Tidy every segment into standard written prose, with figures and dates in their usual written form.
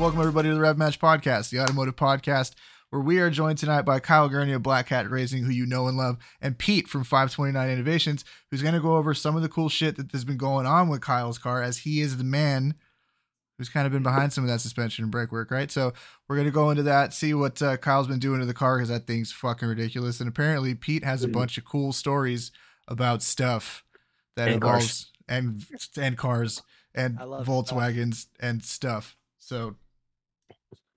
Welcome everybody to the Rev Match Podcast, the automotive podcast where we are joined tonight by Kyle Gurney of Black Cat Racing, who you know and love, and Pete from 529 Innovations, who's going to go over some of the cool shit that has been going on with Kyle's car, as he is the man who's kind of been behind some of that suspension and brake work, right? So we're going to go into that, see what Kyle's been doing to the car, because that thing's fucking ridiculous. And apparently Pete has a bunch of cool stories about stuff that involves and cars and Volkswagens and stuff. So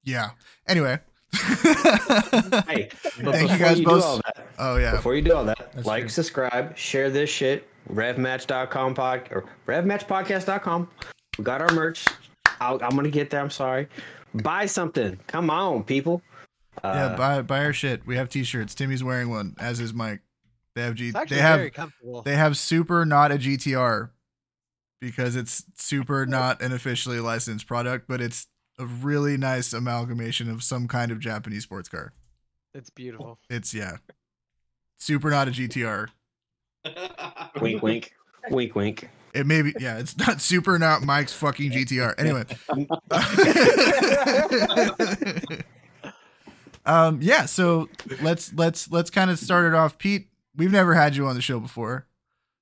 yeah. Anyway. Hey, thank you guys both. Oh yeah. Before you do all that, that's like, true. Subscribe, share this shit. Revmatch.com pod or revmatchpodcast.com. We got our merch. I'm going to get there. I'm sorry. Buy something. Come on, people. Yeah, buy our shit. We have t-shirts. Timmy's wearing one, as is Mike. They have They have super not a GTR because it's super not an officially licensed product, but it's a really nice amalgamation of some kind of Japanese sports car. It's beautiful. It's super not a GTR. Wink, wink, wink, wink. It may be, yeah, it's not super not Mike's fucking GTR. Anyway. So let's kind of start it off. Pete, we've never had you on the show before.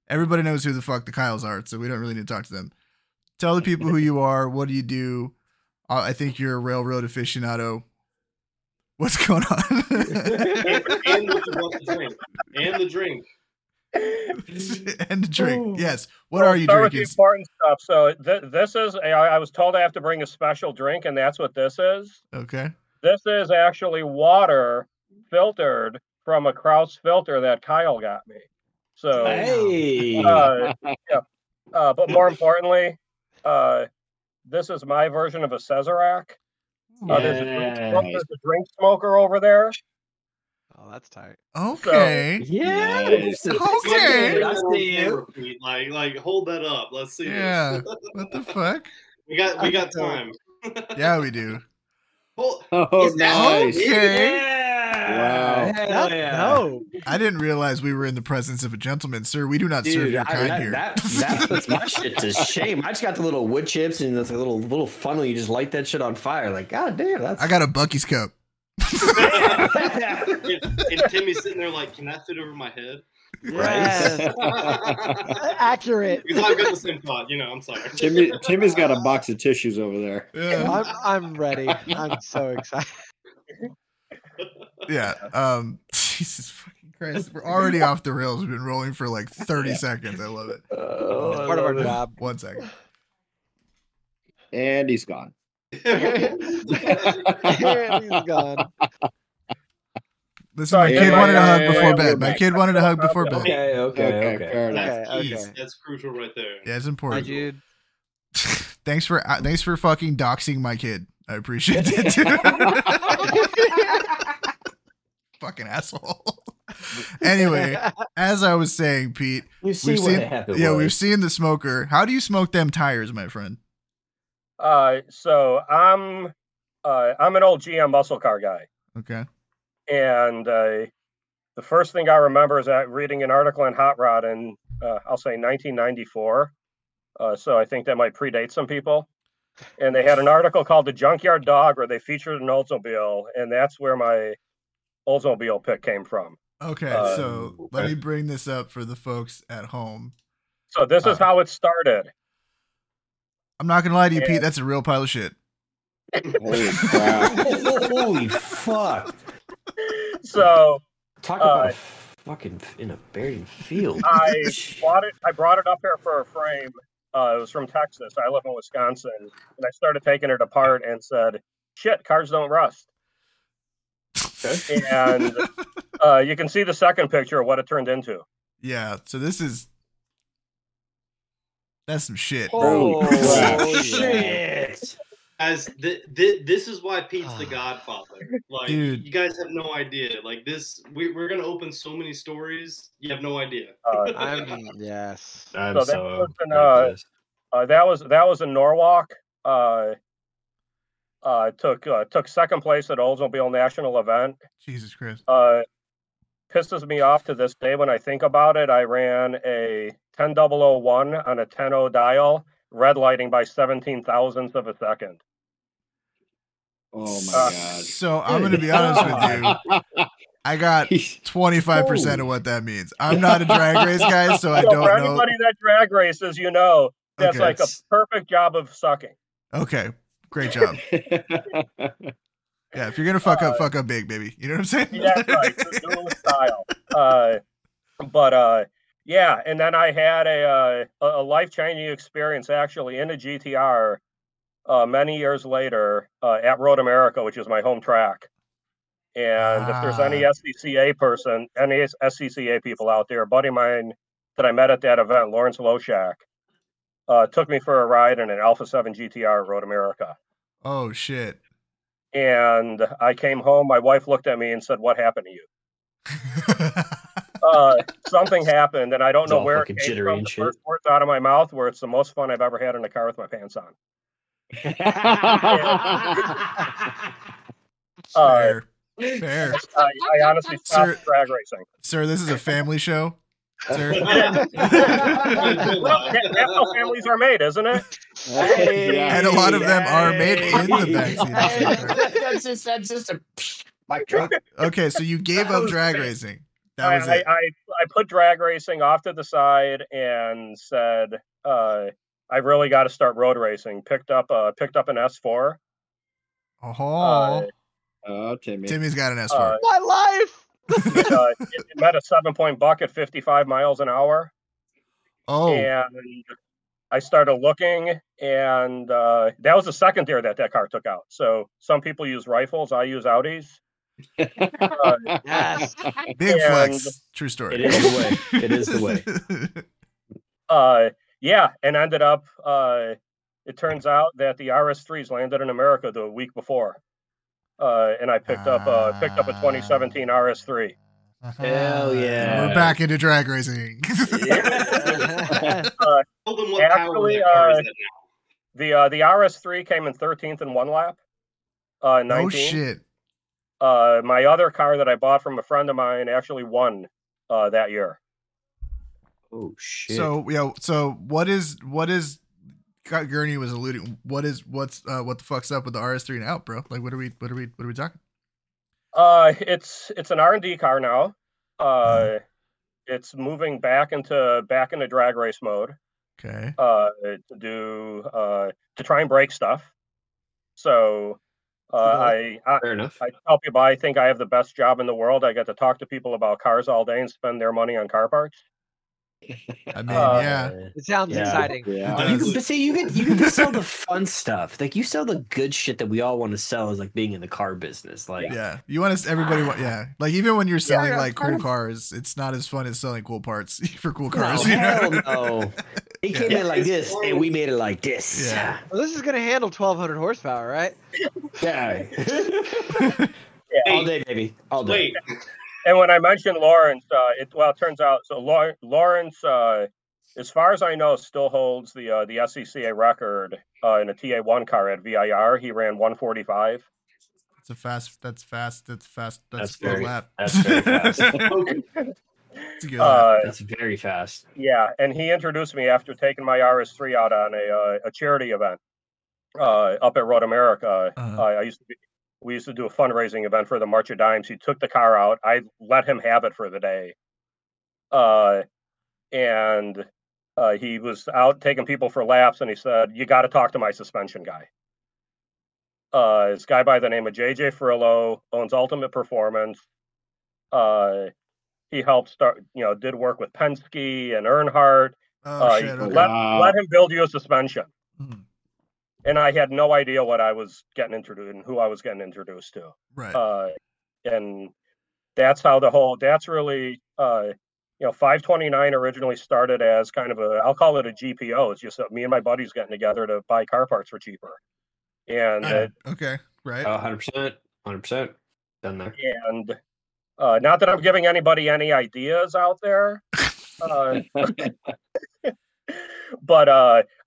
Everybody knows who the fuck the Kyles are, so we don't really need to talk to them. Tell the people who you are. What do you do? I think you're a railroad aficionado. What's going on? and the drink. And drink, yes. What are you drinking? Important stuff. So this is. I was told I have to bring a special drink, and that's what this is. Okay. This is actually water filtered from a Krauss filter that Kyle got me. So, hey. But more importantly, this is my version of a Cesarac. There's a drink smoker over there. Oh, that's tight. Okay. So, yes. Okay. I see you. Like, hold that up. Let's see. Yeah. What the fuck? We got time. Yeah, we do. Nice. Okay. Yeah. Wow. No. I didn't realize we were in the presence of a gentleman, sir. We do not serve your kind here. That puts my shit to shame. I just got the little wood chips and the little funnel. You just light that shit on fire. Like, god damn. I got a Bucky's cup. And Timmy's sitting there like, can that fit over my head? Right. Accurate. Because I've got the same thought, I'm sorry. Timmy's got a box of tissues over there. Yeah. I'm ready. I'm so excited. Yeah. Jesus fucking Christ. We're already off the rails. We've been rolling for like 30 seconds. I love it. It's part of our job. 1 second. And he's gone. And he's gone. Listen, my kid wanted a hug before bed. Okay. Fair enough. That's crucial right there. Yeah, it's important. Hi, dude. Thanks for fucking doxing my kid. I appreciate it, dude. Fucking asshole. Anyway, as I was saying, Pete, we've seen the smoker. How do you smoke them tires, my friend? So I'm an old GM muscle car guy. Okay. And the first thing I remember is reading an article in Hot Rod in, I'll say 1994. So I think that might predate some people. And they had an article called The Junkyard Dog where they featured an Oldsmobile. And that's where my Oldsmobile pick came from. Okay, so let me bring this up for the folks at home. So this is how it started. I'm not going to lie to you, Pete. That's a real pile of shit. Holy crap. Holy fuck. So talk about fucking in a buried field. I brought it up here for a frame. It was from Texas. I live in Wisconsin, and I started taking it apart and said, "Shit, cars don't rust." Okay. And you can see the second picture of what it turned into. Yeah. So that's some shit. Oh, bro. Shit. As this is why Pete's the Godfather. Like, dude. You guys have no idea. Like this, we're gonna open so many stories. You have no idea. Yes. That was in Norwalk. Took second place at Oldsmobile National Event. Jesus Christ. Pisses me off to this day when I think about it. I ran a 10001 on a 10.0 dial, red lighting by 17 thousandths of a second. Oh my God. So I'm going to be honest with you. I got 25% of what that means. I'm not a drag race guy, so I don't know. For anybody that drag races, you know, that's okay. Like a perfect job of sucking. Okay. Great job. Yeah, if you're going to fuck up big, baby. You know what I'm saying? Yeah, that's right. It's a little style. Yeah, and then I had a life-changing experience actually in a GTR many years later at Road America, which is my home track. And if there's any SCCA people out there, a buddy of mine that I met at that event, Lawrence Loshak, took me for a ride in an Alpha 7 GTR Road America. Oh, shit. And I came home, my wife looked at me and said, "What happened to you?" Something happened, and I don't know where it came from. The first words out of my mouth were, "It's the most fun I've ever had in a car with my pants on." Fair. I honestly stopped drag racing. Sir, this is a family show. Sir. Well, that's how families are made, isn't it? Hey, and a lot of them are made in the backseat. That's just a mic drop. Okay, so you gave up drag racing. I put drag racing off to the side and said, I really got to start road racing. Picked up an S4. Timmy's got an S4. My life. It met a 7-point buck at 55 miles an hour. Oh. And I started looking, and that was the second deer that car took out. So some people use rifles. I use Audis. Yes. Big flex. True story. It is the way. And ended up, it turns out that the RS3s landed in America the week before. And I picked up a 2017 RS3. Hell yeah. We're back into drag racing. Yeah. The RS3 came in 13th in one lap. 19. Oh, shit. My other car that I bought from a friend of mine actually won that year. Oh shit! So yeah. So what is Gurney was alluding? What the fuck's up with the RS3 and out, bro? Like what are we talking? It's an R&D car now. It's moving back into drag race mode. Okay. To try and break stuff. So. Fair enough. I tell people I think I have the best job in the world. I get to talk to people about cars all day and spend their money on car parts. I mean, yeah, it sounds exciting. Yeah. You can sell the fun stuff. Like you sell the good shit that we all want to sell. Is like being in the car business. Like you want us. Everybody want. Yeah, like even when you're selling like cool cars, it's not as fun as selling cool parts for cool cars. No, hell no. It came in like this, and we made it like this. Yeah. Well, this is going to handle 1,200 horsepower, right? Yeah. All day, baby. All day. Wait. And when I mentioned Lawrence, it turns out, so Lawrence, as far as I know, still holds the SCCA record in a TA1 car at VIR. He ran 145. That's fast. That's a lap. That's very fast. That's very fast. Yeah, and he introduced me after taking my RS3 out on a charity event up at Road America. Uh-huh. We used to do a fundraising event for the March of Dimes. He took the car out. I let him have it for the day, and he was out taking people for laps. And he said, "You got to talk to my suspension guy." This guy by the name of JJ Furillo owns Ultimate Performance. He helped start, did work with Penske and Earnhardt. Let him build you a suspension. Mm-hmm. And I had no idea what I was getting introduced and who I was getting introduced to. Right. And that's how that's really 529 originally started as kind of I'll call it a GPO. It's just me and my buddies getting together to buy car parts for cheaper. And okay. Right. 100%. Done that. And not that I'm giving anybody any ideas out there. But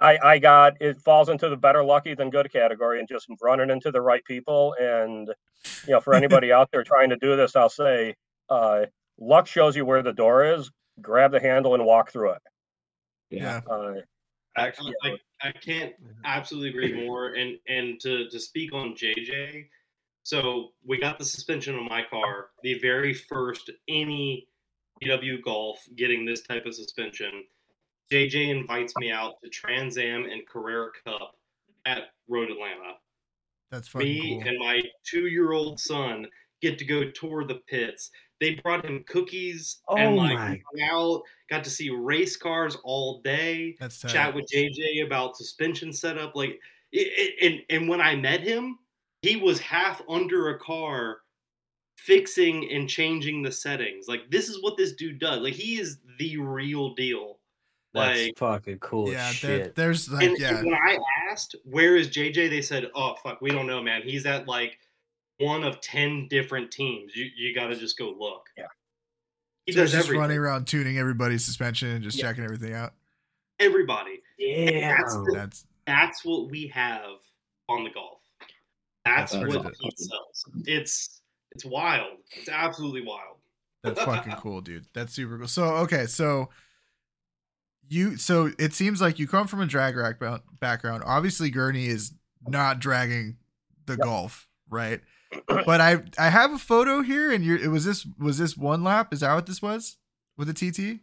I got it falls into the better lucky than good category and just running into the right people. And, for anybody out there trying to do this, I'll say luck shows you where the door is. Grab the handle and walk through it. Yeah. Actually, I can't absolutely agree more. And to speak on JJ, So we got the suspension on my car, the very first any VW Golf getting this type of suspension. JJ invites me out to Trans Am and Carrera Cup at Road Atlanta. That's fucking cool. Me and my 2-year-old son get to go tour the pits. They brought him cookies and out. Got to see race cars all day. That's tight. Chat with JJ about suspension setup. Like, and when I met him, he was half under a car, fixing and changing the settings. Like, this is what this dude does. Like, he is the real deal. That's like, fucking cool. Yeah, as shit. There's like, and, yeah. And when I asked where is JJ, they said, "Oh fuck, we don't know, man. He's at like one of 10 different teams. You got to just go look." Yeah, he so does just everything. Running around tuning everybody's suspension and just checking everything out. Everybody. Yeah, that's what we have on the Golf. That's what Pete sells. It's wild. It's absolutely wild. That's fucking cool, dude. That's super cool. So okay, so. So it seems like you come from a drag rack background. Obviously, Gurney is not dragging the Golf, right? But I have a photo here, and was this one lap? Is that what this was with the TT?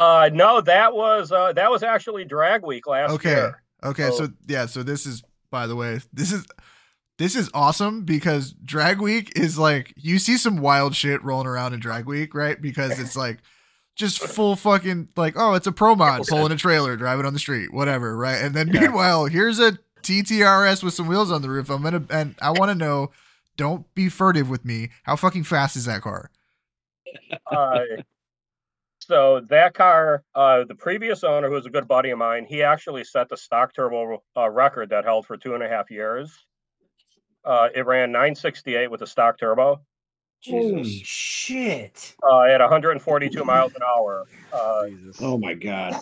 No, that was actually Drag Week last year. Okay, so yeah, so this is, by the way, this is awesome because Drag Week is like, you see some wild shit rolling around in Drag Week, right? Because it's like. Just full fucking like, oh, it's a pro mod pulling a trailer, driving on the street, whatever, right? And then meanwhile, here's a GT3 RS with some wheels on the roof. I want to know. Don't be furtive with me. How fucking fast is that car? So that car, the previous owner, who was a good buddy of mine, he actually set the stock turbo record that held for 2.5 years. It ran 968 with a stock turbo. Jesus. Holy shit! At 142 miles an hour. Jesus. Oh my god!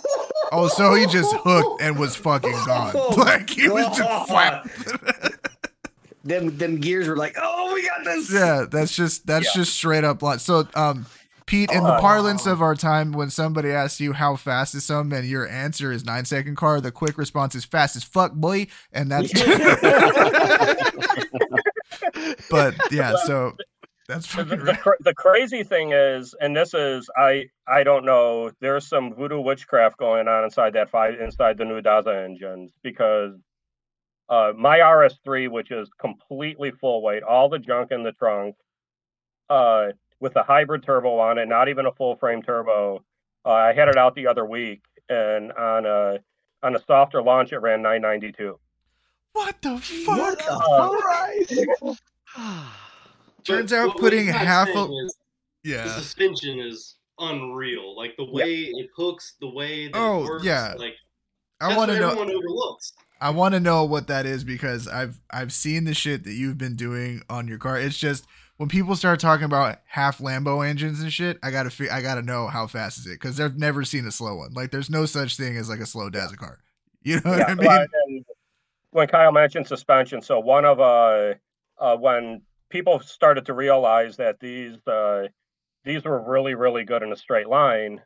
Oh, so he just hooked and was fucking gone. Like he was just flat. Them gears were like, oh, we got this. Yeah, that's just straight up lot. So, Pete, in the parlance of our time, when somebody asks you how fast is something, and your answer is 9-second car, the quick response is fast as fuck, boy, and that's. But yeah, so. That's fucking right. The crazy thing is, and this is I don't know. There's some voodoo witchcraft going on inside that inside the new Daza engines because my RS3, which is completely full weight, all the junk in the trunk, with a hybrid turbo on it, not even a full frame turbo. I had it out the other week, and on a softer launch, it ran 992. What the fuck? What the fuck? Turns out putting half of the suspension is unreal. Like the way it hooks, the way that it works. Yeah. Like that's what everyone overlooks. I want to know what that is because I've seen the shit that you've been doing on your car. It's just when people start talking about half Lambo engines and shit, I gotta know how fast is it because they've never seen a slow one. Like there's no such thing as like a slow Daza car. You know what I mean? When Kyle mentioned suspension, so one of when people started to realize that these were really, really good in a straight line.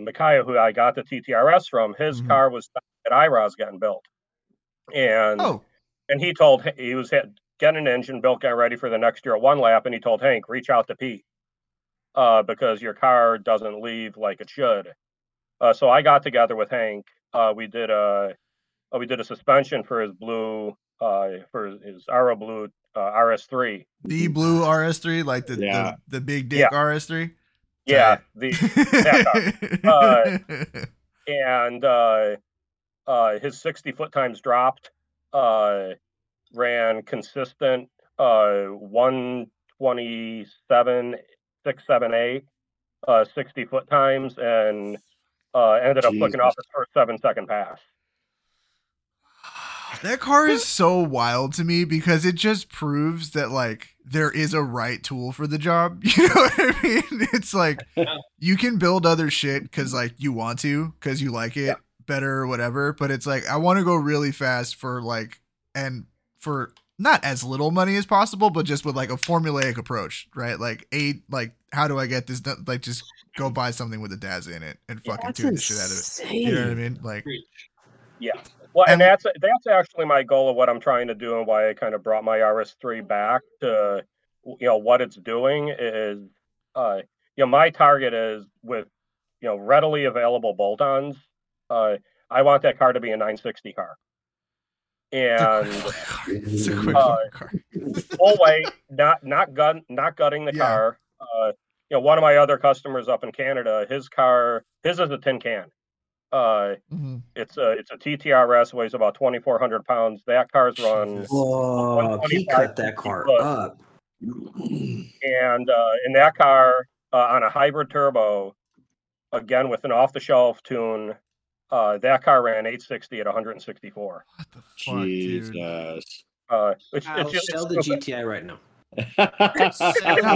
Micaiah, who I got the TTRS from, his car was at IROS getting built. And he told, he was getting an engine built, getting ready for the next year at one lap, and he told Hank, reach out to Pete because your car doesn't leave like it should. So I got together with Hank. We did a suspension for his blue, for his Aero Blue RS3. The blue RS3, like the big dick RS3? Yeah. And his 60 foot times dropped, ran consistent 127.678 60 foot times, and ended up flicking off his first 7-second pass. That car is so wild to me because it just proves that like there is a right tool for the job. You know what I mean? It's like you can build other shit because like you want to, because you like it better or whatever. But it's like I want to go really fast for like, and for not as little money as possible, but just with like a formulaic approach, right? Like how do I get this done? Like just go buy something with a Daza in it and fucking tune the shit out of it. You know what I mean? Like, yeah. Well, and that's actually my goal of what I'm trying to do and why I kind of brought my RS3 back to, you know, what it's doing is, you know, my target is with, you know, readily available bolt-ons. I want that car to be a 960 car. And it's a quick car. Full weight, not gutting the car. You know, one of my other customers up in Canada, his is a tin can. It's a TTRS, weighs about 2,400 pounds. That car's run. Whoa, he cut that car up. And in that car on a hybrid turbo, again with an off-the-shelf tune, that car ran 860 at 164. What the fuck, Jesus, dude? Sell the GTI right now. No,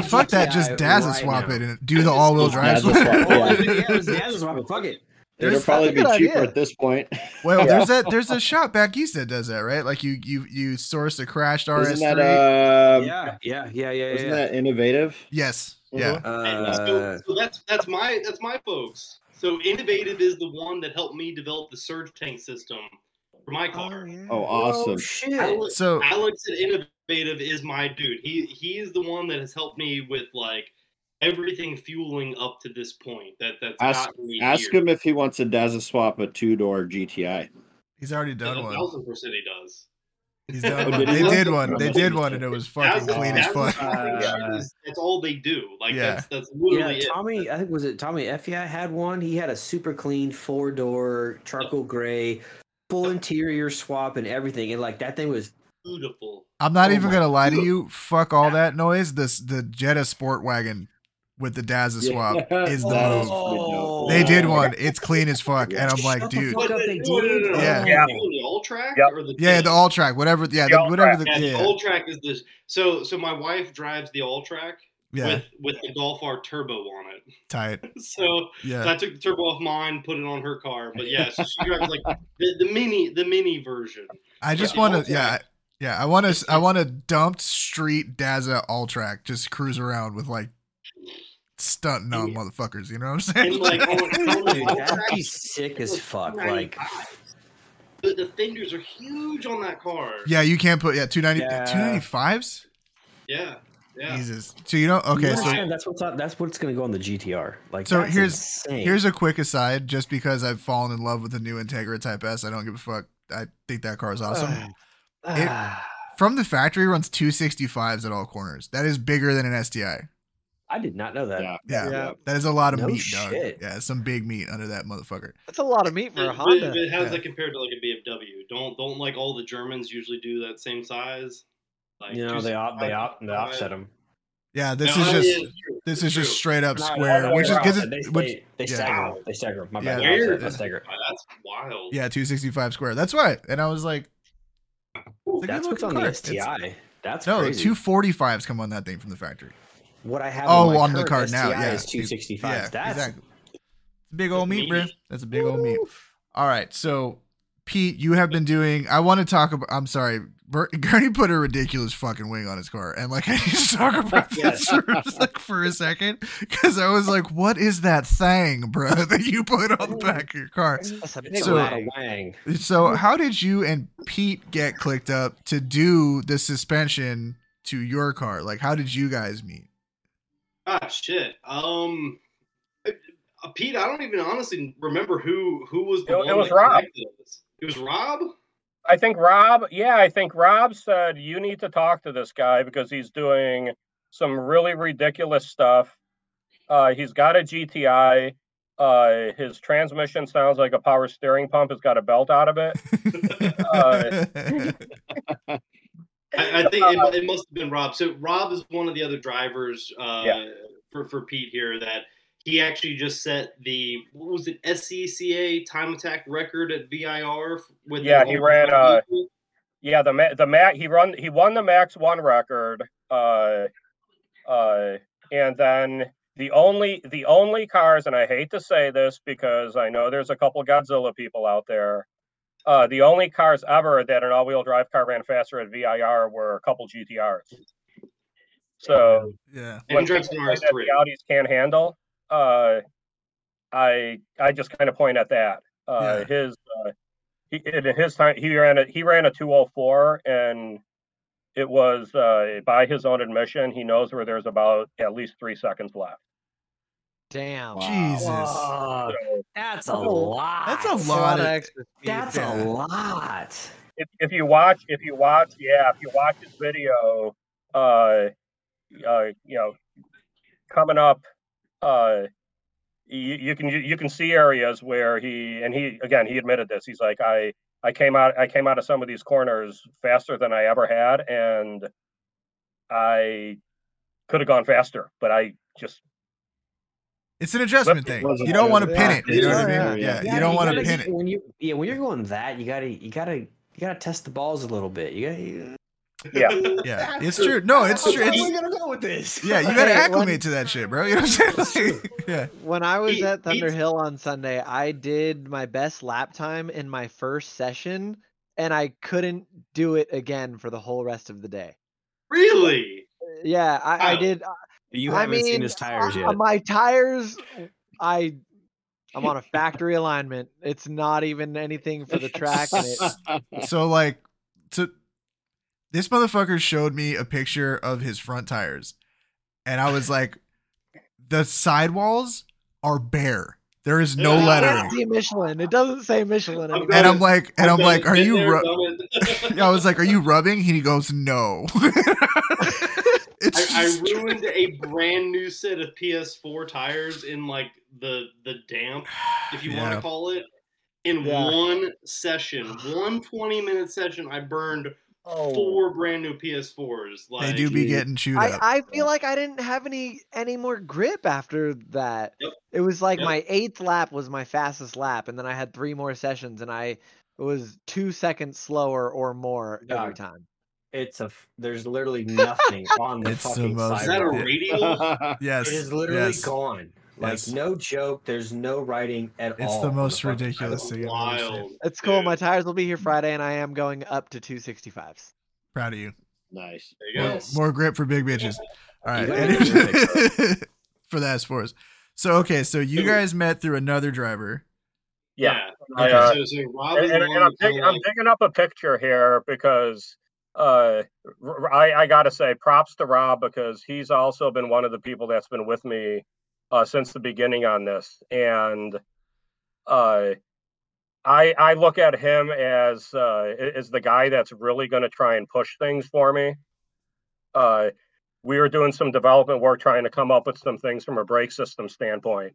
fuck that. Just Dazza swap it and do the all-wheel drive. Dazza swap it. Fuck it. It'll probably be cheaper at this point. Well, there's a shop back east that does that, right? Like you source a crashed RS3. Isn't that, that Innovative? Yes. Yeah. So that's my folks. So Innovative is the one that helped me develop the surge tank system for my car. Oh, yeah. Oh, awesome! Oh, shit. Alex at Innovative is my dude. He is the one that has helped me with like everything fueling up to this point. Ask him if he wants a Dazza swap a 2-door GTI. He's already done one. 1,000% he does. He's done. They did one, and it was fucking clean as fuck. That's all they do. Like that's literally it. Tommy, I think Tommy Effia had one. He had a super clean 4-door charcoal gray, full interior swap and everything, and like that thing was beautiful. I'm not even gonna lie to you. Fuck all that noise. The Jetta Sport Wagon with the Dazza swap is the move. They did one. It's clean as fuck, and I'm like, dude. The all track or the the all track, whatever. The all track is this. So my wife drives the all track with the Golf R turbo on it. Tight. So I took the turbo off mine, put it on her car, but so she drives like the mini version. I just want to I want a dumped street Dazza all track, just cruise around with like. Stunting on motherfuckers, you know what I'm saying? And like, that'd be sick as fuck. Like, the fenders are huge on that car. Yeah, you can't put 295s. Yeah, yeah. Jesus. So you know, okay, that's what's gonna go on the GTR. Like, so here's a quick aside, just because I've fallen in love with the new Integra Type S. I don't give a fuck. I think that car is awesome. It from the factory runs 265s at all corners. That is bigger than an STI. I did not know that. Yeah. That is a lot of meat, dog. Yeah, some big meat under that motherfucker. That's a lot of meat for a Honda. But how's that compared to like a BMW? Don't like all the Germans usually do that same size. Like, you know, they offset them. Yeah, this is just straight up square, which is because they stagger. My bad. They stagger. That's wild. Yeah, 265 square. That's why. And I was like, that's what's on the STI. That's crazy. 245s come on that thing from the factory. What I have on the card now is 265s. Yeah, that's exactly. Big old meat, bro. That's a big old meat. All right, so Pete, you have been doing. I want to talk about. I'm sorry, Gurney put a ridiculous fucking wing on his car, and like I need to talk about this for a second because I was like, "What is that thing, bro, that you put on the back of your car?" That's a big wang. So how did you and Pete get clicked up to do the suspension to your car? Like, how did you guys meet? Ah, shit. Pete, I don't even honestly remember who was the one. It was Rob. It was Rob? I think Rob said, you need to talk to this guy because he's doing some really ridiculous stuff. He's got a GTI. His transmission sounds like a power steering pump. It's got a belt out of it. I think it must have been Rob. So Rob is one of the other drivers for Pete here that he actually just set the SCCA time attack record at VIR with he ran he won the Max 1 record and then the only cars, and I hate to say this because I know there's a couple Godzilla people out there. The only cars ever that an all-wheel drive car ran faster at VIR were a couple GTRs. So, when people say that the Audis can't handle, I just kind of point at that. Yeah. His at his time, he ran a 204, and it was by his own admission, he knows where there's about at least 3 seconds left. Damn. Wow. Jesus. Wow. So, That's a lot. If you watch his video, coming up, you can see areas where he admitted this. He's like, I came out of some of these corners faster than I ever had, and I could have gone faster, but I just. It's an adjustment thing. You don't want to pin it. You know what I mean? Yeah, you don't want to pin it. When you're going that, you gotta test the balls a little bit. Yeah. It's true. No, it's true. How are we gonna go with this? Yeah, you gotta acclimate to that shit, bro. You know what I'm saying? Like, yeah. When I was at Thunder Hill on Sunday, I did my best lap time in my first session, and I couldn't do it again for the whole rest of the day. Really? Yeah, I did. You haven't seen his tires yet. My tires, I'm on a factory alignment. It's not even anything for the track. So this motherfucker showed me a picture of his front tires, and I was like, the sidewalls are bare. There is no lettering. Michelin. It doesn't say Michelin anymore. And I'm like, are you? I was like, are you rubbing? He goes, no. I ruined a brand new set of PS4 tires in like the damp, if you want to call it, in one session. One 20-minute session, I burned 4 brand new PS4s. Like, they do be getting chewed up. I feel like I didn't have any more grip after that. Yep. It was like my 8th lap was my fastest lap, and then I had 3 more sessions, and I was 2 seconds slower or more every time. There's literally nothing on the fucking side. Is that a radio? Yes. It is literally gone. Like, no joke. The's no writing at all. It's the most ridiculous thing I've ever seen. It's cool. My tires will be here Friday, and I am going up to 265s. Proud of you. Nice. There you go. More grip for big bitches. All right. For that sports. So, okay. So you guys met through another driver. Yeah. Okay. So Rob and I'm picking up a picture here because... I gotta say props to Rob, because he's also been one of the people that's been with me since the beginning on this, and I look at him as the guy that's really going to try and push things for me. We were doing some development work trying to come up with some things from a brake system standpoint,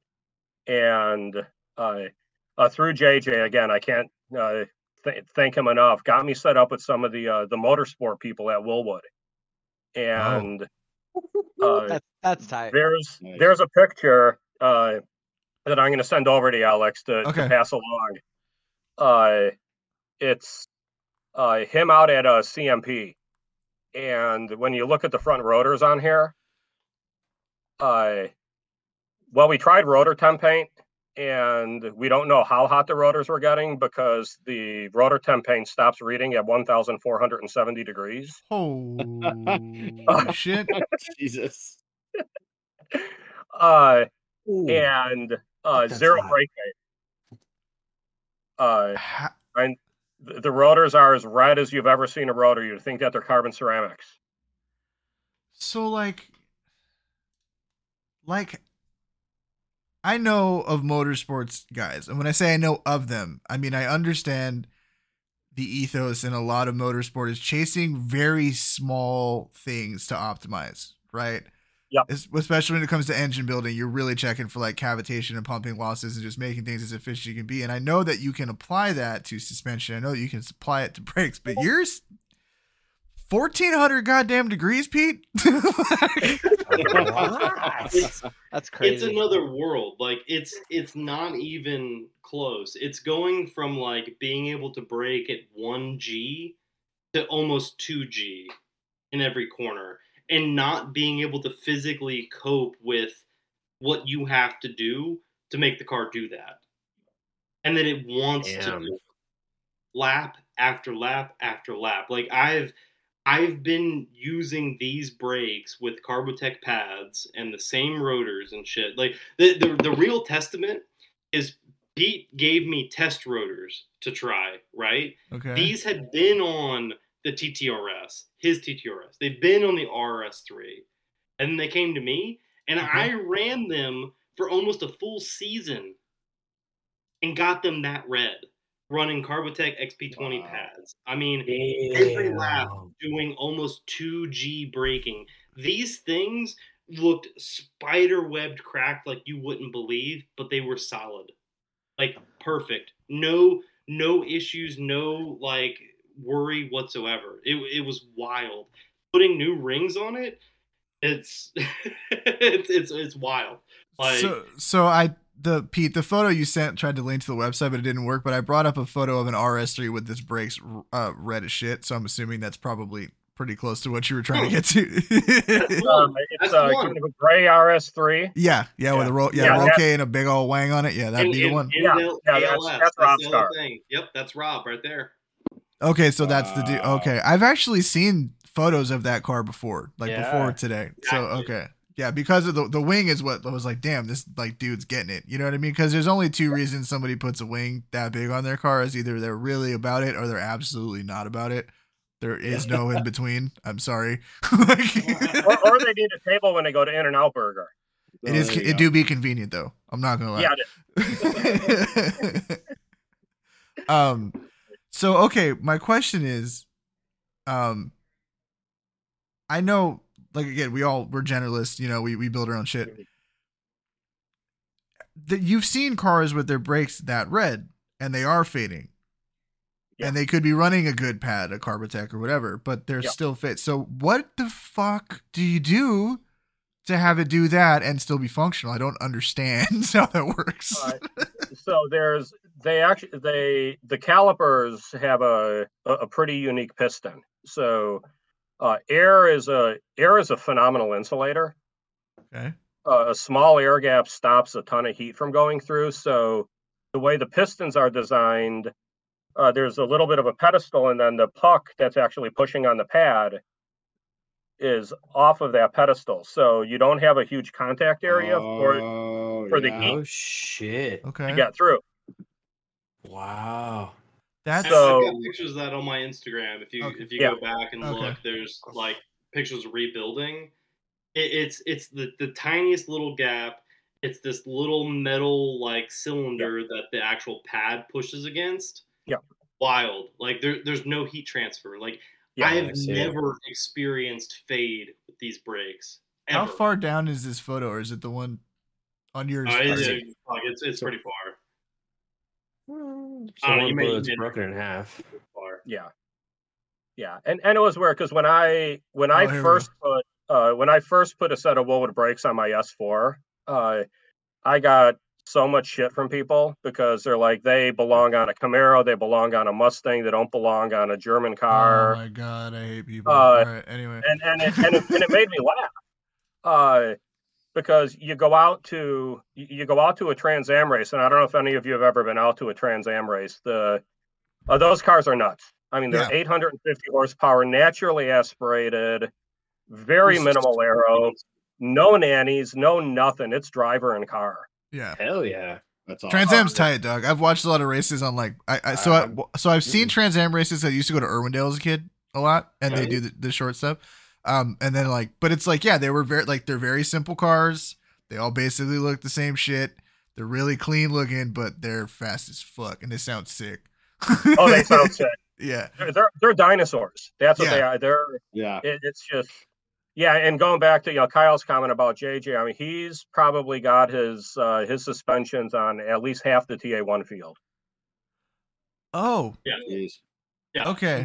and through JJ again, I can't thank him enough. Got me set up with some of the motorsport people at Wilwood, and that's tight. There's a picture that I'm going to send over to Alex to pass along. It's him out at a CMP, and when you look at the front rotors on here, we tried rotor temp paint. And we don't know how hot the rotors were getting, because the rotor temp paint stops reading at 1,470 degrees. Oh, shit. Jesus. Zero brake paint. And the rotors are as red as you've ever seen a rotor. You'd think that they're carbon ceramics. So, I know of motorsports guys, and when I say I know of them, I mean I understand the ethos in a lot of motorsport is chasing very small things to optimize, right? Yeah. Especially when it comes to engine building, you're really checking for like cavitation and pumping losses and just making things as efficient as you can be. And I know that you can apply that to suspension. I know that you can apply it to brakes, but you're 1,400 goddamn degrees, Pete. That's crazy. It's another world. Like it's not even close. It's going from like being able to brake at 1G to almost 2G in every corner, and not being able to physically cope with what you have to do to make the car do that. And then it wants to do lap after lap after lap. Like I've been using these brakes with Carbotech pads and the same rotors and shit. Like the real testament is Pete gave me test rotors to try, right? Okay. These had been on the TTRS, his TTRS. They've been on the RS3. And then they came to me, and I ran them for almost a full season and got them that red, running Carbotech XP20 pads. I mean, every lap doing almost 2G braking. These things looked spider-webbed cracked like you wouldn't believe, but they were solid. Like, perfect. No issues, no, like, worry whatsoever. It was wild. Putting new rings on it, it's wild. Like, so Pete, the photo you sent tried to link to the website, but it didn't work. But I brought up a photo of an RS3 with its brakes red as shit. So I'm assuming that's probably pretty close to what you were trying to get to. It's kind of a gray RS3. Yeah, with a roll, roll K and a big old wang on it. Yeah, that'd be the one. That's Rob's car. Yep, that's Rob right there. Okay, so that's the dude. Okay, I've actually seen photos of that car before, before today. So okay. Yeah, because of the wing is what I was like, damn, this like dude's getting it. You know what I mean? Because there's only two reasons somebody puts a wing that big on their car is either they're really about it or they're absolutely not about it. There is no in between. I'm sorry. or they need a table when they go to In-N-Out Burger. So, it do be convenient though. I'm not gonna lie. Yeah, it is. So okay, my question is, I know. Like, again, we're generalists, you know, we build our own shit. You've seen cars with their brakes that red, and they are fading. Yeah. And they could be running a good pad, a Carbotech or whatever, but they're still fit. So what the fuck do you do to have it do that and still be functional? I don't understand how that works. So the calipers have a pretty unique piston. So... air is a phenomenal insulator. Okay. A small air gap stops a ton of heat from going through. So the way the pistons are designed, there's a little bit of a pedestal, and then the puck that's actually pushing on the pad is off of that pedestal. So you don't have a huge contact area for the heat. Oh shit! Okay. To get through. Wow. I've got pictures of that on my Instagram. If you go back and look, there's like pictures of rebuilding. It's the tiniest little gap. It's this little metal like cylinder that the actual pad pushes against. Yeah, wild. Like there's no heat transfer. Like I have never experienced fade with these brakes. Ever. How far down is this photo, or is it the one on your? It's pretty far. So it's broken in half. Yeah, and it was weird because when I first put a set of Wilwood brakes on my S4, I got so much shit from people because they're like, they belong on a Camaro, they belong on a Mustang, they don't belong on a German car. Oh my god, I hate people. All right, anyway, and it made me laugh. Because you go out to a Trans Am race, and I don't know if any of you have ever been out to a Trans Am race. Those cars are nuts. I mean, they're 850 horsepower, naturally aspirated, very minimal aero, no nannies, no nothing. It's driver and car. Yeah, hell yeah, that's awesome. Trans Am's tight, Doug. I've watched a lot of races on like so I've seen Trans Am races. I used to go to Irwindale as a kid a lot, and they do the short stuff. And then but it's like, yeah, they were very, like, they're very simple cars. They all basically look the same shit. They're really clean looking, but they're fast as fuck. And they sound sick. Oh, they sound sick. Yeah. They're dinosaurs. That's what they are. It's just. And going back to, you know, Kyle's comment about JJ, I mean, he's probably got his suspensions on at least half the TA1 field. Oh, yeah. Geez. Yeah. Okay.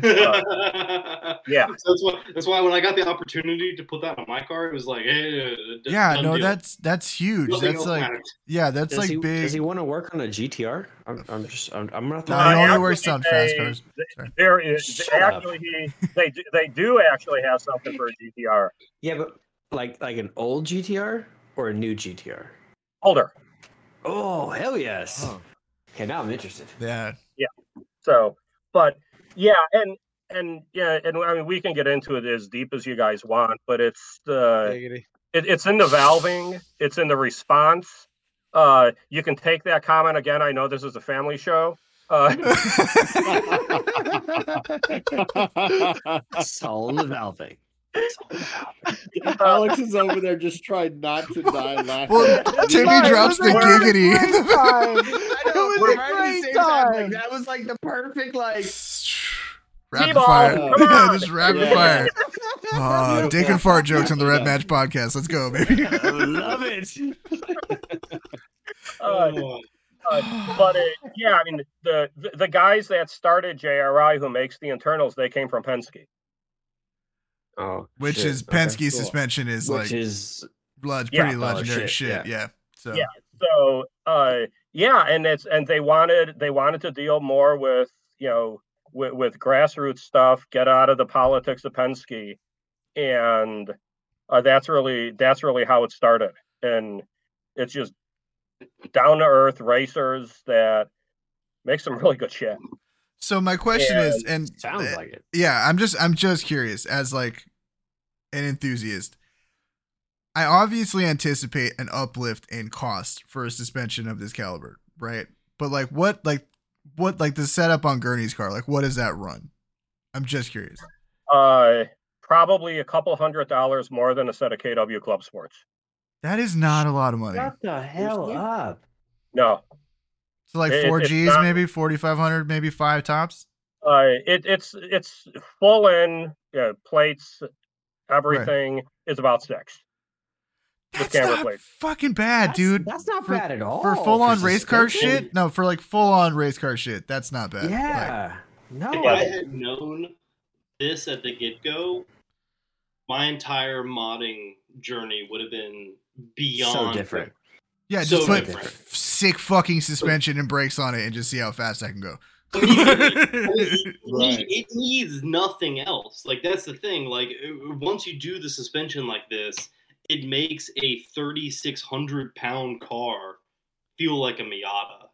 Yeah. So that's why when I got the opportunity to put that on my car, it was like, hey, deal. That's huge. Nothing that's like, matters. Yeah, that's does like he, big. Does he want to work on a GTR? I'm not. He only works on fast cars. There is actually they do actually have something for a GTR. Yeah, but like an old GTR or a new GTR? Older. Oh hell yes. Oh. Okay, now I'm interested. Yeah. Yeah. So, but. Yeah, and I mean, we can get into it as deep as you guys want, but it's in the valving, it's in the response, You can take that comment again. I know this is a family show. Soul of Alvin. Alex is over there just trying not to die laughing. Well, Timmy drops the giggity. It was right at the same time. That was like the perfect like rapid fire. Just rapid fire. Dick and fart jokes on the Red Match podcast. Let's go, baby. I love it. I mean the guys that started JRI who makes the internals, they came from Penske. Suspension is legendary shit. And they wanted to deal more with with grassroots stuff, get out of the politics of Penske, and that's really how it started. And it's just down to earth racers that make some really good shit. So my question is, and sounds like it. Yeah, I'm just curious as like an enthusiast. I obviously anticipate an uplift in cost for a suspension of this caliber, right? But like what the setup on Gurney's car, like what does that run? I'm just curious. Probably a couple $100 more than a set of KW Club Sports. That is not a lot of money. Shut the hell up. No. So like 4Gs, maybe 4,500, maybe 5 tops. It's full in plates, everything is about 6. That's not fucking bad, dude. That's not bad at all for full on race car shit. No, for like full on race car shit, that's not bad. Yeah, no. If I had known this at the get go, my entire modding journey would have been beyond so different. Yeah, just put sick fucking suspension and brakes on it and just see how fast I can go. It needs nothing else. Like, that's the thing. Like, once you do the suspension like this, it makes a 3,600-pound car feel like a Miata.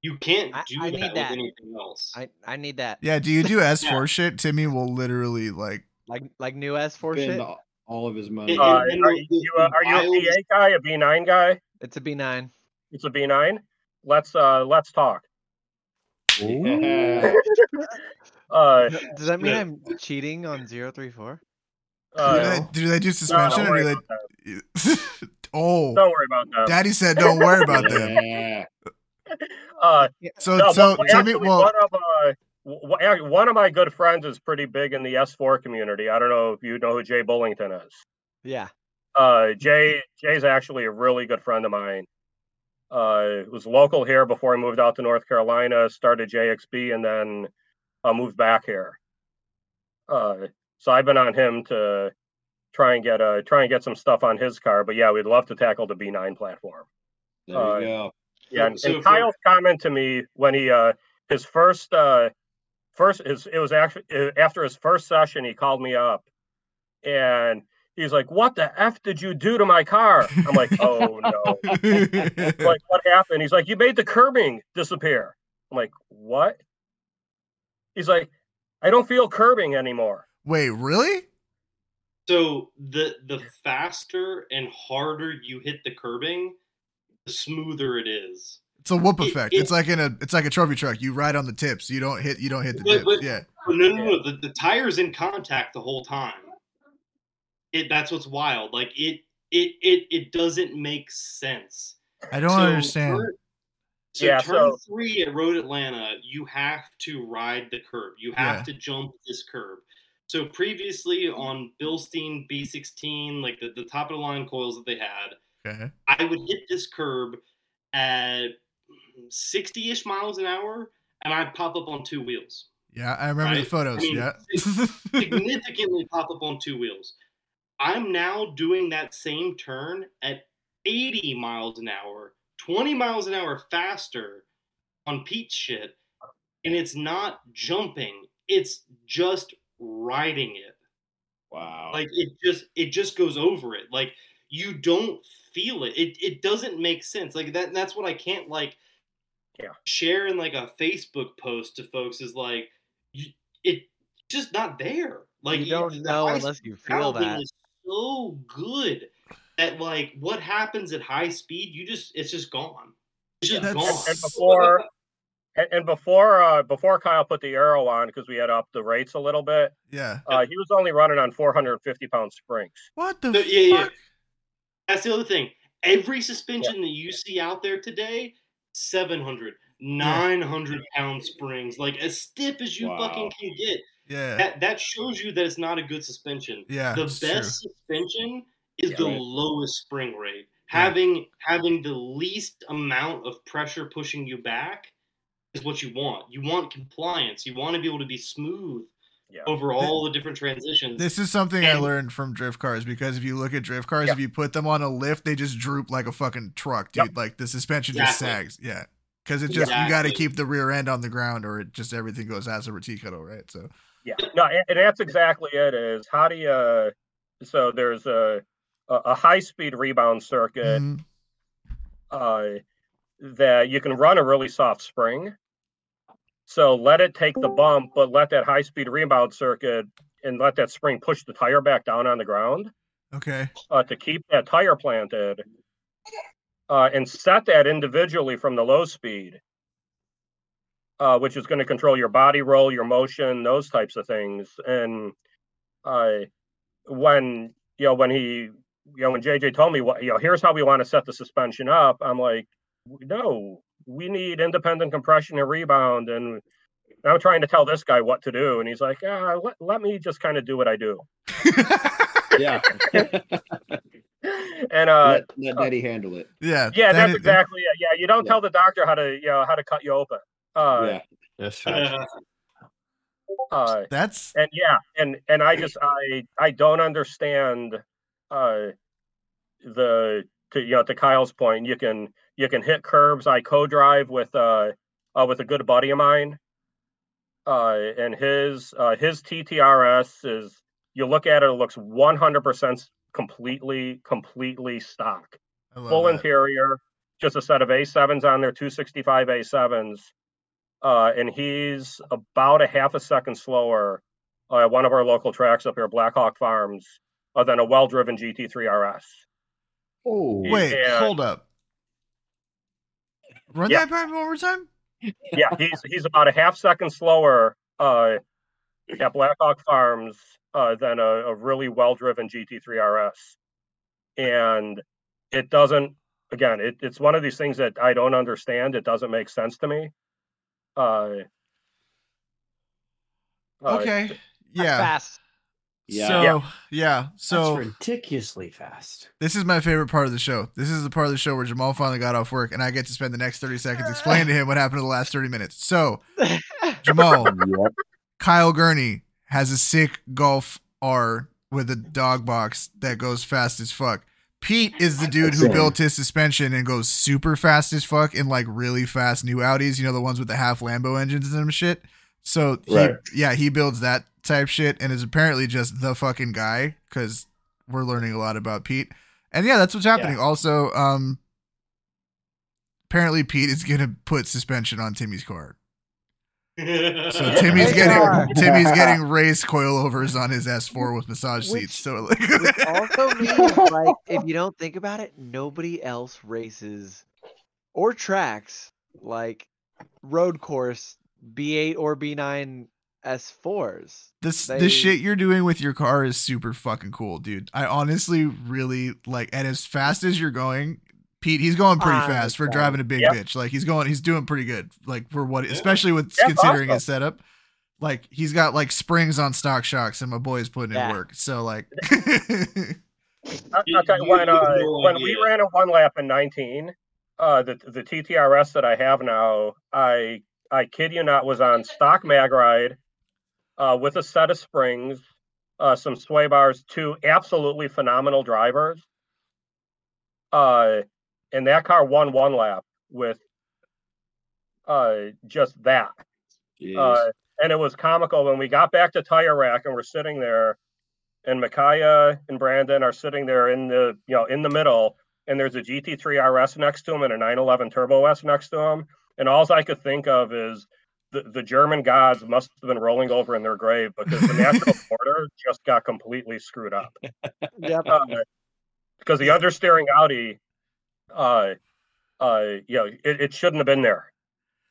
You can't do that with anything else. I need that. Yeah, do you do S4 shit? Timmy will literally, like new S4 shit? All of his money. Are you a BA guy, a B9 guy? It's a B9. It's a B9. Let's talk. Yeah. Does that mean I'm cheating on 034? Do they do suspension? No, don't worry about that. Daddy said don't worry about that. One of my good friends is pretty big in the S4 community. I don't know if you know who Jay Bullington is. Yeah. Jay's actually a really good friend of mine. Was local here before I moved out to North Carolina, started JXB, and then moved back here. So I've been on him to try and get some stuff on his car. But yeah, we'd love to tackle the B9 platform. There you go. Yeah, and Kyle's comment to me when he after his first session, he called me up and he's like, "What the F did you do to my car?" I'm like, "Oh, no." Like, what happened? He's like, "You made the curbing disappear." I'm like, "What?" He's like, "I don't feel curbing anymore." Wait, really? So the faster and harder you hit the curbing, the smoother it is. It's a whoop effect. It's like a trophy truck. You ride on the tips. You don't hit the tips. No. The tire's in contact the whole time. That's what's wild. Like it doesn't make sense. I don't understand. Turn 3 at Road Atlanta, you have to ride the curb. You have to jump this curb. So previously on Bilstein B16, like the top of the line coils that they had, I would hit this curb at 60-ish miles an hour, and I'd pop up on 2 wheels. Yeah, I remember the photos. Significantly pop up on 2 wheels. I'm now doing that same turn at 80 miles an hour, 20 miles an hour faster on Pete's shit, and it's not jumping; it's just riding it. Wow! Like it just goes over it. Like you don't feel it. It doesn't make sense. Like that. That's what I can't share in like a Facebook post to folks is like it's just not there. Like you don't know unless you feel that. So good. that like what happens at high speed, it's just gone. It's just gone. And before Kyle put the arrow on, because we had up the rates a little bit. Yeah. He was only running on 450-pound springs. What the fuck? Yeah. That's the other thing. Every suspension that you see out there today, 700, 900-pound springs, like as stiff as you fucking can get. Yeah. That shows you that it's not a good suspension. Yeah. The best suspension is the lowest spring rate. Yeah. Having the least amount of pressure pushing you back is what you want. You want compliance. You want to be able to be smooth over all the different transitions. This is something I learned from drift cars, because if you look at drift cars, if you put them on a lift, they just droop like a fucking truck, dude. Yep. Like the suspension just sags. Yeah. Because it just you got to keep the rear end on the ground, or it just everything goes as a reticulo, right? So and that's exactly it. Is how do you? So there's a high speed rebound circuit that you can run a really soft spring. So let it take the bump, but let that high speed rebound circuit and let that spring push the tire back down on the ground. Okay. To keep that tire planted. And set that individually from the low speed, which is going to control your body roll, your motion, those types of things. And when JJ told me, here's how we want to set the suspension up, I'm like, no, we need independent compression and rebound. And I'm trying to tell this guy what to do, and he's like, let me just kind of do what I do. Yeah. And let Daddy handle it. Exactly it. Yeah, you don't tell the doctor how to cut you open. That's right. That's and yeah, and I just I don't understand to Kyle's point, you can hit curbs. I co-drive with a good buddy of mine, and his TTRS is, you look at it, it looks 100% completely stock. Full that. Interior, just a set of A7s on there, 265 A7s. And he's about a half a second slower at one of our local tracks up here, Blackhawk Farms, than a well-driven GT3 RS. Oh, hold up. Run that back one more time? Yeah, he's about a half second slower at Blackhawk Farms than a really well-driven GT3 RS. And it doesn't, again, it's one of these things that I don't understand. It doesn't make sense to me. Okay. Yeah. Fast. Yeah. So that's ridiculously fast. This is my favorite part of the show. This is the part of the show where Jamal finally got off work, and I get to spend the next 30 seconds explaining to him what happened in the last 30 minutes. So, Jamal, Kyle Gurney has a sick Golf R with a dog box that goes fast as fuck. Pete is the dude who built his suspension and goes super fast as fuck in like really fast new Audis, you know, the ones with the half Lambo engines and shit. So he builds that type shit and is apparently just the fucking guy, because we're learning a lot about Pete. And that's what's happening. Yeah. Also, apparently Pete is going to put suspension on Timmy's car. So Timmy's getting race coilovers on his S4 with massage seats. So like, which also means, like, if you don't think about it, nobody else races or tracks like road course B8 or B9 S4s. This shit you're doing with your car is super fucking cool, dude. I honestly really like, and as fast as you're going, Pete, he's going pretty fast for driving a big bitch. Like he's doing pretty good. Like for what, especially with considering his setup, like he's got like springs on stock shocks, and my boy is putting in work. So like, I'll tell you, when we ran a one lap in 19, the TTRS that I have now, I kid you not, was on stock mag ride, with a set of springs, some sway bars, two absolutely phenomenal drivers. And that car won one lap with just that. And it was comical when we got back to tire rack and we're sitting there, and Micaiah and Brandon are sitting there in the middle, and there's a GT3 RS next to him and a 911 Turbo S next to him. And all I could think of is the German gods must have been rolling over in their grave, because the national border just got completely screwed up. because the understeering Audi, you know, it shouldn't have been there.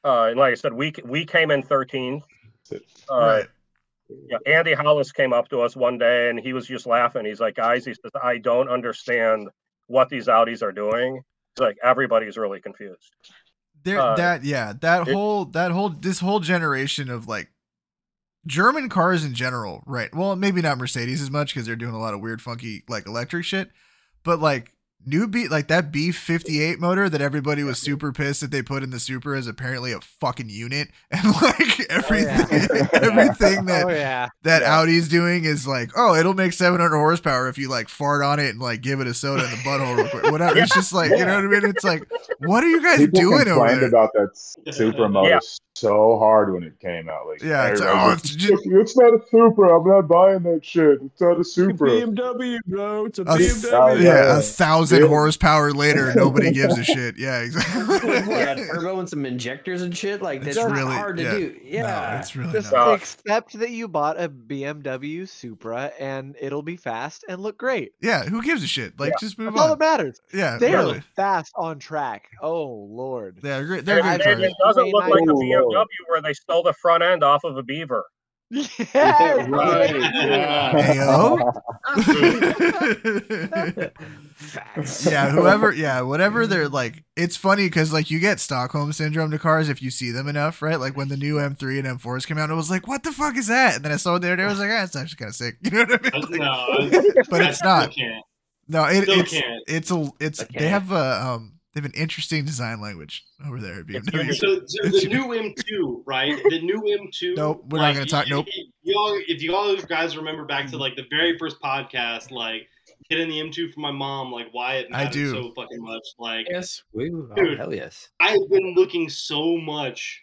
And like I said, we came in 13th. Right. Yeah, Andy Hollis came up to us one day and he was just laughing. He's like, guys, he says, I don't understand what these Audis are doing. He's like, everybody's really confused. There, this whole generation of like German cars in general, right? Well, maybe not Mercedes as much because they're doing a lot of weird, funky like electric shit, but like that B58 motor that everybody was super pissed that they put in the Super is apparently a fucking unit, and like everything Audi's doing is like, oh, it'll make 700 horsepower if you like fart on it and like give it a soda in the butthole real quick. Whatever. It's just like, you know what I mean? It's like, what are you guys doing over there? People complained about that Supra motor so hard when it came out. Like, yeah, it's not a Supra. I'm not buying that shit. It's not a Supra. It's a BMW, bro. It's a BMW. A 1,000 horsepower later, nobody gives a shit. Yeah, exactly. Turbo and some injectors and shit. Like, that's really hard to do. Yeah, no, it's really not. Except that you bought a BMW Supra and it'll be fast and look great. Yeah, who gives a shit? Like, just move on. That's all that matters. Yeah, they are fast on track. Oh Lord. Yeah, they're great. It doesn't look like a BMW where they stole the front end off of a Beaver. Yeah, right. Yeah. Yeah, whatever they're like. It's funny because like you get Stockholm syndrome to cars if you see them enough, right? Like when the new M3 and M4s came out, it was like, what the fuck is that? And then I saw it there, and I was like, it's actually kind of sick. You know what I mean? Like, but it's not. No, they have an interesting design language over there. So the new M2, right? The new M2. Nope, we're not going to talk. Nope. If you all guys remember back to like the very first podcast, like getting the M2 from my mom, like why it mattered so fucking much. Like, yes, hell yes. I've been looking so much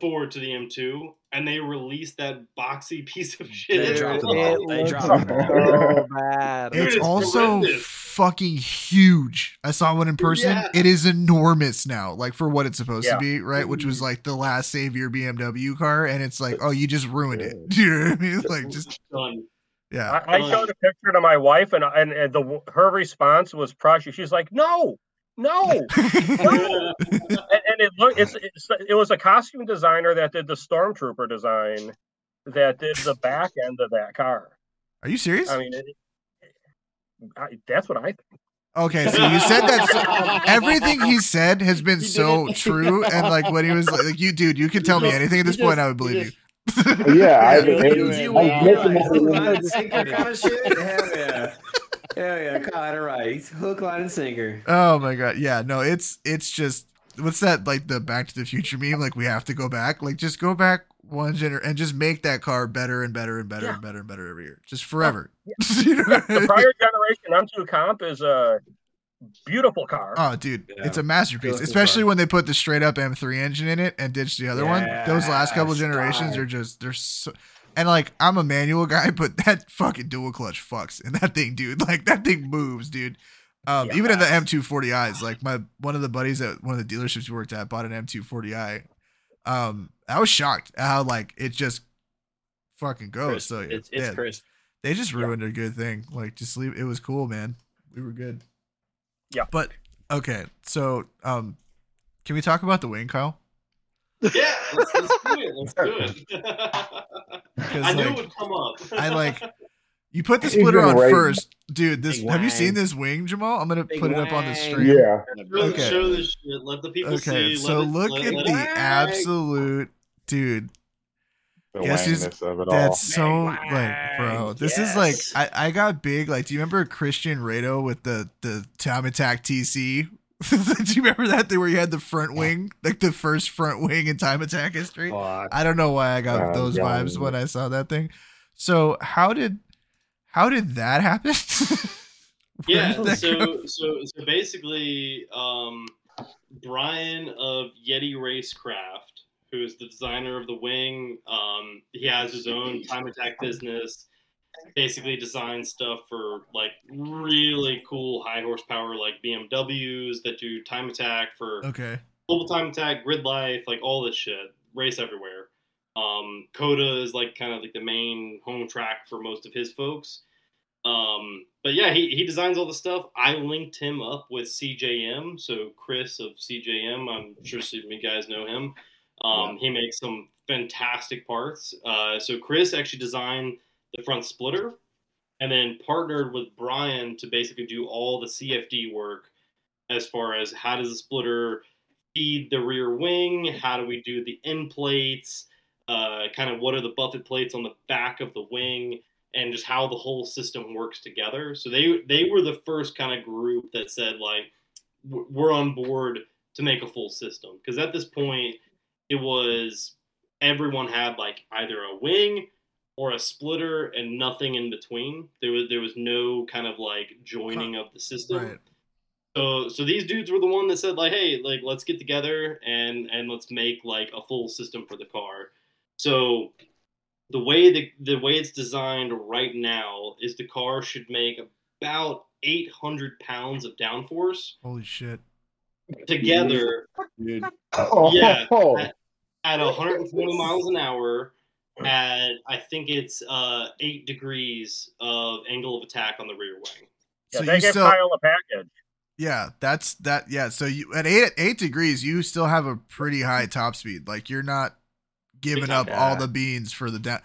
forward to the M2, and they released that boxy piece of shit. They dropped it. So bad. It's also fucking huge. I saw one in person. Yeah. It is enormous now, like for what it's supposed to be, right? Which was like the last save your BMW car, and it's like, oh, you just ruined it. Do you know what I mean? Like, just done. Yeah. I showed a picture to my wife, and her response was probably, she's like, no. And it was a costume designer that did the Stormtrooper design that did the back end of that car. Are you serious? I mean. That's what I think. Okay, so you said that everything he said has been so true, and like when he was like, you can tell me anything at this point, I would believe you. Yeah, yeah, caught it right. Hook, line, and sinker. Oh my god, yeah, no, it's just what's that like the Back to the Future meme? Like we have to go back, like just go back. One generation and just make that car better and better and better and better and better every year, just forever. Yeah. You know? The prior generation M2 Comp is a beautiful car. Oh, dude, it's a masterpiece, beautiful especially car. When they put the straight up M3 engine in it and ditched the other one. Those last couple generations are just and like I'm a manual guy, but that fucking dual clutch fucks, and that thing, dude, like that thing moves, dude. Even in the M240Is, like one of the buddies at one of the dealerships we worked at bought an M240I. I was shocked at how like it just fucking goes. Chris, so it's Chris. They just ruined a good thing. Like just leave. It was cool, man. We were good. Yeah. But okay. So, can we talk about the wing, Kyle? Yeah. Let's do it. I knew it would come up. I like. You put the splitter on first, dude. Have you seen this wing, Jamal? I'm gonna put it up on the stream. Yeah. Okay. Show this shit. Let the people see. So absolute, dude. Bro. This is like I got big. Like, do you remember Christian Rado with the Tom Attack TC? Do you remember that thing where you had the front wing, like the first front wing in Time Attack history? Fuck. I don't know why I got those vibes when I saw that thing. So how did that happen? So basically, Brian of Yeti Racecraft, who is the designer of the wing, he has his own Time Attack business. Basically, designs stuff for like really cool high horsepower like BMWs that do Time Attack for global Time Attack, grid life, like all this shit, race everywhere. Coda is like kind of like the main home track for most of his folks. But yeah, he designs all the stuff. I linked him up with CJM. So Chris of CJM, I'm sure some of you guys know him. He makes some fantastic parts. So Chris actually designed the front splitter and then partnered with Brian to basically do all the CFD work as far as how does the splitter feed the rear wing? How do we do the end plates? Kind of what are the buffet plates on the back of the wing? And just how the whole system works together. So they were the first kind of group that said, like, we're on board to make a full system. Because at this point, it was everyone had, like, either a wing or a splitter and nothing in between. There was no kind of, like, joining of the system. Right. So these dudes were the one that said, like, hey, like, let's get together and let's make, like, a full system for the car. So the way it's designed right now is the car should make about 800 pounds of downforce. Holy shit. Together. Dude. Yeah. At 120 miles an hour at, I think it's 8 degrees of angle of attack on the rear wing. Yeah, so they can pile a package. Yeah, that's that. Yeah. So you at eight degrees, you still have a pretty high top speed. Like you're not giving up all the beans for the down.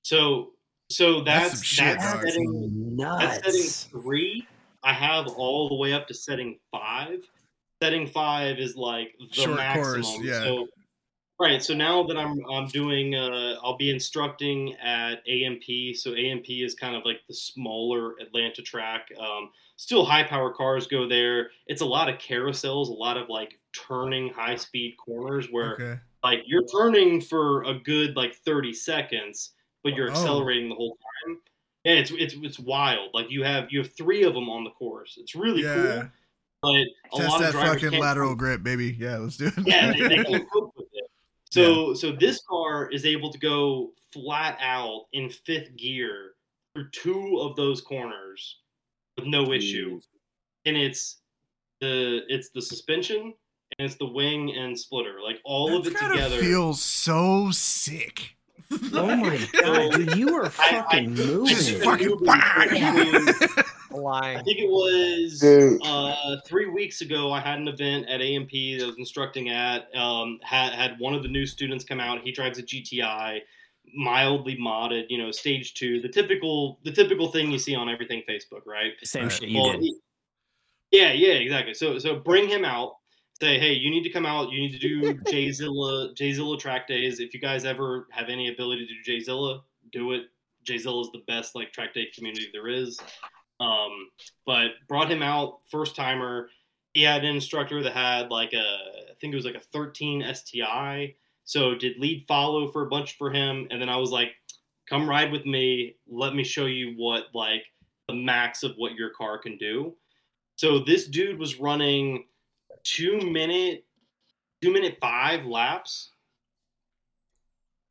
So that's shit, that's setting 3. I have all the way up to setting 5. Setting 5 is like the short maximum. Course, yeah. So, right. So now that I'm doing, I'll be instructing at AMP. So AMP is kind of like the smaller Atlanta track. Still high power cars go there. It's a lot of carousels, a lot of like turning high speed corners where. Okay. Like you're turning for a good like 30 seconds, but you're accelerating the whole time. Yeah, it's wild. Like you have 3 of them on the course. It's really cool. But a lot of drivers fucking lateral grip, baby. Yeah, let's do it. Yeah, they can't cope with it. So this car is able to go flat out in 5th gear through 2 of those corners with no issue. And it's the suspension. And it's the wing and splitter, like all that of it together. It feels so sick. Oh my god, dude, you were fucking moving. Just fucking lying. I think it was 3 weeks ago. I had an event at AMP that I was instructing at. Had one of the new students come out. He drives a GTI, mildly modded, you know, stage 2, the typical thing you see on everything Facebook, right? Same shit. Yeah, exactly. So bring him out. Say, hey, you need to come out. You need to do Jayzilla track days. If you guys ever have any ability to do Jayzilla, do it. Jayzilla is the best like track day community there is. But brought him out, first timer. He had an instructor that had like I think it was like a 13 STI. So did lead follow for a bunch for him, and then I was like, come ride with me. Let me show you what like the max of what your car can do. So this dude was running 2:05 laps.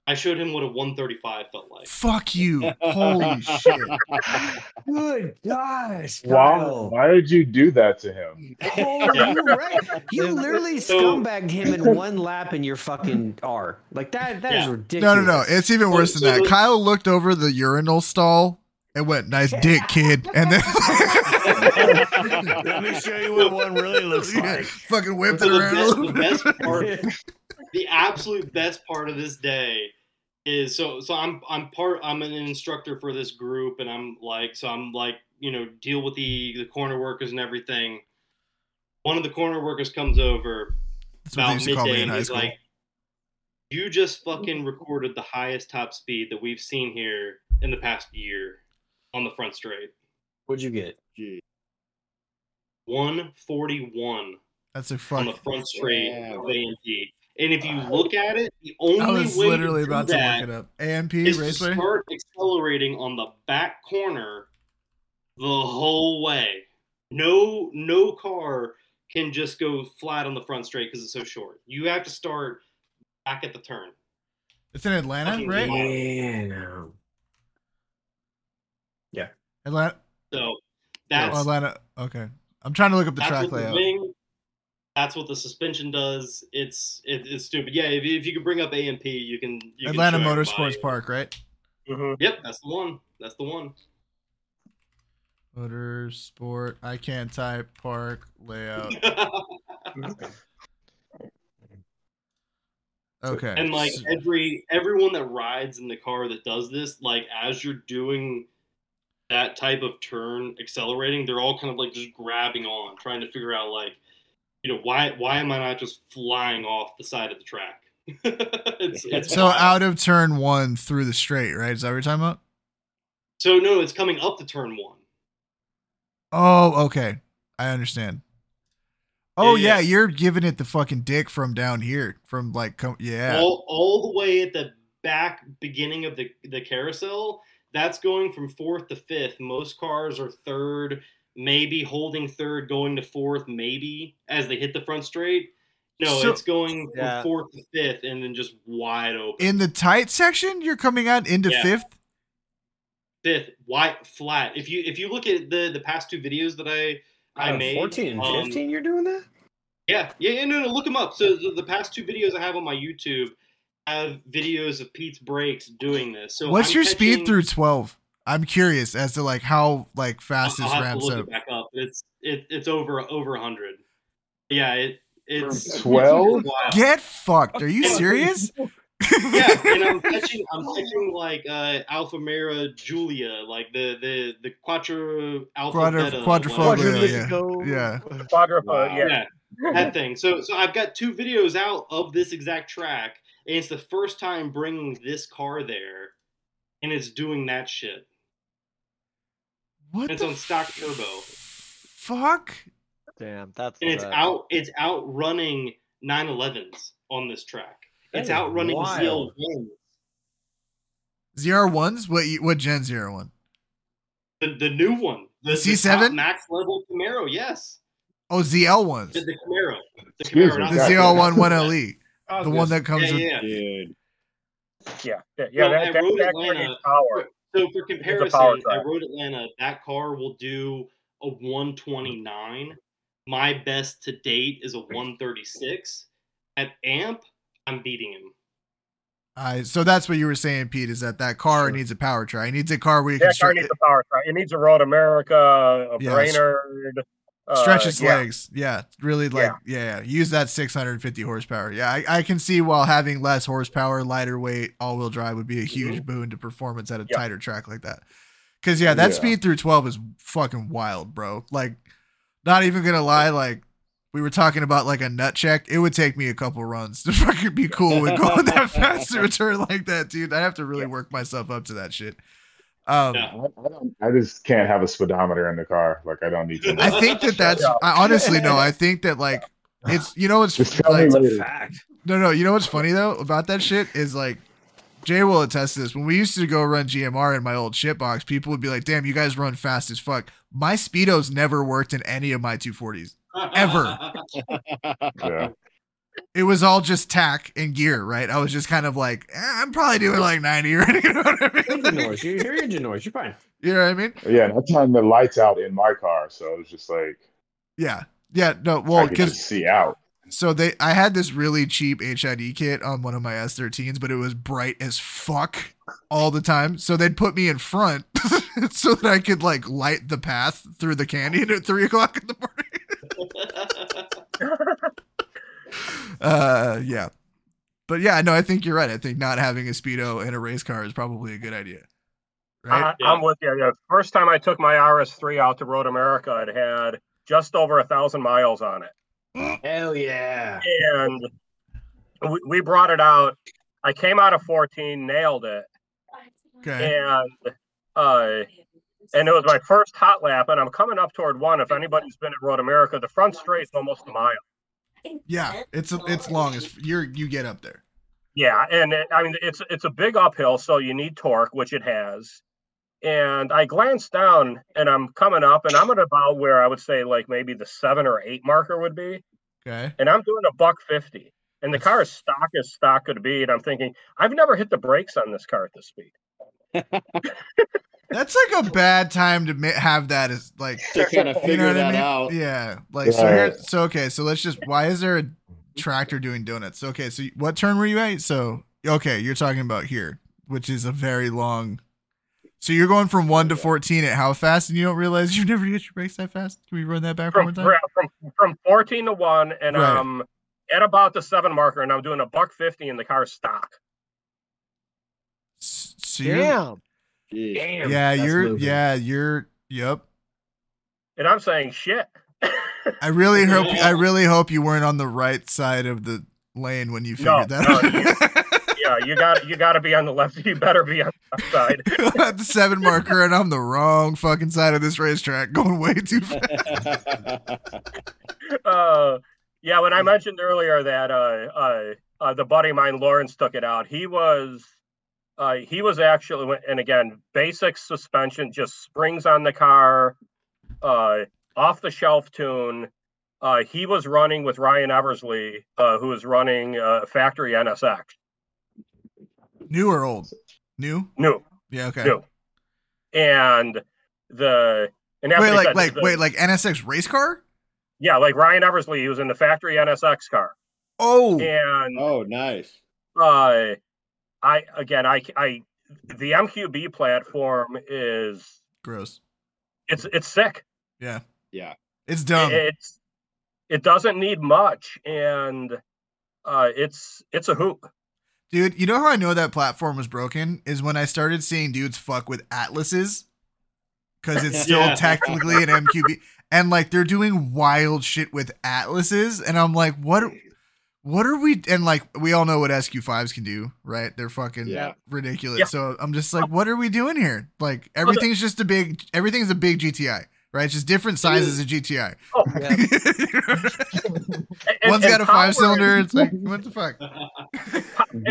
I showed him what a 135 felt like. Fuck you. Holy shit. Good gosh. Wow. Why did you do that to him? Oh, you're right. You literally scumbagged him in one lap in your fucking R. Like that is ridiculous. No. It's even worse than that. Kyle looked over the urinal stall and went, nice dick, kid. And then let me show you what one really looks like. Fucking whipped it around. The absolute best part of this day is so I'm an instructor for this group, and I'm like, you know, deal with the corner workers and everything. One of the corner workers comes over about midday and he's like, you just fucking recorded the highest top speed that we've seen here in the past year on the front straight. What'd you get? 141. That's a fucking on the front straight of AMP. And if you look at it, the only way to look it up. AMP is raceway? To start accelerating on the back corner the whole way. No car can just go flat on the front straight because it's so short. You have to start back at the turn. It's in Atlanta, right? Atlanta. Yeah. Atlanta. So that's Atlanta. Okay. I'm trying to look up the track layout. That's what the suspension does. It's stupid. Yeah. If you can bring up AMP, you can Atlanta Motorsports Park, right? Mm-hmm. Yep. That's the one. Motorsport. I can't type. Park layout. Okay. And like everyone that rides in the car that does this, like as you're doing that type of turn, accelerating, they're all kind of like just grabbing on, trying to figure out like, you know, why am I not just flying off the side of the track? It's so wild. Out of turn one through the straight, right? Is that what you're talking about? So no, it's coming up to turn one. Oh, okay. I understand. Oh yeah, you're giving it the fucking dick from down here, from like all the way at the back beginning of the carousel. That's going from fourth to fifth. Most cars are third, maybe holding third, going to fourth, maybe as they hit the front straight. No, so, it's going from fourth to fifth, and then just wide open. In the tight section, you're coming out into fifth, wide, flat. If you look at the past two videos that I made 14 and 15, you're doing that? Yeah. No, look them up. So the past two videos I have on my YouTube have videos of Pete's brakes doing this. So what's speed through 12? I'm curious as to like how like fast this ramps up. It back up. It's over 100. Yeah, it's 12. Get fucked. Are you serious? Yeah, and I'm catching like Alfa Mera Julia, like the Quattro Alpha Quadrifoglio, that thing. So I've got two videos out of this exact track, and it's the first time bringing this car there, and it's doing that shit. What? And it's on stock turbo. Fuck. Damn, that's. And it's outrunning 911s on this track. It's outrunning wild. ZR1s. ZR1s? What gen ZR1? The new one. The C7? Max level Camaro, yes. Oh, ZL1s. The Camaro. The ZL1 1LE. The one that comes with... Dude. Yeah. Well, that Atlanta, is power. So for comparison, at Road Atlanta, that car will do a 129. My best to date is a 136. At AMP, I'm beating him. So that's what you were saying, Pete, is that car needs a power try. It needs a car where you can needs a power try. It needs a Road America, a Brainerd. Stretch its legs. Yeah. Really use that 650 horsepower. Yeah. I can see while having less horsepower, lighter weight, all-wheel drive would be a huge boon to performance at a tighter track like that. Because, speed through 12 is fucking wild, bro. Like, not even going to lie, like, we were talking about like a nut check. It would take me a couple runs to fucking be cool with going that fast to a turn like that, dude. I have to really work myself up to that shit. I just can't have a speedometer in the car. Like I don't need to. I think that's. I honestly no. I think that like it's. You know what's like, a fact. No. You know what's funny though about that shit is like. Jay will attest to this. When we used to go run GMR in my old shitbox, people would be like, damn, you guys run fast as fuck. My speedos never worked in any of my 240s. Ever. Yeah. It was all just tack and gear, right? I was just kind of like, I'm probably doing like 90 or anything. You know what I mean? You hear engine noise. You're fine. You know what I mean? Yeah, I turned the lights out in my car, so it was just like... Yeah, no, well... I could just see out. So I had this really cheap HID kit on one of my S13s, but it was bright as fuck all the time. So they'd put me in front so that I could like light the path through the canyon at 3:00 in the morning. But yeah, no, I think you're right. I think not having a speedo in a race car is probably a good idea. Right? I'm with you. The first time I took my RS3 out to Road America, it had just over 1,000 miles on it. Hell yeah. And we brought it out. I came out of 14, nailed it. Okay. And it was my first hot lap, and I'm coming up toward one. If anybody's been at Road America, the front straight's almost a mile. Yeah, it's long as you get up there. Yeah, and it's a big uphill, so you need torque, which it has. And I glanced down, and I'm coming up, and I'm at about where I would say like maybe the 7 or 8 marker would be. Okay. And I'm doing a 150, and the car is stock as stock could be. And I'm thinking, I've never hit the brakes on this car at this speed. That's like a bad time to have that as like to kind of figure that out. Yeah, like so. So let's just. Why is there a tractor doing donuts? Okay, so what turn were you at? So okay, you're talking about here, which is a very long. So you're going from 1 to 14 at how fast, and you don't realize you've never hit your brakes that fast? Can we run that back one more time? From 14 to 1, and right. At about the 7 marker, and I'm doing a $150 in the car's stock. So Damn. Yep. And I'm saying shit. I really hope you weren't on the right side of the lane when you figured that out. You gotta be on the left. You better be on the left side. At the 7 marker, and I'm the wrong fucking side of this racetrack, going way too fast. When I mentioned earlier that the buddy of mine, Lawrence, took it out, he was actually, and again, basic suspension, just springs on the car, off the shelf tune. He was running with Ryan Eversley, who was running factory NSX. New or old? New. Yeah. Okay. New. And like NSX race car? Yeah, like Ryan Eversley, he was in the factory NSX car. Oh. And nice. I the MQB platform is gross. It's sick. Yeah. Yeah. It's dumb. It doesn't need much, and it's a hoop. Dude, you know how I know that platform was broken is when I started seeing dudes fuck with Atlases, because it's still technically an MQB, and like they're doing wild shit with Atlases, and I'm like, what are we? And like we all know what SQ5s can do, right? They're fucking ridiculous. Yeah. So I'm just like, what are we doing here? Like everything's a big GTI, right? Just different sizes of GTI. Oh, yeah. And, one's got a 5-cylinder. It's like, what the fuck? Do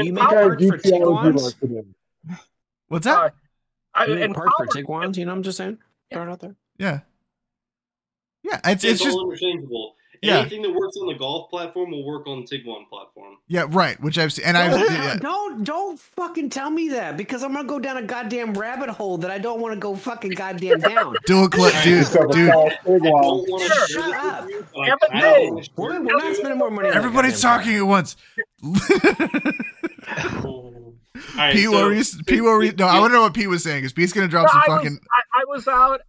you make our GTI for what's that? And parts for Tiguan's, you know what I'm just saying? Yeah. Throwing out there. Yeah. Yeah, it's just interchangeable. Yeah. Anything that works on the golf platform will work on the Tiguan platform. Yeah, right. Which I've seen. And don't fucking tell me that, because I'm gonna go down a goddamn rabbit hole that I don't want to go fucking goddamn down. Dual clutch, dude. Shut up. We're not spending more money. Everybody's talking at once. Right, Pete, I want to know what Pete was saying, because Pete's gonna drop some fucking. I was out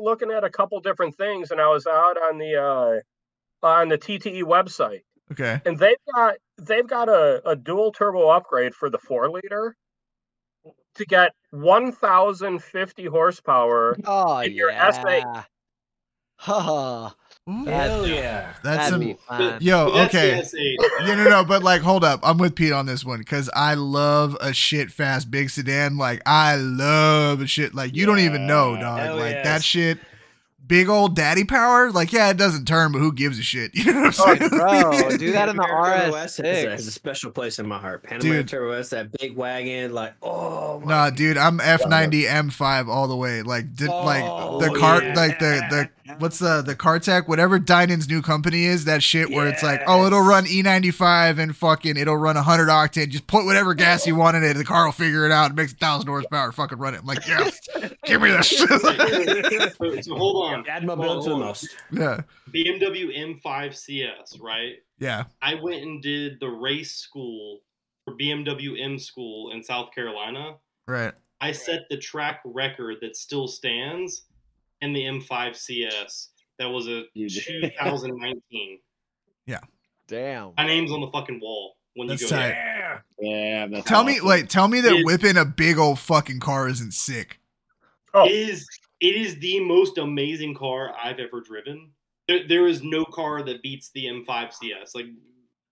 looking at a couple different things, and I was out on the TTE website. Okay. And they've got a dual turbo upgrade for the 4-liter to get 1,050 horsepower in your S8. Ha. Hell yeah. That'd be fun. Yo, okay. No, but like, hold up. I'm with Pete on this one, because I love a shit fast big sedan. Like, I love a shit. Like, you don't even know, dog. Like, that shit. Big old daddy power, like, it doesn't turn, but who gives a shit? You know what I'm saying? Bro, do that in the RS6. It's a special place in my heart. Panamera Turbo S, that big wagon, like, dude, I'm F90 M5 all the way. Like, what's the Carbotech, whatever Dinan's new company is, that shit where it's like, it'll run E95 and fucking it'll run 100 octane. Just put whatever gas you want in it, the car will figure it out. It makes 1,000 horsepower. Fucking run it. I'm like, give me that shit. So hold on. Add mobility to the most. Yeah. BMW M5 CS, right? Yeah. I went and did the race school for BMW M School in South Carolina. Right. I set the track record that still stands in the M5 CS. That was a 2019. Yeah. Damn. My name's on the fucking wall. When that's you go there. Yeah. That's tell me that whipping a big old fucking car isn't sick. It is the most amazing car I've ever driven. There is no car that beats the M5 CS, like,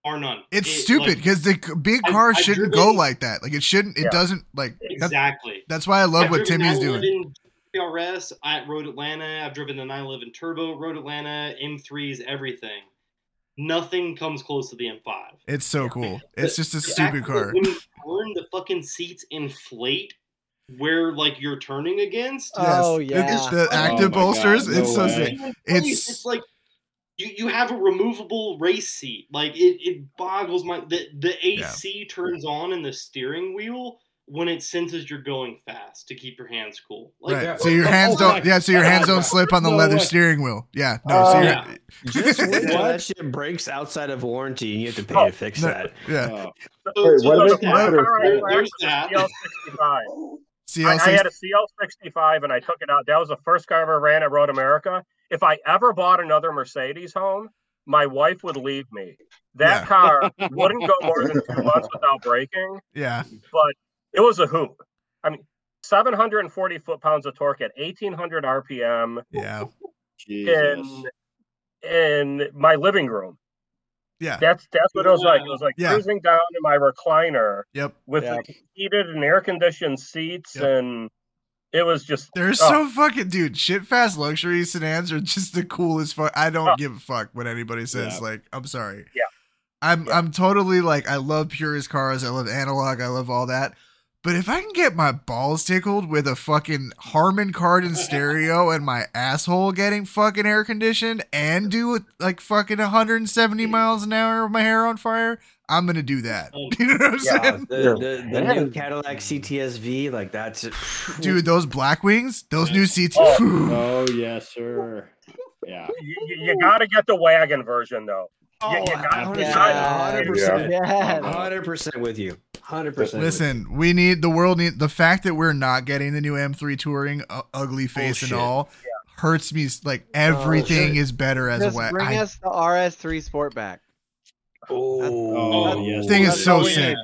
bar none. It's stupid, because like, the big car shouldn't go like that. Like, it shouldn't. It doesn't. Like, exactly. That's why I love what Timmy's doing. GT3 RS at Road Atlanta. I've driven the 911 Turbo, Road Atlanta, M3s, everything. Nothing comes close to the M5. It's so cool. It's just a stupid car. When you turn, the fucking seats inflate where like you're turning against. The active bolsters. God, it's so sick. It's like you have a removable race seat. Like it boggles my the AC turns on in the steering wheel when it senses you're going fast to keep your hands cool. Like, right. So your hands don't. Yeah. So your hands don't slip on the leather steering wheel. Yeah. No. Just wait till that shit breaks outside of warranty, and you have to pay to fix that. Yeah. Wait, what is that? There's that. I had a CL65 and I took it out. That was the first car I ever ran at Road America. If I ever bought another Mercedes home, my wife would leave me. That car wouldn't go more than 2 months without braking. Yeah. But it was a hoop. I mean, 740 foot-pounds of torque at 1,800 RPM. Yeah. In my living room. Yeah. That's what it was like. It was like cruising down in my recliner. Yep. With heated and air-conditioned seats and... It was just... They're so fucking... Dude, shit-fast luxury sedans are just the coolest fuck. I don't give a fuck what anybody says. Like, I'm sorry. Yeah. I'm totally like, I love purist cars. I love analog. I love all that. But if I can get my balls tickled with a fucking Harman Kardon stereo and my asshole getting fucking air-conditioned and do like fucking 170 miles an hour with my hair on fire... I'm going to do that. You know what I'm saying? The new Cadillac CTS-V, like that's... Dude, those Black Wings, those new CTS... Oh, yes, sir. Yeah. You got to get the wagon version, though. Oh, you gotta, 100%. Yeah. 100% with you. 100%. Listen, we need... The world needs... The fact that we're not getting the new M3 Touring, ugly face and all... Yeah. Hurts me. Like, everything is better as a wagon. Bring us the RS3 Sport back. That thing is so sick.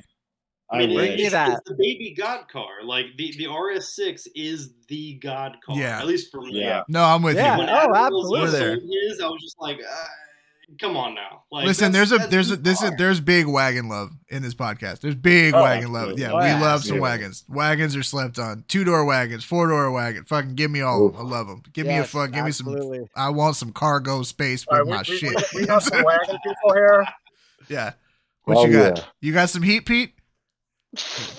I mean, it's the baby god car. Like the RS6 is the god car. Yeah. At least for me. Yeah. No, I'm with you. When absolutely. I was just like, come on now. Like, listen, there's big wagon love in this podcast. There's big wagon love. Yeah, we love some wagons. Wagons are slept on. 2-door wagons, 4-door wagon. Fucking give me all of them. I love them. Give me a fuck. Give me some. I want some cargo space with my shit. We got some wagon people here. Yeah. What you got? Yeah. You got some heat, Pete?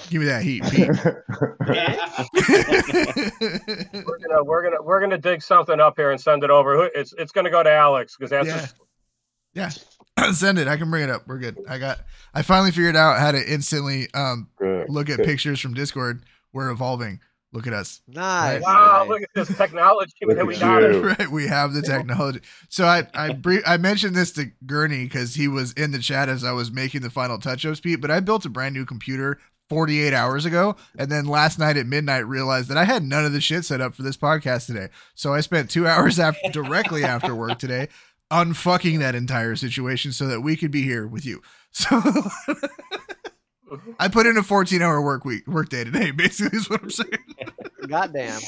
Give me that heat, Pete. We're gonna dig something up here and send it over. It's gonna go to Alex because that's send it. I can bring it up. We're good. I finally figured out how to instantly look at pictures from Discord. We're evolving. Look at us. Nice. Right? Wow, look at this technology. We got it. Right, we have the technology. So I mentioned this to Gurney because he was in the chat as I was making the final touch-ups, Pete, but I built a brand new computer 48 hours ago, and then last night at midnight realized that I had none of the shit set up for this podcast today. So I spent 2 hours directly after work today unfucking that entire situation so that we could be here with you. So... I put in a 14-hour work day today, basically is what I'm saying. Goddamn.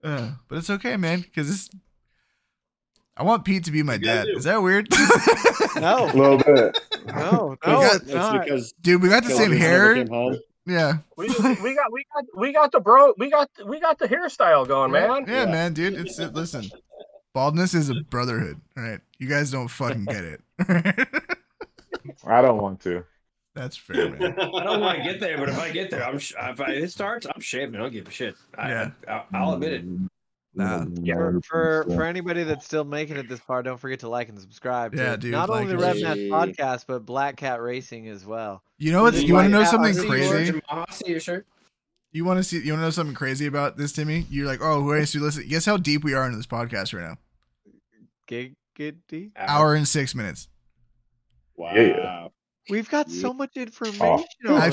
But it's okay, man, because I want Pete to be my dad. Is that weird? No. A little bit. No, dude, we got the same hair. Yeah. We got the hairstyle going, man. Yeah, man, dude. It's listen. Baldness is a brotherhood. All right. You guys don't fucking get it. I don't want to. That's fair, man. I don't want to get there, but if I get there, I'm shaving. I don't give a shit. I'll admit it. Nah. Yeah. For anybody that's still making it this far, don't forget to like and subscribe. Yeah, dude. Not only the Revnat podcast, but Black Cat Racing as well. You know what? You want to know something crazy? I'll see your shirt. You want to know something crazy about this, Timmy? You're like, oh, who else you listen? Guess how deep we are into this podcast right now? Get deep. Hour and 6 minutes. Wow. Yeah. We've got so much information. I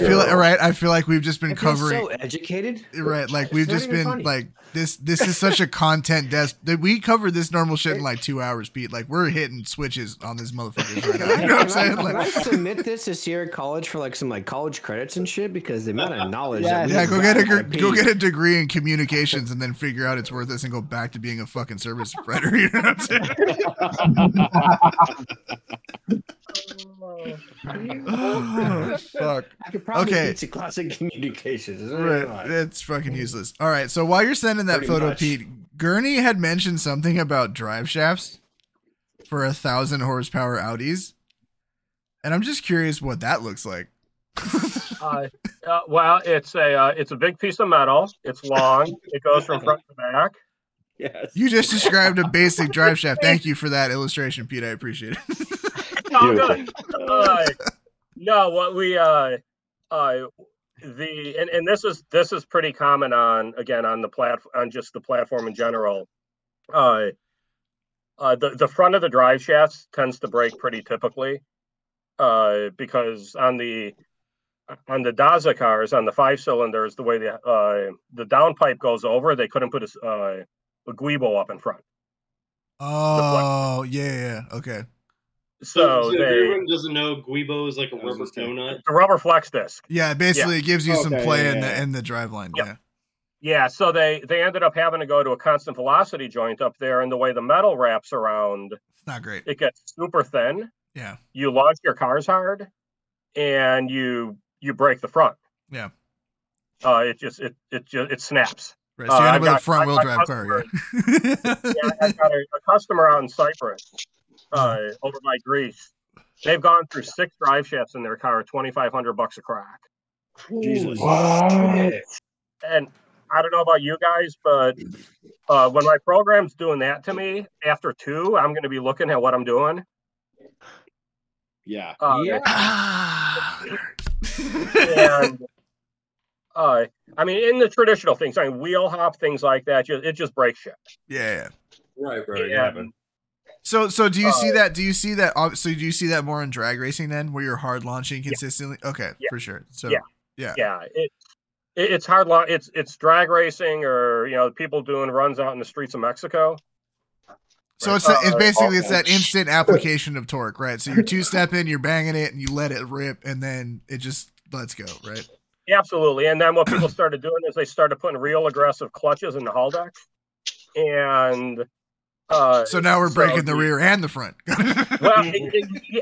feel like we've just been covering. So educated, right? Like we've just been funny. Like this is such a content desk that we cover this normal shit in like 2 hours, Pete. Like we're hitting switches on this motherfucker right now. You know what I'm saying? Like, I submit this to Sierra College for like some like college credits and shit because the amount of knowledge. Go get a degree in communications and then figure out it's worthless and go back to being a fucking service provider. You know what I'm saying? Oh, fuck. I could probably teach the classic communications. Isn't right. It's fucking useless. All right. So while you're sending that photo, Pete, Gurney had mentioned something about drive shafts for 1,000 horsepower Audis. And I'm just curious what that looks like. Well, it's a big piece of metal. It's long. It goes from front to back. Yes. You just described a basic drive shaft. Thank you for that illustration, Pete. I appreciate it. Oh, good. No, what we this is pretty common on just the platform in general. The front of the drive shafts tends to break pretty typically because on the on the Daza cars, on the five cylinders, the way the downpipe goes over, they couldn't put a Guibo up in front. Oh, yeah. Okay. So everyone doesn't know Guibo is like a rubber donut. The rubber flex disc. Yeah, basically it gives you some play in the driveline. Yep. Yeah. Yeah, so they ended up having to go to a constant velocity joint up there, and the way the metal wraps around, it's not great. It gets super thin. Yeah. You launch your cars hard, and you break the front. Yeah. It just snaps. Right, so you end up with a front wheel drive car. Yeah, I got a customer out in Cyprus over by Greece. They've gone through 6 drive shafts in their car at $2,500 a crack. Jesus. What? And I don't know about you guys, but when my program's doing that to me, after 2, I'm going to be looking at what I'm doing. Yeah. And, I mean, in the traditional things, I mean, wheel hop, things like that, it just breaks shit. Yeah. Right, bro. Yeah. So do you see that? Do you see that more in drag racing then, where you're hard launching consistently? Yeah. Okay, for sure. So yeah. It's hard. It's drag racing, or people doing runs out in the streets of Mexico. So it's basically it's that instant application of torque, right? So you're 2-step in, you're banging it, and you let it rip, and then it just lets go, right? Absolutely. And then what people started doing is they started putting real aggressive clutches in the hull deck, and so now we're breaking the rear and the front.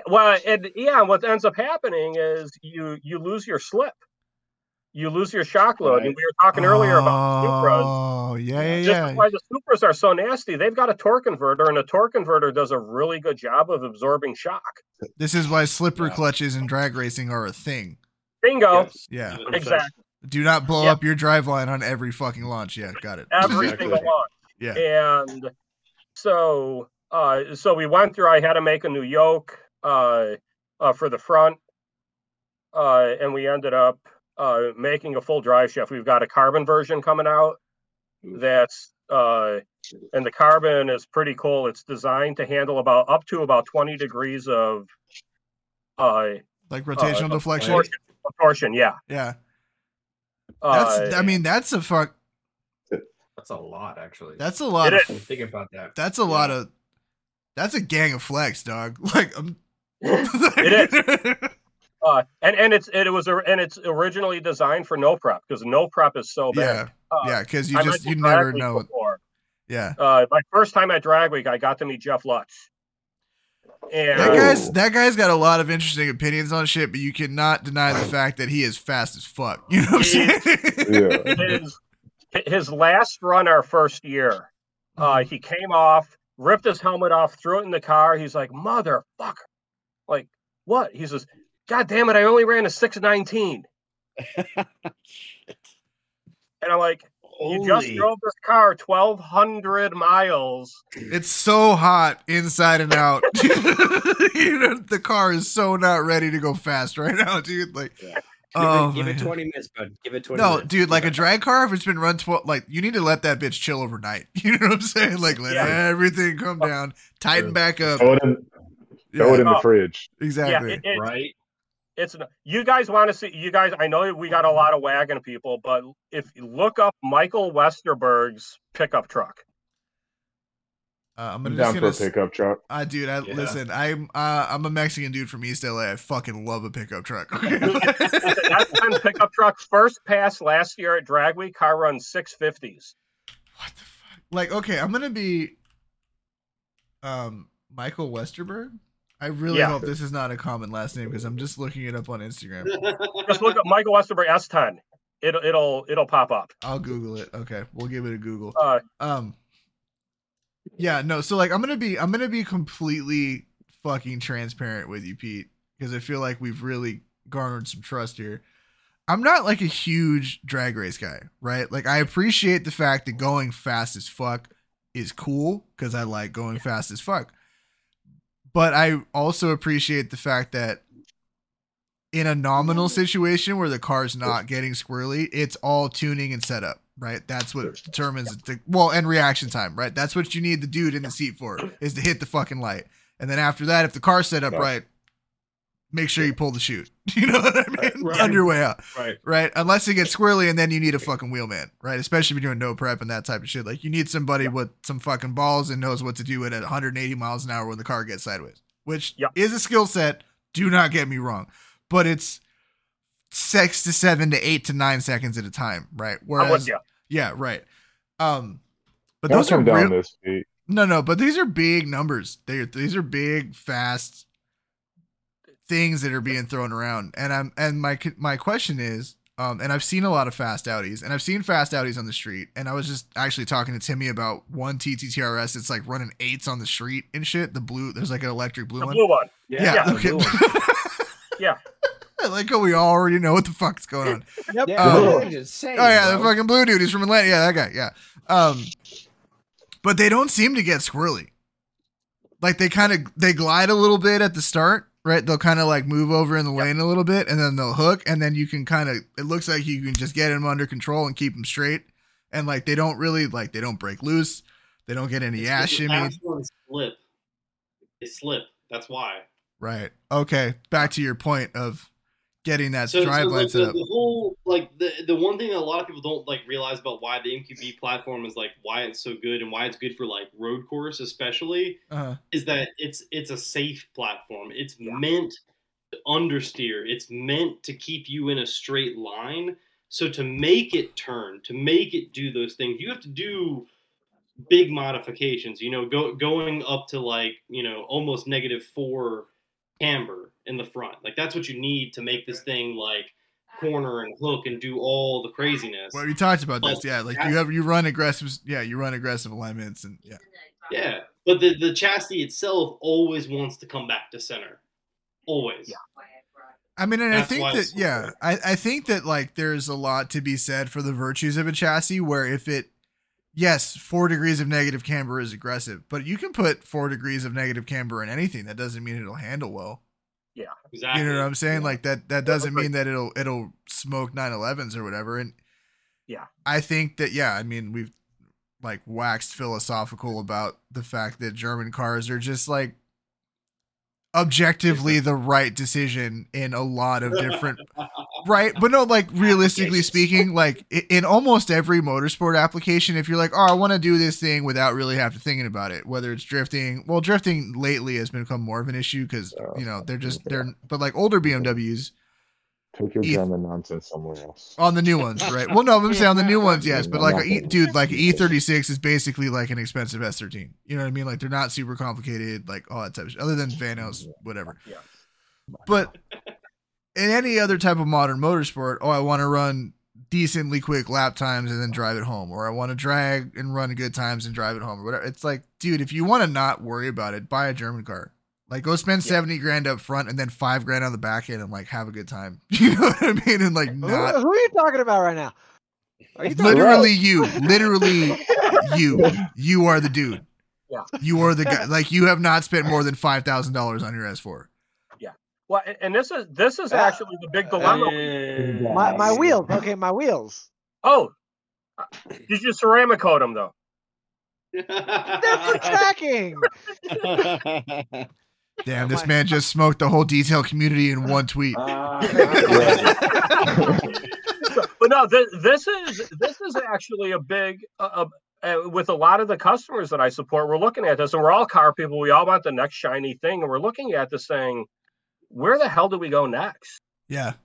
What ends up happening is you lose your slip. You lose your shock load. Right. And we were talking earlier about Supras. Oh, yeah. Just why the Supras are so nasty. They've got a torque converter, and a torque converter does a really good job of absorbing shock. This is why slipper clutches in drag racing are a thing. Bingo. Yes. Yeah. Exactly. Do not blow up your driveline on every fucking launch. Yeah, got it. Every single launch. Yeah. And so we went through, I had to make a new yoke for the front, and we ended up making a full drive shaft. We've got a carbon version coming out. That's and the carbon is pretty cool. It's designed to handle up to about 20 degrees of like rotational deflection, torsion. Yeah. That's a fuck. That's a lot, actually. That's a lot. Think about that. That's a lot of. That's a gang of flex, dog. Like it is. And it's originally designed for no prep, because no prep is so bad. Yeah, because you never know. Yeah. My first time at Drag Week, I got to meet Jeff Lutz. And that guy's got a lot of interesting opinions on shit, but you cannot deny the fact that he is fast as fuck. You know what I'm saying? His last run, our first year, he came off, ripped his helmet off, threw it in the car. He's like, motherfucker. Like, what? He says, God damn it, I only ran a 619. And I'm like, you just drove this car 1,200 miles. It's so hot inside and out. The car is so not ready to go fast right now, dude. Like, give it 20 minutes, bud. Give it 20 minutes. No, dude, like a drag car, if it's been run 12, like, you need to let that bitch chill overnight. You know what I'm saying? Like, let everything come down, tighten back up. Throw it in the fridge. Exactly. Right. It's you guys want to see I know we got a lot of wagon people, but if you look up Michael Westerberg's pickup truck, I'm down for a pickup truck. Listen, I'm a Mexican dude from East LA. I fucking love a pickup truck. That's been pickup truck first pass last year at Drag Week. Car run 650s. What the fuck? Like, okay, I'm gonna be Michael Westerberg. I really hope this is not a common last name, because I'm just looking it up on Instagram. Just look up Michael Westerberg S10. It'll pop up. I'll Google it. Okay, we'll give it a Google. So like I'm gonna be completely fucking transparent with you, Pete, because I feel like we've really garnered some trust here. I'm not like a huge drag race guy, right? Like I appreciate the fact that going fast as fuck is cool, because I like going fast as fuck. But I also appreciate the fact that in a nominal situation where the car's not getting squirrely, it's all tuning and setup, right? That's what determines and reaction time, right? That's what you need the dude in the seat for, is to hit the fucking light. And then after that, if the car's set up right, make sure you pull the chute. You know what I mean? Right. On your way out. Right. Right. Unless it gets squirrely, and then you need a fucking wheelman, right? Especially if you're doing no prep and that type of shit. Like, you need somebody with some fucking balls and knows what to do at 180 miles an hour when the car gets sideways, which is a skill set. Do not get me wrong, but it's 6 to 7 to 8 to 9 seconds at a time. Right. Whereas, right. But those are down this feet. No, but these are big numbers. These are big, fast things that are being thrown around. And my question is, and I've seen a lot of fast Audis, and I've seen fast Audis on the street. And I was just actually talking to Timmy about one TTTRS. It's like running 8s on the street and shit. The blue, there's like an electric blue one. The blue one. Yeah. Okay. Blue one. Yeah. Like, oh, we already know what the fuck's going on. Yep. Yeah, the fucking blue dude. He's from Atlanta. Yeah, that guy. Yeah. But they don't seem to get squirrely. Like, they glide a little bit at the start, right? They'll kind of like move over in the lane a little bit, and then they'll hook, and then you can kind of, it looks like you can just get them under control and keep them straight. And like, they don't really, like, they don't break loose. They don't get any ass shimmy. They slip. That's why. Right. Okay. Back to your point of getting that drive lights up. The whole, like, the one thing that a lot of people don't like realize about why the MQB platform is like why it's so good and why it's good for like road course especially is that it's a safe platform. It's meant to understeer. It's meant to keep you in a straight line. So to make it turn, to make it do those things, you have to do big modifications. You know, going up to like, you know, almost -4 camber in the front. Like, that's what you need to make this thing like corner and hook and do all the craziness. Well, we talked about this, like you run aggressive alignments and but the chassis itself always wants to come back to center, always. I mean, and I think that like there's a lot to be said for the virtues of a chassis where if it, yes, 4 degrees of negative camber is aggressive, but you can put 4 degrees of negative camber in anything. That doesn't mean it'll handle well. Yeah, exactly. You know what I'm saying? Yeah. Like that doesn't mean that it'll smoke 911s or whatever. And I think that, I mean, we've like waxed philosophical about the fact that German cars are just like objectively the right decision in a lot of different right, but no, like realistically speaking, like in almost every motorsport application, if you're like, oh, I want to do this thing without really having to thinking about it, whether it's drifting. Well, drifting lately has become more of an issue because you know but like older BMWs, take your German nonsense somewhere else on the new ones, right? Well, no, I'm saying on the new ones, yes, but like like E36 is basically like an expensive S13. You know what I mean? Like, they're not super complicated, like all that type of shit, other than Vanos, whatever. Yeah. But in any other type of modern motorsport, oh, I want to run decently quick lap times and then drive it home, or I want to drag and run good times and drive it home, or whatever. It's like, dude, if you want to not worry about it, buy a German car. Like, go spend $70,000 up front and then $5,000 on the back end and like have a good time. You know what I mean? And like, not. Who are you talking about right now? Literally you. You are the dude. Yeah. You are the guy. Like, you have not spent more than $5,000 on your S4. Yeah. Well, and this is actually the big dilemma. My wheels. Okay, my wheels. Oh, did you ceramic coat them though? They're for tracking. Damn, this man just smoked the whole detail community in one tweet. But no, this is actually a big, with a lot of the customers that I support, we're looking at this, and we're all car people. We all want the next shiny thing, and we're looking at this thing, where the hell do we go next? Yeah.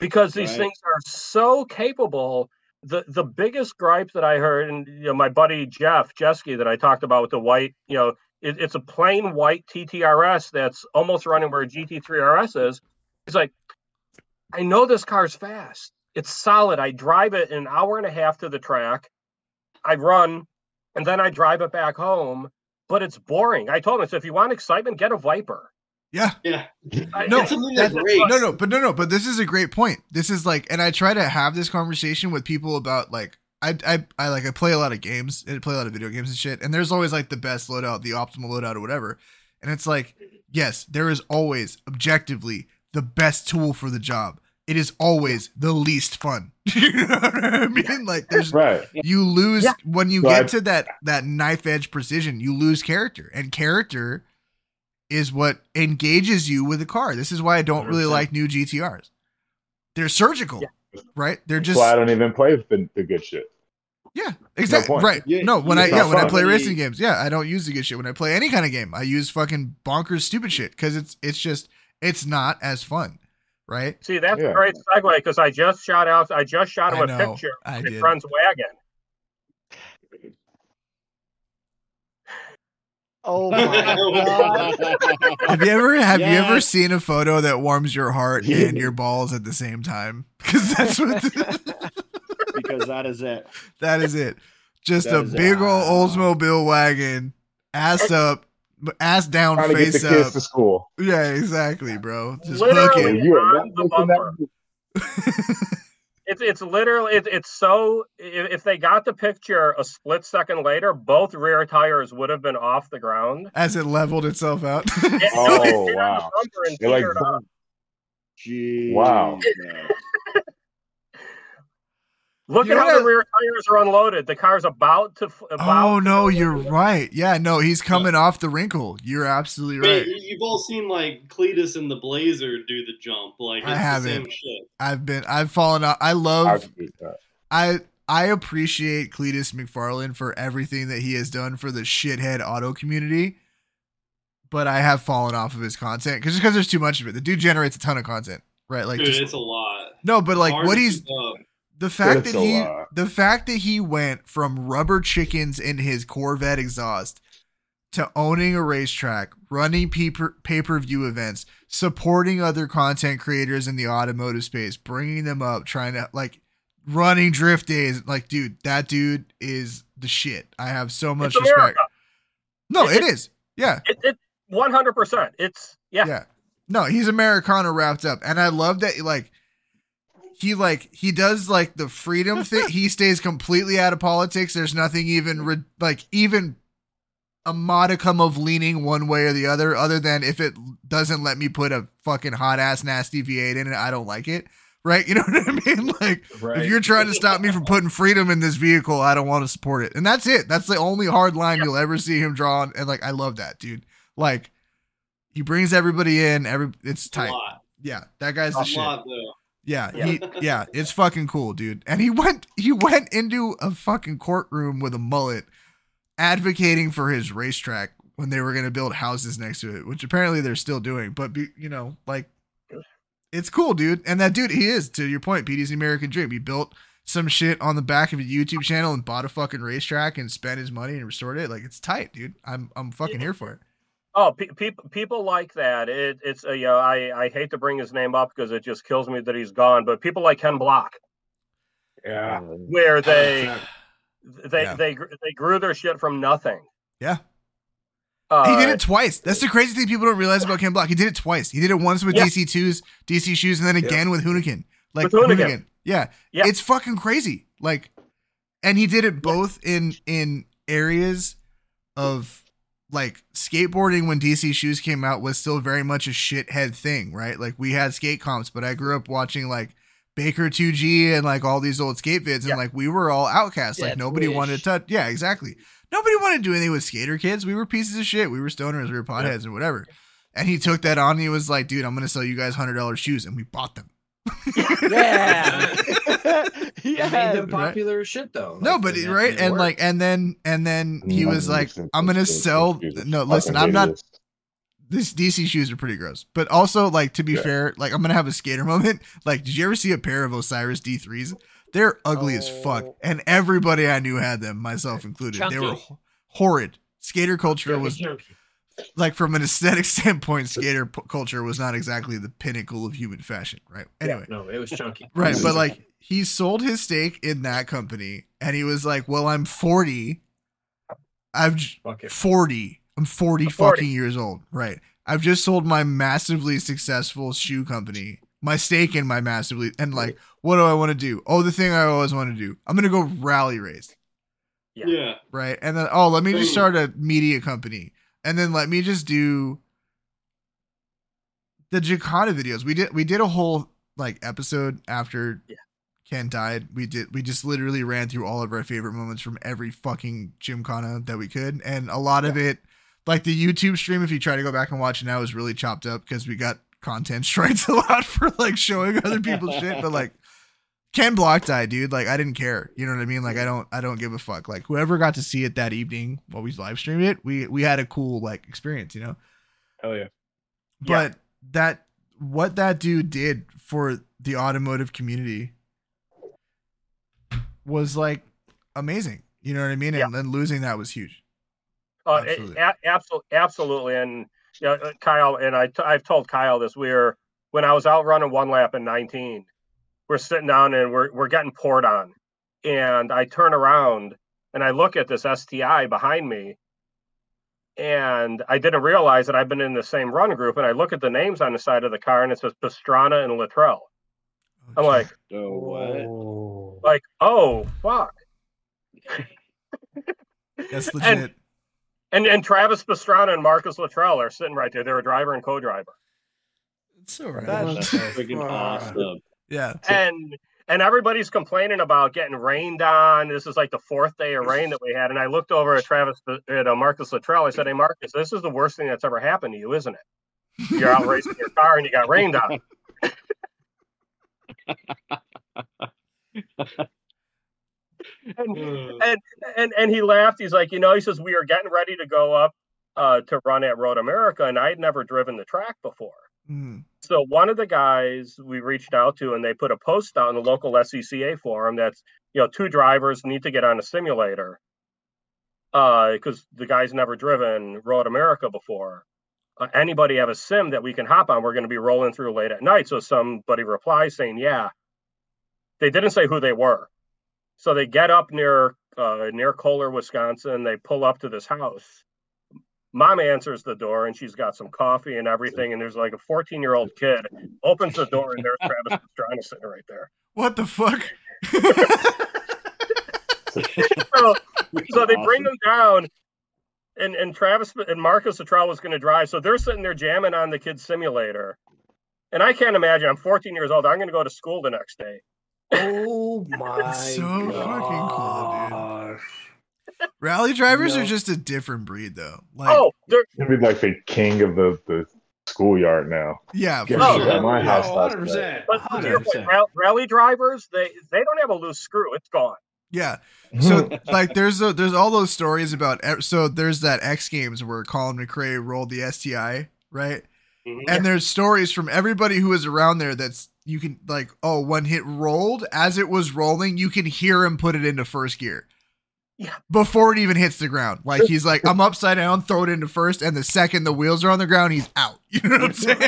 Because these things are so capable. The biggest gripe that I heard, and you know, my buddy Jeff Jeske that I talked about with the white, you know, it's a plain white TTRS that's almost running where a GT3 RS is. It's like, I know this car's fast. It's solid. I drive it an hour and a half to the track. I run, and then I drive it back home. But it's boring. I told him, so if you want excitement, get a Viper. Yeah. But this is a great point. This is like, and I try to have this conversation with people about like, I play a lot of games and play a lot of video games and shit. And there's always like the best loadout, the optimal loadout or whatever. And it's like, yes, there is always objectively the best tool for the job. It is always the least fun. You know what I mean? Like, there's you lose when you get to that knife edge precision, you lose character, and character is what engages you with the car. This is why I don't really like new GTRs. They're surgical, right? They're just. Well, I don't even play with the good shit. Yeah, exactly. No right. Yeah, no, when I play racing games, I don't use the good shit. When I play any kind of game, I use fucking bonkers stupid shit because it's not as fun, right? See, that's a great segue because I just shot him a picture of his friend's wagon. Oh my God. Have you ever seen a photo that warms your heart and your balls at the same time? Because that's what. Because that is it. That is it. Just that a big old Oldsmobile wagon, ass up, ass down, trying face to get the kids up. To school. Yeah, exactly, bro. Just literally on the bumper. It's literally it's so. If they got the picture a split second later, both rear tires would have been off the ground as it leveled itself out. Wow! They're like, geez. Wow. Look at how the rear tires are unloaded. The car's about to. Oh no, you're right. Yeah, no, he's coming off the wrinkle. You're absolutely right. Wait, you've all seen like Cletus and the Blazer do the jump. Like it's I haven't. The same shit. I've fallen off. I love. I appreciate Cletus McFarlane for everything that he has done for the shithead auto community, but I have fallen off of his content because there's too much of it. The dude generates a ton of content, right? Like, dude, it's a lot. No, but like what he's. The fact that he went from rubber chickens in his Corvette exhaust to owning a racetrack, running pay-per-view events, supporting other content creators in the automotive space, bringing them up, trying to like running drift days. Like, dude, that dude is the shit. I have so much respect. America. No, it is. Yeah. It's 100%. It's yeah. No, he's Americana wrapped up. And I love that. Like, He does like the freedom thing. He stays completely out of politics. There's nothing even a modicum of leaning one way or the other, other than if it doesn't let me put a fucking hot ass nasty V8 in it, I don't like it. Right? You know what I mean? Like if you're trying to stop me from putting freedom in this vehicle, I don't want to support it. And that's it. That's the only hard line you'll ever see him draw. And like, I love that dude. Like he brings everybody in. It's tight. Yeah. That guy's the shit. Yeah, it's fucking cool, dude. And he went into a fucking courtroom with a mullet advocating for his racetrack when they were going to build houses next to it, which apparently they're still doing. But, you know, like, it's cool, dude. And that dude, he is, to your point, Petey's the American Dream. He built some shit on the back of a YouTube channel and bought a fucking racetrack and spent his money and restored it. Like, it's tight, dude. I'm fucking here for it. Oh, people like that. It's you know, I hate to bring his name up because it just kills me that he's gone. But people like Ken Block, where they grew their shit from nothing. Yeah, he did it twice. That's the crazy thing people don't realize about Ken Block. He did it twice. He did it once with DC Shoes, and then again with Hoonigan. Like Hoonigan. Yeah, it's fucking crazy. Like, and he did it both in areas of. Like skateboarding when DC Shoes came out was still very much a shithead thing, right? Like we had skate comps, but I grew up watching like Baker 2G and like all these old skate vids, and like we were all outcasts. Like nobody wanted to touch. Yeah, exactly. Nobody wanted to do anything with skater kids. We were pieces of shit. We were stoners. We were potheads or whatever. And he took that on. And he was like, "Dude, I'm gonna sell you guys $100 shoes," and we bought them. It made them popular as shit though. Like, no, but and work. Like, and then he was like, "I'm gonna sell." No, listen, I'm not. This DC shoes are pretty gross, but also like to be fair, like I'm gonna have a skater moment. Like, did you ever see a pair of Osiris D3s? They're ugly as fuck, and everybody I knew had them, myself included. Chunky. They were horrid. Skater culture was. Like from an aesthetic standpoint, skater culture was not exactly the pinnacle of human fashion, right? Anyway, no, it was chunky, right? But like, he sold his stake in that company, and he was like, "Well, I'm 40. I'm 40 fucking years old, right? I've just sold my massively successful shoe company, my stake in my massively, and like, what do I want to do? Oh, the thing I always want to do. I'm gonna go rally race, right? And then let me just start a media company." And then let me just do the Gymkhana videos. We did a whole like episode after Ken died. We just literally ran through all of our favorite moments from every fucking Gymkhana that we could. And a lot of it, Like the YouTube stream, if you try to go back and watch it now, is really chopped up because we got content strikes a lot for like showing other people's shit. But like Ken Block died, dude. Like I didn't care. You know what I mean? Like I don't give a fuck. Like whoever got to see it that evening while we live streamed it, we had a cool like experience, you know? Hell yeah. But that what that dude did for the automotive community was like amazing. You know what I mean? And then losing that was huge. Absolutely. And you know, Kyle and I've told Kyle this. When I was out running one lap in 19, we're sitting down and we're getting poured on, and I turn around and I look at this STI behind me, and I didn't realize that I've been in the same run group. And I look at the names on the side of the car, and it says Pastrana and Littrell. I'm like, oh, what? Like, oh fuck. That's legit. And Travis Pastrana and Marcus Littrell are sitting right there. They're a driver and co-driver. It's all right. That's freaking awesome. Yeah. And everybody's complaining about getting rained on. This is like the fourth day of rain that we had. And I looked over at Marcus Littrell. I said, "Hey, Marcus, this is the worst thing that's ever happened to you, isn't it? You're out racing your car and you got rained on." And he laughed. He's like, you know, he says, "We are getting ready to go up to run at Road America," and I had never driven the track before. Mm. So one of the guys we reached out to, and they put a post on the local SCCA forum that's, you know, two drivers need to get on a simulator because the guy's never driven Road America before. Anybody have a sim that we can hop on? We're going to be rolling through late at night. So somebody replies saying, yeah. They didn't say who they were. So they get up near Kohler, Wisconsin. They pull up to this house. Mom answers the door, and she's got some coffee and everything. And there's like a 14-year-old kid opens the door, and there's Travis Pastrana sitting right there. What the fuck? so they bring them down, and Travis and Marcus Littrell was going to drive. So they're sitting there jamming on the kid's simulator. And I can't imagine. I'm 14 years old. I'm going to go to school the next day. Oh my! So gosh. Fucking cool, dude. Rally drivers are just a different breed, though. Like, they're gonna be like the king of the schoolyard now. Yeah, for sure. My house, 100%. But to your point, rally drivers, they don't have a loose screw. It's gone. Yeah. So like, there's all those stories about. So there's that X Games where Colin McRae rolled the STI, right? Mm-hmm. And there's stories from everybody who was around there that's. You can like, when it rolled, as it was rolling, you can hear him put it into first gear. Yeah. Before it even hits the ground. Like he's like, I'm upside down, throw it into first. And the second the wheels are on the ground, he's out. You know what I'm saying?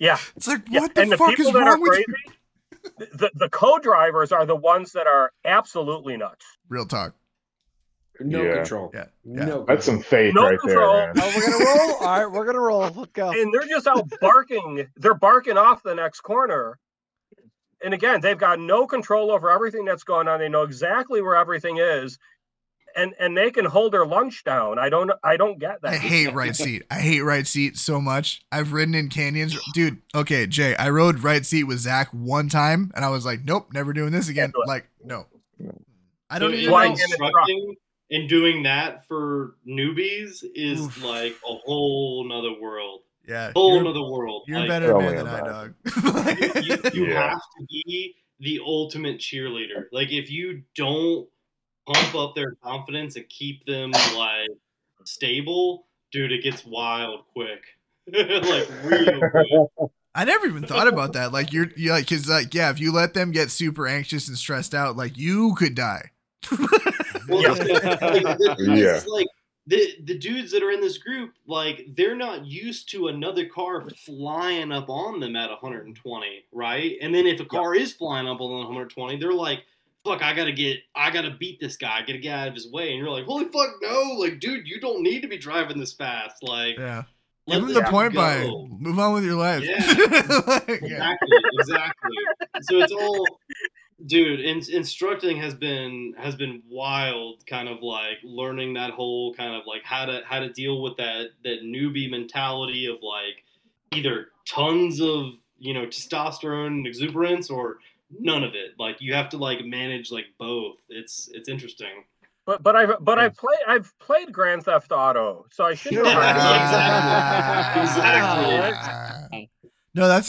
Yeah. It's like, what the fuck is wrong with you? The co-drivers are the ones that are absolutely nuts. Real talk. No control. Yeah. No control. That's some faith right control. There, man. Oh, we're gonna roll. All right, we're gonna roll. Let's go. And they're just out barking. They're barking off the next corner. And again, they've got no control over everything that's going on. They know exactly where everything is, and they can hold their lunch down. I don't get that. I hate right seat. I hate right seat so much. I've ridden in canyons, dude. Okay, Jay, I rode right seat with Zach one time, and I was like, nope, never doing this again. Like, no, I don't even know. And doing that for newbies is like a whole nother world. Yeah. Whole nother world. You're like, better man than I, dog. You have to be the ultimate cheerleader. Like if you don't pump up their confidence and keep them like stable, dude, it gets wild quick. Like real quick. I never even thought about that. Like you're like, cause like, yeah, if you let them get super anxious and stressed out, like you could die. Well, like the dudes that are in this group, like they're not used to another car flying up on them at 120, right? And then if a car is flying up on 120, they're like, "Fuck, I gotta beat this guy, I gotta get out of his way." And you're like, "Holy fuck, no! Like, dude, you don't need to be driving this fast." Like, give him the point by. Move on with your life. Yeah, exactly. So it's all. Dude, instructing has been wild, kind of like learning that whole kind of like how to deal with that newbie mentality of like either tons of, you know, testosterone and exuberance or none of it. Like you have to like manage like both. It's interesting. But I've played Grand Theft Auto, so I should know. Exactly. No, I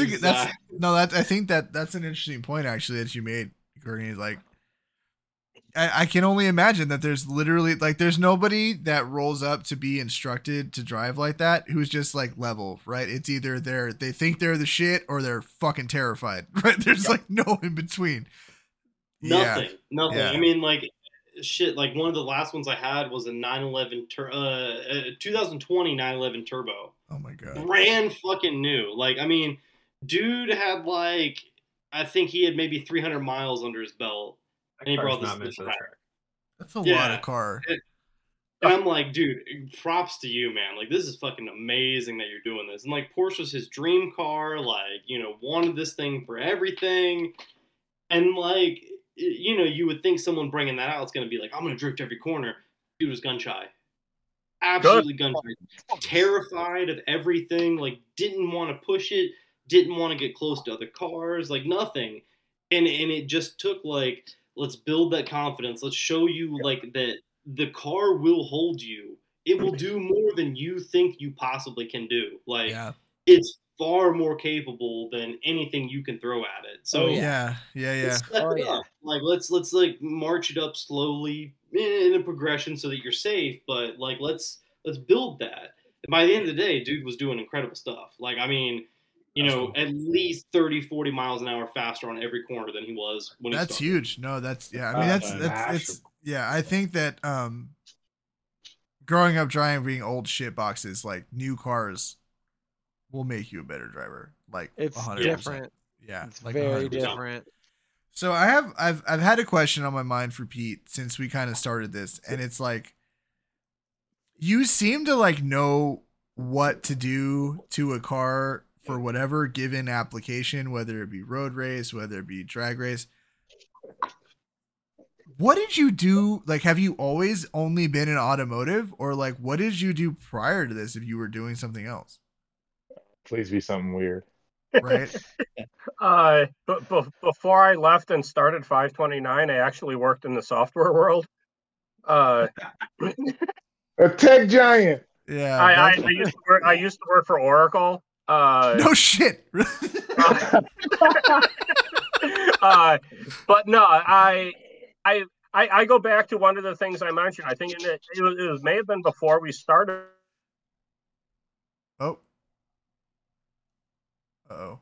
think that's an interesting point actually that you made, Gurney. Like, I can only imagine that there's literally like there's nobody that rolls up to be instructed to drive like that who's just like level, right? It's either they think they're the shit or they're fucking terrified, right? There's like no in between. Nothing. Yeah. I mean, like shit. Like one of the last ones I had was a 2020 911 Turbo. Oh my god, brand fucking new. Like I mean, dude had like I think he had maybe 300 miles under his belt. And he brought this track. That's a lot of car. And I'm like, dude, props to you, man. Like, this is fucking amazing that you're doing this. And, like, Porsche was his dream car. Like, you know, wanted this thing for everything. And, like, you know, you would think someone bringing that out is going to be like, I'm going to drift every corner. Dude was gun-shy. Absolutely gun-shy. Terrified of everything. Like, didn't want to push it. Didn't want to get close to other cars. Like, nothing. And it just took, like... Let's build that confidence. Let's show you like that the car will hold you. It will do more than you think you possibly can do. Like it's far more capable than anything you can throw at it. So Step it up. Like let's like march it up slowly in a progression so that you're safe. But like let's build that. And by the end of the day, dude was doing incredible stuff. Like I mean. You know, cool. At least 30, 40 miles an hour faster on every corner than he was when that's he huge. No, that's yeah. I mean, that's I think that growing up driving old shit boxes like new cars will make you a better driver. Like it's 100%. Different. Yeah, it's like very 100%. Different. So I've had a question on my mind for Pete since we kind of started this, and it's like you seem to like know what to do to a car. For whatever given application, whether it be road race, whether it be drag race. What did you do? Like, have you always only been in automotive or like, what did you do prior to this? If you were doing something else, please be something weird. Right. Before I left and started 529, I actually worked in the software world. A tech giant. Yeah. I used to work for Oracle. No shit. But no, I go back to one of the things I mentioned. I think it may have been before we started. Oh. Uh-oh.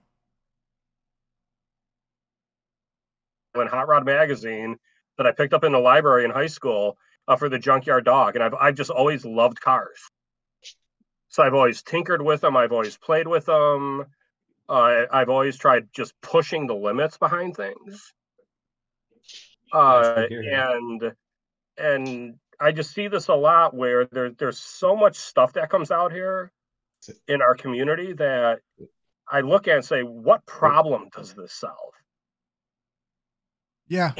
When Hot Rod Magazine that I picked up in the library in high school for the Junkyard Dog, and I've just always loved cars. So I've always tinkered with them. I've always played with them. I've always tried just pushing the limits behind things. And I just see this a lot where there's so much stuff that comes out here in our community that I look at and say, what problem does this solve? Yeah.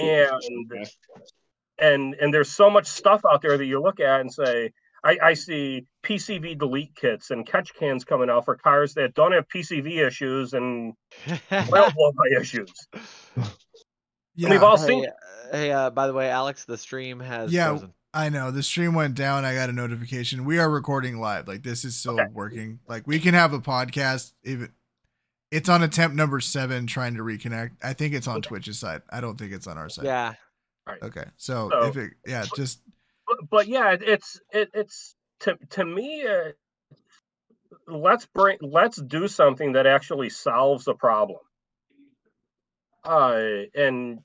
And there's so much stuff out there that you look at and say, I see PCV delete kits and catch cans coming out for cars that don't have PCV issues and oil blowby issues. Yeah. And we've all seen. Hey, by the way, Alex, the stream has. Yeah, frozen. I know the stream went down. I got a notification. We are recording live. Like this is still working. Like we can have a podcast. Even it's on attempt number 7, trying to reconnect. I think it's on Twitch's side. I don't think it's on our side. Yeah. All right. Okay. So if it, just. But yeah, it's to me. Let's do something that actually solves the problem. And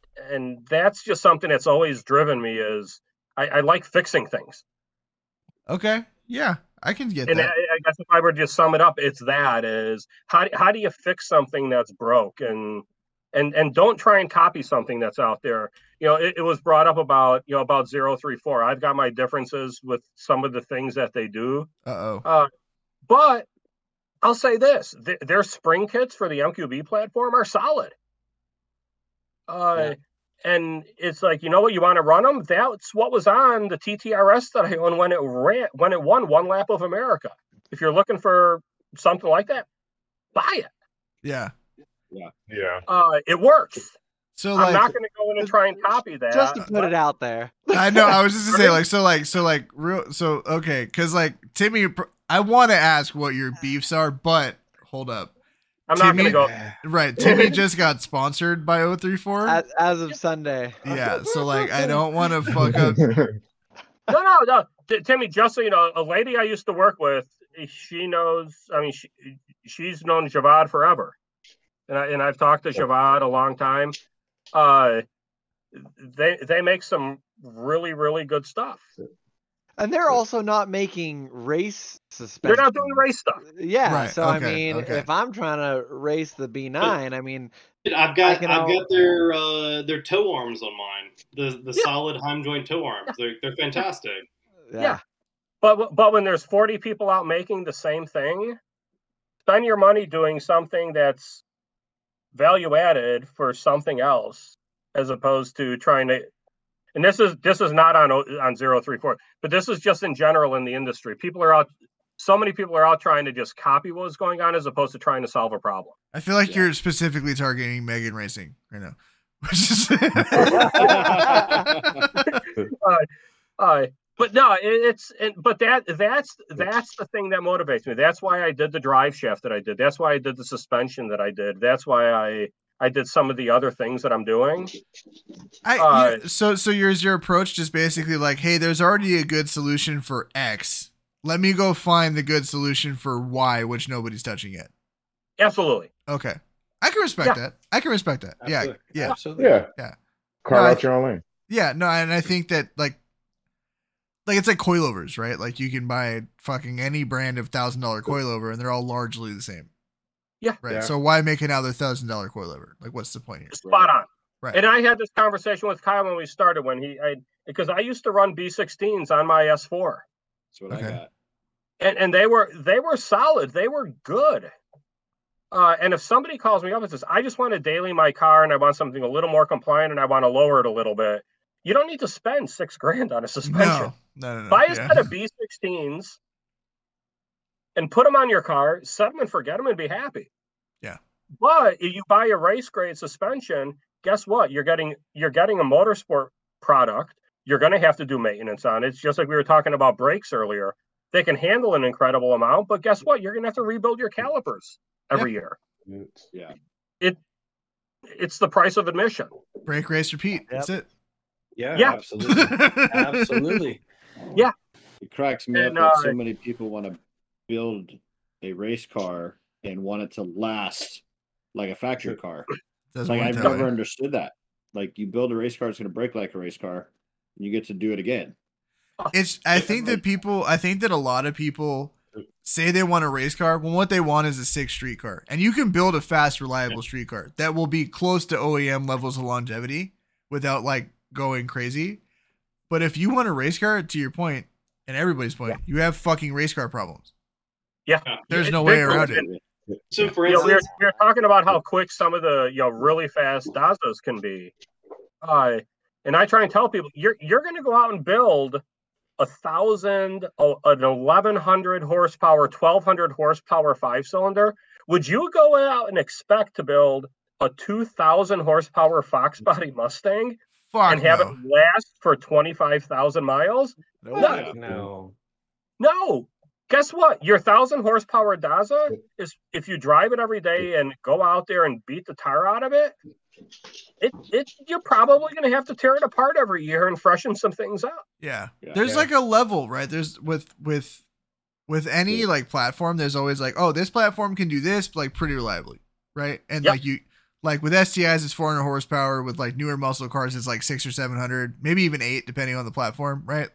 that's just something that's always driven me is I like fixing things. Okay, yeah, I can get that. And I guess if I were to sum it up, it's that is how do you fix something that's broke and don't try and copy something that's out there. You know, it was brought up about 034. I've got my differences with some of the things that they do. Uh-oh. But I'll say this. Their spring kits for the MQB platform are solid. And it's like, you know what? You want to run them? That's what was on the TTRS that I owned when it won One Lap of America. If you're looking for something like that, buy it. Yeah. It works. So I'm not going to go in and try and copy that. Just to put it out there. I know. I was just going to say okay. Cause Timmy, I want to ask what your beefs are, but hold up. I'm Timmy, not going to go. Right. Timmy just got sponsored by 034. As of Sunday. Yeah. So I don't want to fuck up. No. Timmy, just so you know, a lady I used to work with, she knows, she's known Javad forever. And I've talked to Javad a long time. They make some really, really good stuff. And they're also not making race suspension. They're not doing race stuff. Yeah. Right. So, okay, if I'm trying to race the B9, I've got their toe arms on mine. The solid Heim joint toe arms. Yeah. They're fantastic. Yeah. But when there's 40 people out making the same thing, spend your money doing something that's value added for something else, as opposed to trying to. And this is not on 034, but this is just in general in the industry. So many people are out trying to just copy what's going on as opposed to trying to solve a problem. I feel like you're specifically targeting Megan Racing right now. But no, that's the thing that motivates me. That's why I did the drive shaft that I did. That's why I did the suspension that I did. That's why I did some of the other things that I'm doing. So yours, your approach just basically hey, there's already a good solution for X. Let me go find the good solution for Y, which nobody's touching yet. Absolutely. Okay. I can respect that. Absolutely. Yeah. Absolutely. Yeah. Yeah. Carve out your own lane. Yeah. No, and I think that it's coilovers, right? You can buy fucking any brand of $1,000 coilover and they're all largely the same. Yeah. Right. Yeah. So why make another $1,000 coilover? What's the point here? Spot on. Right. And I had this conversation with Kyle when we started because I used to run B16s on my S4. That's what I got. And they were solid. They were good. And if somebody calls me up and says, I just want to daily my car and I want something a little more compliant and I want to lower it a little bit, you don't need to spend $6,000 on a suspension. No. Buy a set of B16s and put them on your car, set them and forget them and be happy. Yeah. But if you buy a race grade suspension, guess what? You're getting a motorsport product. You're going to have to do maintenance on it. It's just like we were talking about brakes earlier. They can handle an incredible amount, but guess what? You're going to have to rebuild your calipers every year. Yeah. It's the price of admission. Brake, race, repeat. Yep. That's it. Yeah. Absolutely. Yeah. It cracks me up that so many people want to build a race car and want it to last like a factory car. I've never understood that. You build a race car, it's going to break like a race car, and you get to do it again. I think that a lot of people say they want a race car when what they want is a sick street car. And you can build a fast, reliable street car that will be close to OEM levels of longevity without going crazy. But if you want a race car, to your point and everybody's point, you have fucking race car problems. Yeah. There's no way around it. So for instance, we're talking about how quick some of the really fast Dazos can be. And I try and tell people you're going to go out and build 1,100 horsepower, 1,200 horsepower 5-cylinder. Would you go out and expect to build a 2,000 horsepower Fox body Mustang have it last for 25,000 miles? No. Guess what? Your 1,000 horsepower Daza is, if you drive it every day and go out there and beat the tar out of it, you're probably going to have to tear it apart every year and freshen some things up. Yeah. There's a level, right? There's with any platform, there's always this platform can do this pretty reliably. Right. And with STIs, it's 400 horsepower. With newer muscle cars, it's 600 or 700, maybe even 8, depending on the platform, right?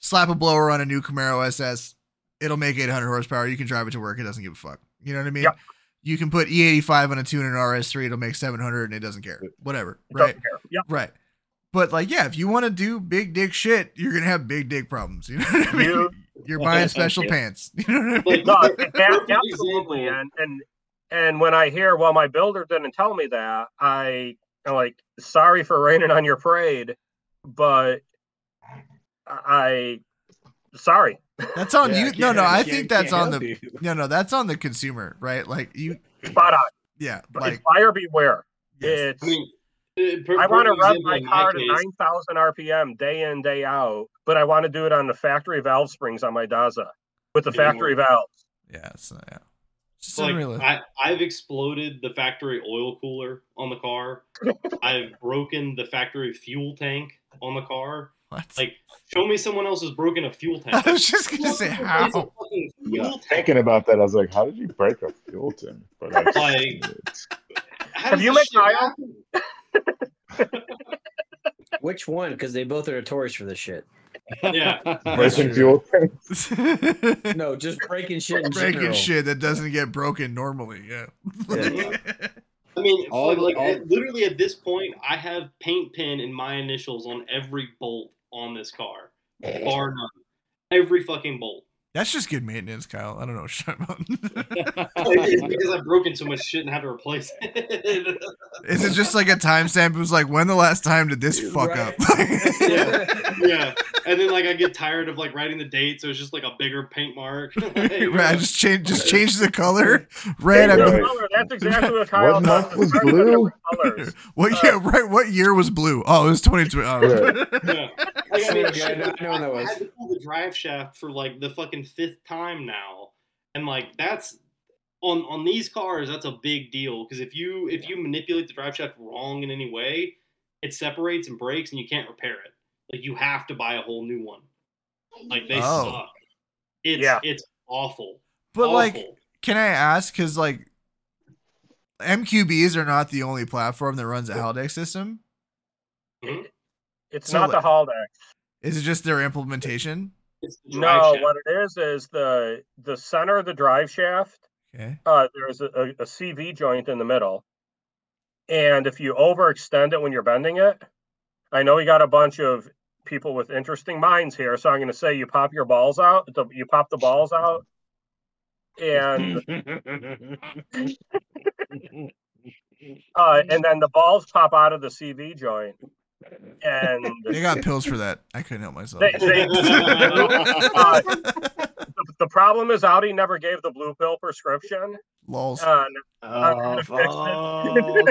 Slap a blower on a new Camaro SS, it'll make 800 horsepower. You can drive it to work. It doesn't give a fuck. You know what I mean? Yep. You can put E85 on a 200 RS3, it'll make 700, and it doesn't care. Whatever, right? Yep. Right. But if you want to do big dick shit, you're gonna have big dick problems. You know what I mean? You're buying special pants. You know what I mean? Absolutely, And when I hear, well, my builder didn't tell me that, I'm sorry for raining on your parade, but sorry. That's on you. That's on the consumer, right? Spot on. Yeah. It's buyer beware. Yes. It's I want to run my car to 9,000 RPM day in, day out, but I want to do it on the factory valve springs on my Daza with the factory valves. Yeah, so, yeah. Just like, I've exploded the factory oil cooler on the car. I've broken the factory fuel tank on the car. What? Like, show me someone else has broken a fuel tank. I was just going to say how. Thinking about that, I was like, how did you break a fuel tank? But like, have you met Kyle? Which one? Because they both are notorious for this shit. Yeah. Breaking fuel tanks. No, just breaking shit in general. Breaking shit that doesn't get broken normally. Yeah. Yeah. I mean, literally at this point, I have paint pen in my initials on every bolt on this car. Bar none. Every fucking bolt. That's just good maintenance, Kyle. I don't know what you're talking about. It's because I've broken so much shit and had to replace it. Is it just like a timestamp? It was like, when the last time did this fuck up? Yeah. And then like I get tired of like writing the date, so it's just like a bigger paint mark. I just change the color. Red. That's exactly what Kyle what month was blue? What year was blue? Oh, it was 2020. I had to pull the drive shaft for like the fucking fifth time now, and like that's on these cars, that's a big deal, because if you manipulate the drive shaft wrong in any way, it separates and breaks and you can't repair it. Like, you have to buy a whole new one. Like, they suck. It's awful. But like, can I ask, because like MQBs are not the only platform that runs a Haldex system. It's so not like, the Haldex. Is it just their implementation? No, what it is the center of the drive shaft. Okay. There's a CV joint in the middle, and if you overextend it when you're bending it, I know we got a bunch of people with interesting minds here, so I'm going to say you pop your balls out. You pop the balls out, and then the balls pop out of the CV joint. And they got pills for that. I couldn't help myself. The problem is Audi never gave the blue pill prescription. Lols.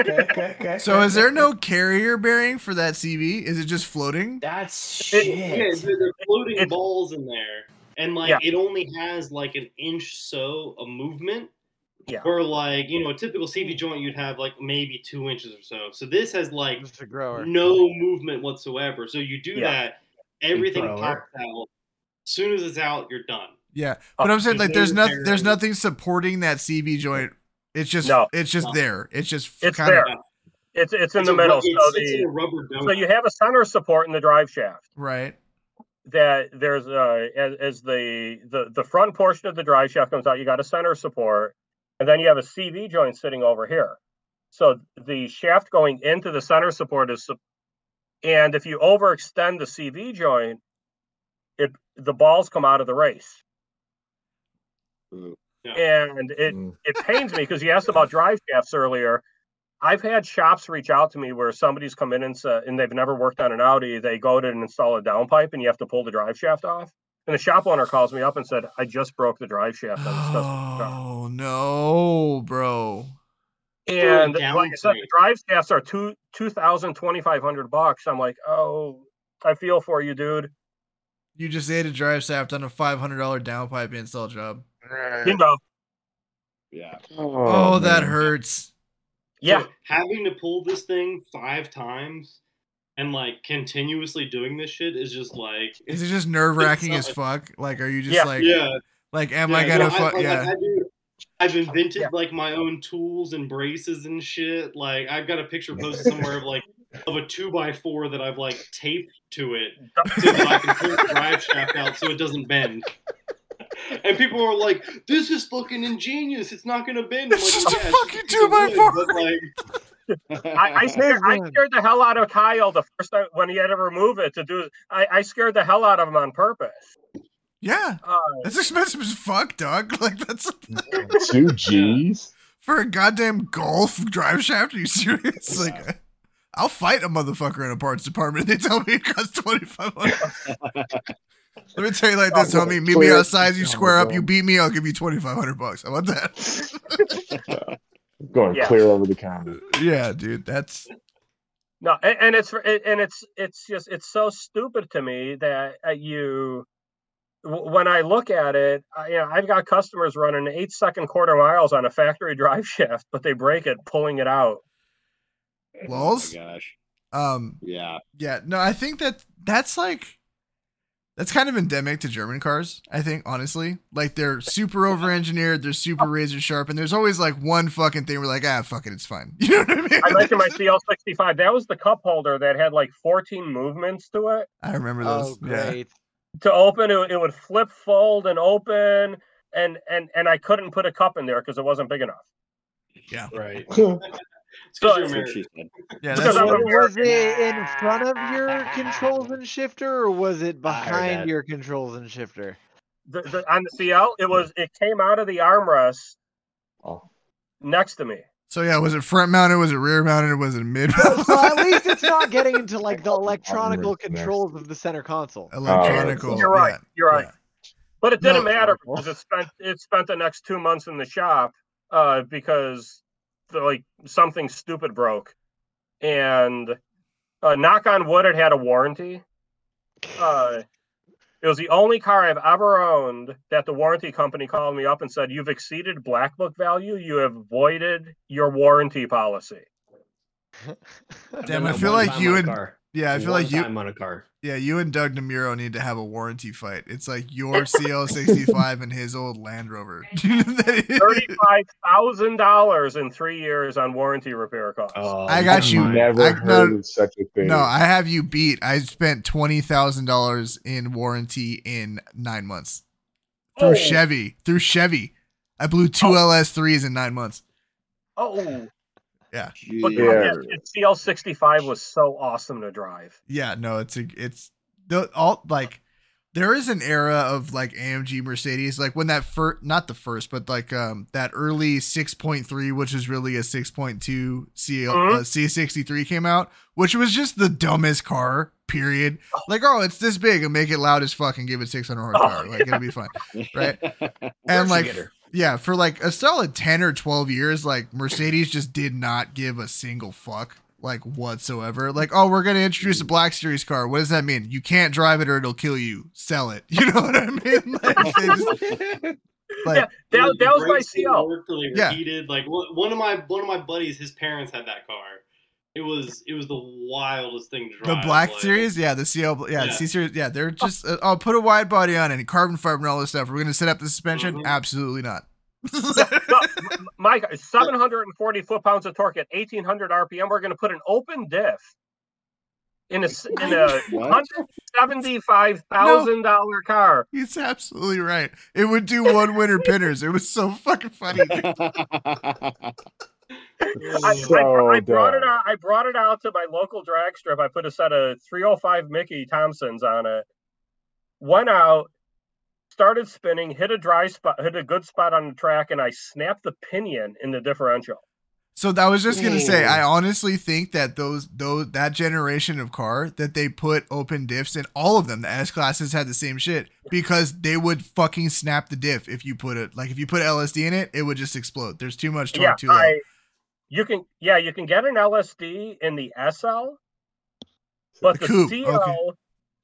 Okay. So is there no carrier bearing for that CV? Is it just floating? That's shit. They're floating balls in there, and like it only has like an inch of movement. Yeah. Or like, you know, a typical CV joint, you'd have like maybe 2 inches or so. So this has like no movement whatsoever. So you do that, everything pops out. As soon as it's out, you're done. Yeah, but I'm saying like there's nothing supporting that CV joint. It's just there. It's just there. It's in the middle. So you have a center support in the drive shaft, right? That there's as the front portion of the drive shaft comes out, you got a center support. And then you have a CV joint sitting over here. So the shaft going into the center support is, and if you overextend the CV joint, the balls come out of the race. Yeah. And it pains me, because you asked about drive shafts earlier. I've had shops reach out to me where somebody's come in and they've never worked on an Audi. They go to install a downpipe and you have to pull the drive shaft off. And the shop owner calls me up and said, I just broke the drive shaft. Oh, no, bro. And like I said, the drive shafts are $2,000 to $2,500. I'm like, oh, I feel for you, dude. You just ate a drive shaft on a $500 downpipe install job. Yeah. Oh, that hurts. Yeah. So having to pull this thing 5 times. And like continuously doing this shit is just like, is it just nerve wracking as fuck? Like, are you just I've invented like my own tools and braces and shit. Like, I've got a picture posted somewhere of like of a 2x4 that I've like taped to it so that I can pull the drive shaft out so it doesn't bend. And people are like, "This is fucking ingenious. It's not gonna bend." I'm like, it's just a fucking 2x4. I scared the hell out of Kyle the first time when he had to remove it to do. I scared the hell out of him on purpose. Yeah, that's expensive as fuck, dog. Like, that's 2 G's for a goddamn golf drive shaft. Are you serious? Yeah. Like, I'll fight a motherfucker in a parts department. They tell me it costs $2,500. Let me tell you like this, homie. Meet me outside. You square up. You beat me. I'll give you $2,500. How about that? Going clear over the counter. Yeah, dude, that's No, it's so stupid to me that when I look at it, I've got customers running 8-second quarter miles on a factory drive shaft, but they break it pulling it out. Lols? Oh my gosh. Yeah. No, I think that's like, that's kind of endemic to German cars, I think, honestly. Like, they're super over-engineered, they're super razor sharp, and there's always, like, one fucking thing where, like, fuck it, it's fine. You know what I mean? I liked my CL65. That was the cup holder that had, like, 14 movements to it. I remember those. Oh, great. Yeah. To open, it would flip, fold, and open, and I couldn't put a cup in there because it wasn't big enough. Yeah. Right. Was it in front of your controls and shifter, or was it behind your controls and shifter? On the CL, it came out of the armrest next to me. So yeah, was it front mounted? Was it rear mounted? Was it mid? Well, at least it's not getting into like the electronical controls of the center console. You're right. But it didn't matter because it spent the next 2 months in the shop because. Like something stupid broke, and knock on wood, it had a warranty. It was the only car I've ever owned that the warranty company called me up and said, "You've exceeded black book value. You have voided your warranty policy." Damn, I feel like you and you and Doug DeMuro need to have a warranty fight. It's like your CL65 and his old Land Rover. $35,000 in 3 years on warranty repair costs. Oh, I got you. Never heard of such a thing. No, I have you beat. I spent $20,000 in warranty in 9 months through Chevy. I blew two LS3s in 9 months. Oh. Yeah, but CL65 was so awesome to drive. Yeah, no, there is an era of like AMG Mercedes, like when that early 6.3, which is really a 6.2 C63 came out, which was just the dumbest car. Period. Like, it's this big and make it loud as fuck and give it 600 horsepower. It'll be fine, right? And yeah, for like a solid 10 or 12 years, like Mercedes just did not give a single fuck, like whatsoever. Like, we're going to introduce a Black Series car. What does that mean? You can't drive it or it'll kill you. Sell it. You know what I mean? That was my CL. Yeah. Like one of my buddies, his parents had that car. It was the wildest thing to drive. The Black Series? Yeah, the CL. Yeah, the C Series. Yeah, they're just, I'll put a wide body on it and carbon fiber and all this stuff. We're going to set up the suspension? Mm-hmm. Absolutely not. No, Mike, 740 foot-pounds of torque at 1,800 RPM. We're going to put an open diff in a $175,000 car. He's absolutely right. It would do one winter pinners. It was so fucking funny. I brought it out to my local drag strip. I put a set of 305 Mickey Thompsons on it. Went out, started spinning, hit a good spot on the track, and I snapped the pinion in the differential. So I was just gonna say, I honestly think that that generation of car that they put open diffs in all of them. The S classes had the same shit because they would fucking snap the diff if you put it. Like if you put LSD in it, it would just explode. There's too much torque. Yeah, too low. You can get an LSD in the SL, but the CL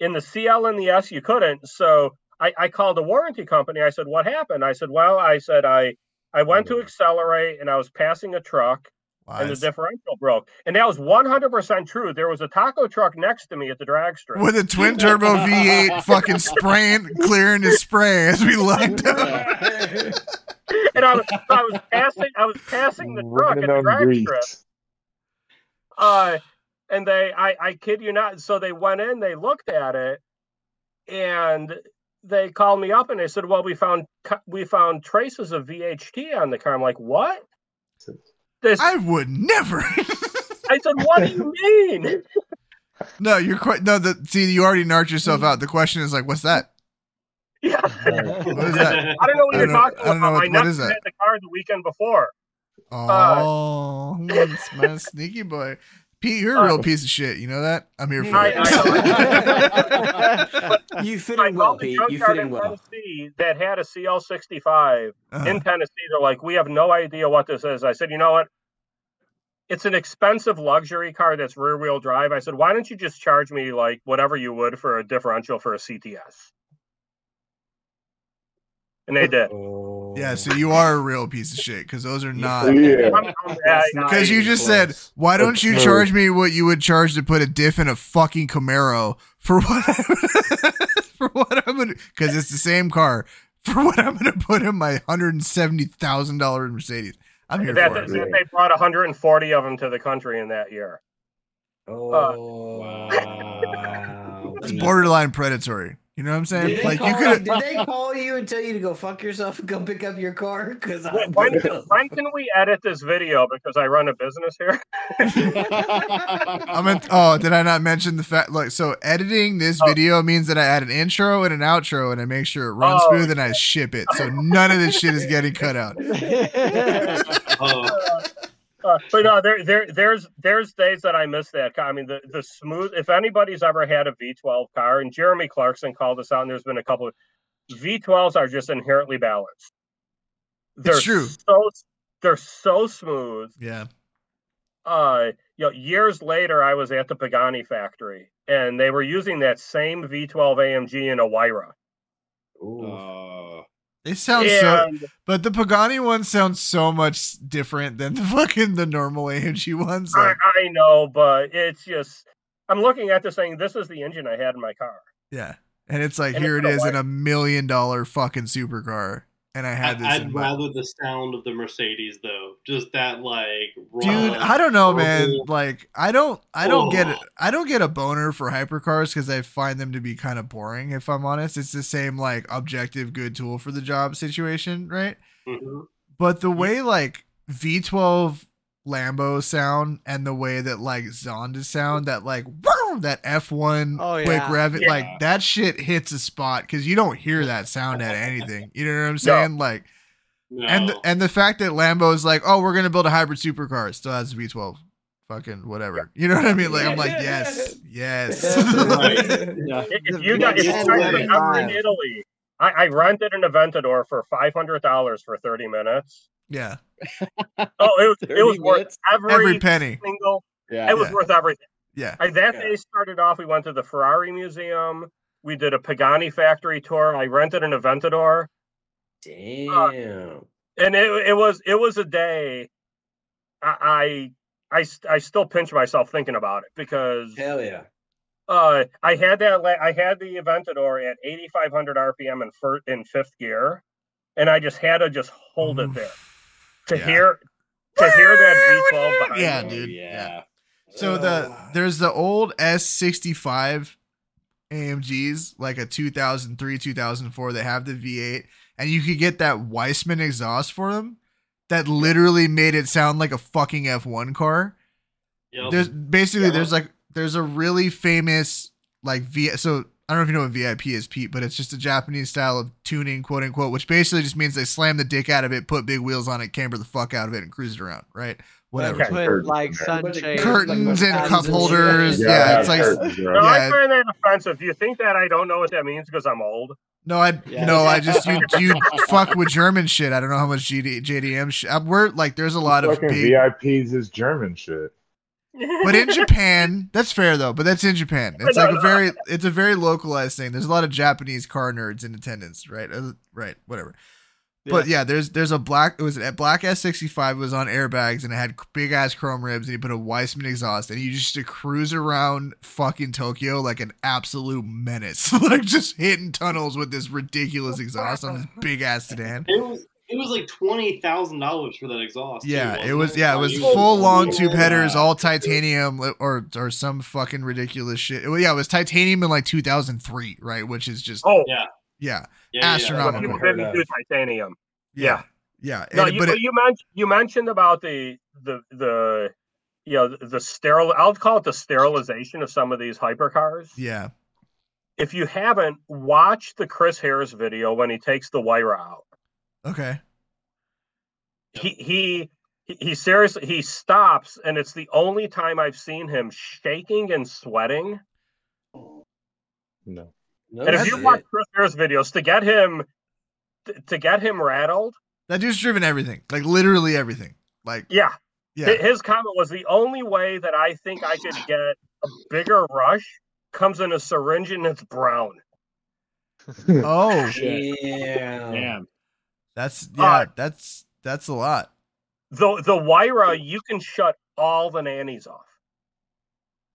in the CL and the S you couldn't. So I called the warranty company. I said, "What happened?" I said, "Well, I went to accelerate and I was passing a truck and the differential broke." And that was 100% true. There was a taco truck next to me at the drag strip with a twin turbo V8 fucking spraying, clearing his spray as we lined up. And I was passing the truck at the drag strip. And I kid you not. So they went in, they looked at it, and they called me up and they said, "Well, we found traces of VHT on the car." I'm like, "What? I would never." I said, "What do you mean?" No, you're quite. No, you already narked yourself out. The question is like, "What's that?" Yeah. What is that? I don't know what you're talking about. I never had the car the weekend before. Oh, that's my sneaky boy. Pete, you're a real piece of shit. You know that? I'm here for it. I you fit in well, Pete. You fit in well. That had a CL65 in Tennessee. They're like, "We have no idea what this is." I said, "You know what? it's an expensive luxury car that's rear-wheel drive. I said, why don't you just charge me like whatever you would for a differential for a CTS? And they did. Yeah, so you are a real piece of shit because those are not. Because you just said, why don't you charge me what you would charge to put a diff in a fucking Camaro for what? For what I'm gonna, because it's the same car for what I'm gonna put in my $170,000 Mercedes. I'm here for it. They brought 140 of them to the country in that year. Oh, wow! It's borderline predatory. You know what I'm saying? Did like you could. Did they call you and tell you to go fuck yourself and go pick up your car? Because when can we edit this video? Because I run a business here. Oh, did I not mention the fact? Look, so editing this video means that I add an intro and an outro, and I make sure it runs smooth, and I ship it. So none of this shit is getting cut out. But no, there's days that I miss that car. I mean, the smooth. If anybody's ever had a V12 car, and Jeremy Clarkson called us out, and there's been a couple of V12s are just inherently balanced. They're it's true. They're so smooth. Yeah. You know, years later, I was at the Pagani factory, and they were using that same V12 AMG in a Huayra. Ooh. They sound so, but the Pagani one sounds so much different than the normal AMG ones. Like, I know, but it's just I'm looking at this thing. This is the engine I had in my car. Yeah, and it's like and here it is in $1 million fucking supercar, and I had this. I'd rather the sound of the Mercedes though, just that like. Dude, I don't know, man. Like I don't get it. I don't get a boner for hypercars because I find them to be kind of boring. If I'm honest, it's the same like objective good tool for the job situation, right? Mm-hmm. But the way like V12 Lambo sound and the way that like Zonda sound, that like whoa, that F1 quick rev, like that shit hits a spot because you don't hear that sound at anything. You know what I'm saying? No. Like, no. And the fact that Lambo is like, oh, we're gonna build a hybrid supercar, it still has a V12. Fucking whatever, you know what I mean? Like I'm like, yes. Right. Yeah. If you got in Italy, I rented an Aventador for $500 for 30 minutes. Yeah. It was worth every penny. Single. Yeah. It was worth everything. Yeah. That day started off. We went to the Ferrari Museum. We did a Pagani factory tour. I rented an Aventador. Damn. And it was a day. I still pinch myself thinking about it because hell yeah, I had the Aventador at 8,500 RPM in fifth gear, and I just had to hold it there to hear that V12 behind me. Yeah, dude. Yeah. So there's the old S65 AMGs, like a 2003, 2004. They have the V8, and you could get that Weissman exhaust for them. That literally made it sound like a fucking F1 car. Yep. There's a really famous like V. So I don't know if you know what VIP is, Pete, but it's just a Japanese style of tuning, quote unquote, which basically just means they slam the dick out of it, put big wheels on it, camber the fuck out of it, and cruise it around, right? Whatever. Okay. Put, like sunshades, curtains like, and cup holders. Yeah, it's like. Curtains, right? No, I find that offensive. You think that I don't know what that means because I'm old? I just you fuck with German shit. I don't know how much JDM shit. We're like, there's a lot of big VIPs is German shit. But in Japan, that's fair though. But that's in Japan. It's like it's a very localized thing. There's a lot of Japanese car nerds in attendance, right? Right, whatever. Yeah. But yeah, there's a black. It was a black S65. It was on airbags and it had big ass chrome ribs. And he put a Weissman exhaust and he used to cruise around fucking Tokyo like an absolute menace, like just hitting tunnels with this ridiculous exhaust on this big ass sedan. It was like $20,000 for that exhaust. Yeah, too, it was full long tube headers, all titanium or some fucking ridiculous shit. It was titanium in like 2003, right? Which is just astronomical. Titanium. Yeah. No, you mentioned about the the sterile. I'll call it the sterilization of some of these hypercars. Yeah. If you haven't watched the Chris Harris video when he takes the wire out. Okay. He seriously stops, and it's the only time I've seen him shaking and sweating. No. And if you watch Chris Harris videos, to get him rattled, that dude's driven everything, like literally everything, like Yeah. His comment was, the only way that I think I could get a bigger rush comes in a syringe and it's brown. Oh shit! Damn. That's a lot. The Wyra, you can shut all the nannies off.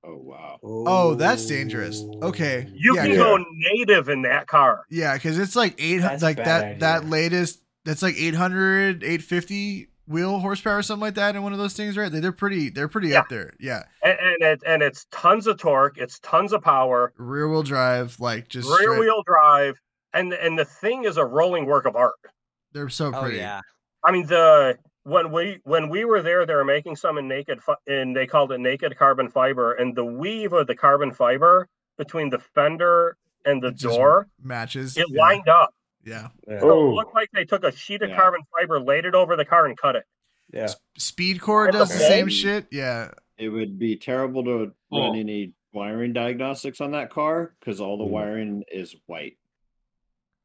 Oh wow! Oh, that's dangerous. Okay, you can go native in that car. Yeah, because it's like 800, like that latest. That's like 800, 850 wheel horsepower or something like that in one of those things, right? They're pretty up there. Yeah, and it's tons of torque, it's tons of power. Rear wheel drive, like just rear wheel drive, and the thing is a rolling work of art. They're so pretty. Oh, yeah, I mean when we were there, they were making some in naked and they called it naked carbon fiber, and the weave of the carbon fiber between the fender and the door matches. It lined up. Yeah. So it looked like they took a sheet of carbon fiber, laid it over the car, and cut it. Yeah. Speedcore does the same shit. Yeah. It would be terrible to run any wiring diagnostics on that car because all the wiring is white.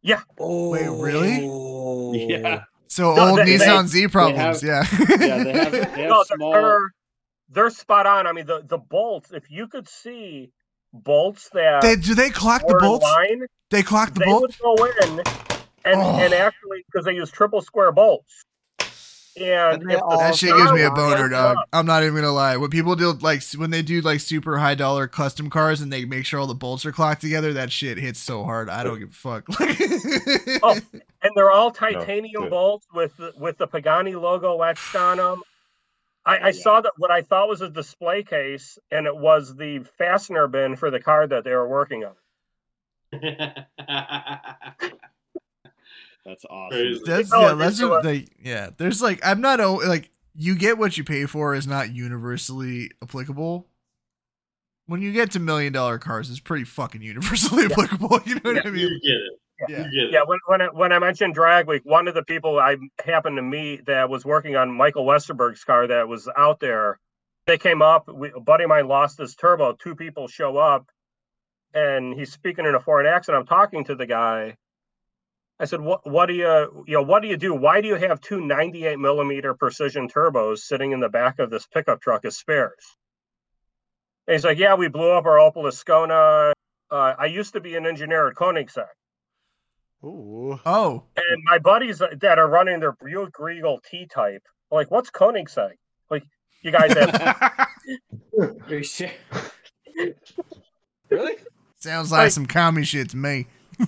Yeah. Oh. Wait, really? Yeah. So no, old Nissan Z problems. They have small... They're spot on. I mean, the bolts, if you could see bolts that... Do they clock the bolts? Line, they clock the bolts? They would go in and actually, because they use triple square bolts. And that shit gives me a boner, dog. I'm not even gonna lie. When people do when they do super high dollar custom cars and they make sure all the bolts are clocked together, that shit hits so hard. I don't give a fuck. Oh, and they're all titanium bolts with the Pagani logo etched on them. I saw that what I thought was a display case, and it was the fastener bin for the car that they were working on. That's awesome. There's I'm not like you get what you pay for is not universally applicable. When you get to $1 million cars, it's pretty fucking universally applicable. You know what I mean? You get it. Yeah. When I mentioned Drag Week, one of the people I happened to meet that was working on Michael Westerberg's car that was out there, they came up. A buddy of mine lost his turbo. Two people show up, and he's speaking in a foreign accent. I'm talking to the guy. I said, what do you do? Why do you have two 98 millimeter precision turbos sitting in the back of this pickup truck as spares? And he's like, yeah, we blew up our Opel Ascona. I used to be an engineer at Koenigsegg. Ooh. Oh. And my buddies that are running their Buick Regal T-Type, I'm like, what's Koenigsegg? Like, you guys have... Really? Sounds like some commie shit to me.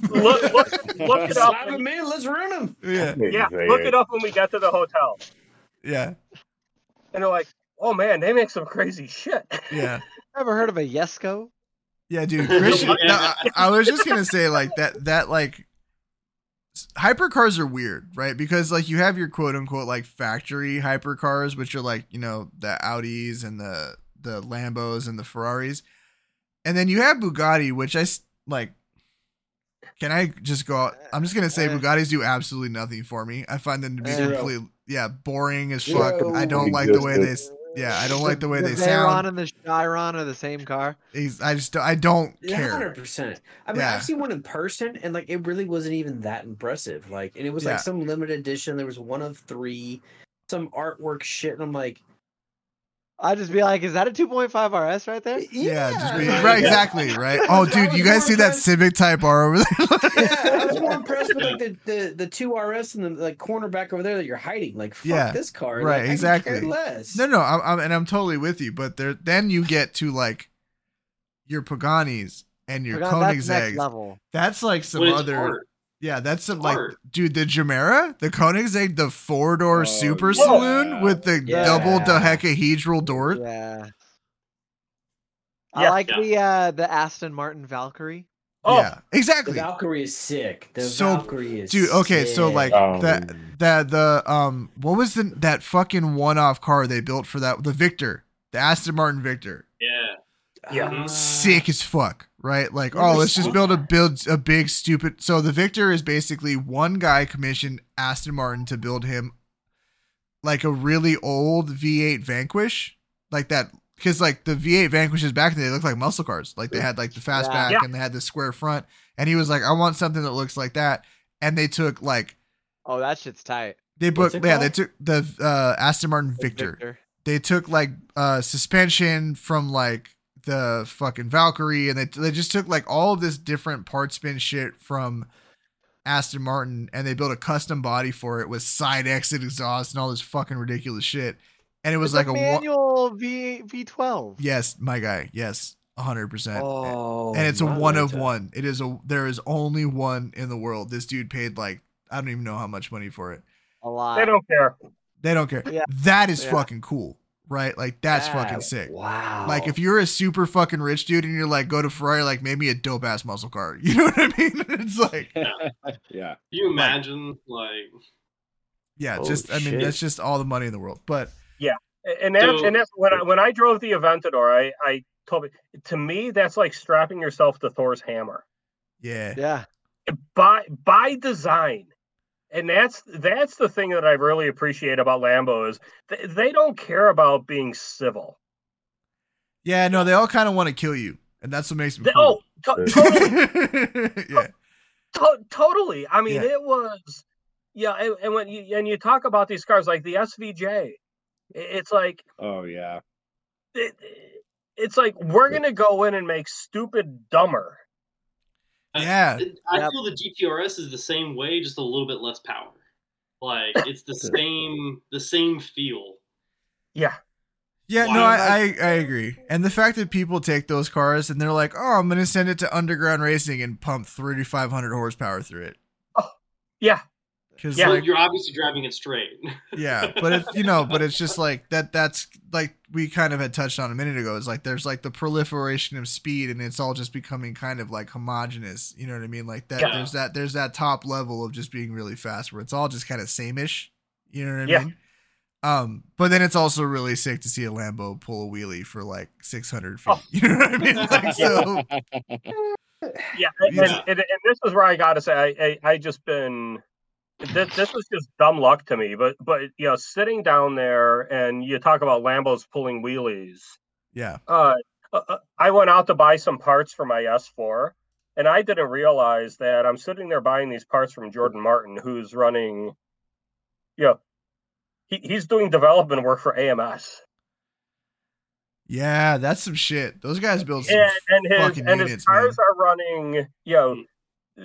Look it up. Let's ruin them. Yeah. Look it up when we get to the hotel. Yeah. And they're like, oh man, they make some crazy shit. Yeah. Ever heard of a Yesco? Yeah, dude. Christian, I was just gonna say that like hypercars are weird, right? Because like you have your quote unquote like factory hypercars, which are like, you know, the Audis and the Lambos and the Ferraris, and then you have Bugatti, which I like. Can I just go out? I'm just going to say Bugattis do absolutely nothing for me. I find them to be completely boring as fuck. I don't like the way they the sound. The Veyron and the Chiron are the same car. I don't care. 100%. I mean, I've seen one in person and like it really wasn't even that impressive. Like, and it was like some limited edition. There was one of three, some artwork shit, and I'm like, I'd just be like, is that a 2.5 RS right there? Yeah. Right, exactly, right? Oh, dude, you guys see that Civic Type R over there? Yeah, I was more impressed with like the 2 RS and the like cornerback over there that you're hiding. Like, fuck this car. Right, like, exactly. Less. No, I'm totally with you, but then you get to like your Paganis and your Koenigseggs. That's next level. That's like some other... Hard. Yeah, that's some like, dude, the Gemera, the Koenigsegg, the four-door super saloon with the double dodecahedral door. Yeah. I like the Aston Martin Valkyrie. Oh, yeah, exactly. The Valkyrie is sick. So like the what was that fucking one-off car they built for that? The Victor, the Aston Martin Victor. Yeah. Sick as fuck. Right, like, let's just build a big stupid. So the Victor is basically one guy commissioned Aston Martin to build him like a really old V8 Vanquish, like that, because like the V8 Vanquishes back in the day looked like muscle cars, like they had like the fastback and they had the square front, and he was like, I want something that looks like that, and they took like, oh, that shit's tight. They took the Aston Martin Victor. They took like suspension from like the fucking Valkyrie, and they just took like all of this different part spin shit from Aston Martin, and they built a custom body for it with side exit exhaust and all this fucking ridiculous shit. And it was like a manual V12. Yes, my guy. Yes, 100%. Oh, and it's a one of one. It is a there is only one in the world. This dude paid like I don't even know how much money for it. A lot. They don't care. They don't care. Yeah. That is fucking cool, right? Like that's fucking sick. Wow. Like if you're a super fucking rich dude and you're like go to Ferrari, like make me a dope ass muscle car. You know what I mean? It's like yeah. You imagine like yeah, just shit. I mean that's just all the money in the world, but. Yeah, and that's when I drove the Aventador, I told to me that's like strapping yourself to Thor's hammer. Yeah. By design, and that's the thing that I really appreciate about Lambo is they don't care about being civil. Yeah, no, they all kind of want to kill you, and that's what makes me. Cool. Oh, totally. Yeah. Totally. I mean, it was and when you talk about these cars like the SVJ. It's like, oh yeah, it's like we're gonna go in and make stupid dumber. Yeah, I feel the GTRS is the same way, just a little bit less power. Like it's the same feel. Yeah, yeah. Why? No, I agree. And the fact that people take those cars and they're like, oh, I'm gonna send it to underground racing and pump 3,500 horsepower through it. Oh, yeah. Because like, you're obviously driving it straight. Yeah, but it's just like that. That's like we kind of had touched on a minute ago. Is like there's like the proliferation of speed, and it's all just becoming kind of like homogenous. You know what I mean? Like that. Yeah. There's that top level of just being really fast, where it's all just kind of sameish. You know what I mean? But then it's also really sick to see a Lambo pull a wheelie for like 600 feet. Oh. You know what I mean? Like, so. Yeah, and this is where I gotta say I just been. This was just dumb luck to me, but you know, sitting down there and you talk about Lambos pulling wheelies. Yeah. I went out to buy some parts for my S4, and I didn't realize that I'm sitting there buying these parts from Jordan Martin, who's running. You know, he's doing development work for AMS. Yeah, that's some shit. Those guys build some fucking units, his cars man. Are running. You know.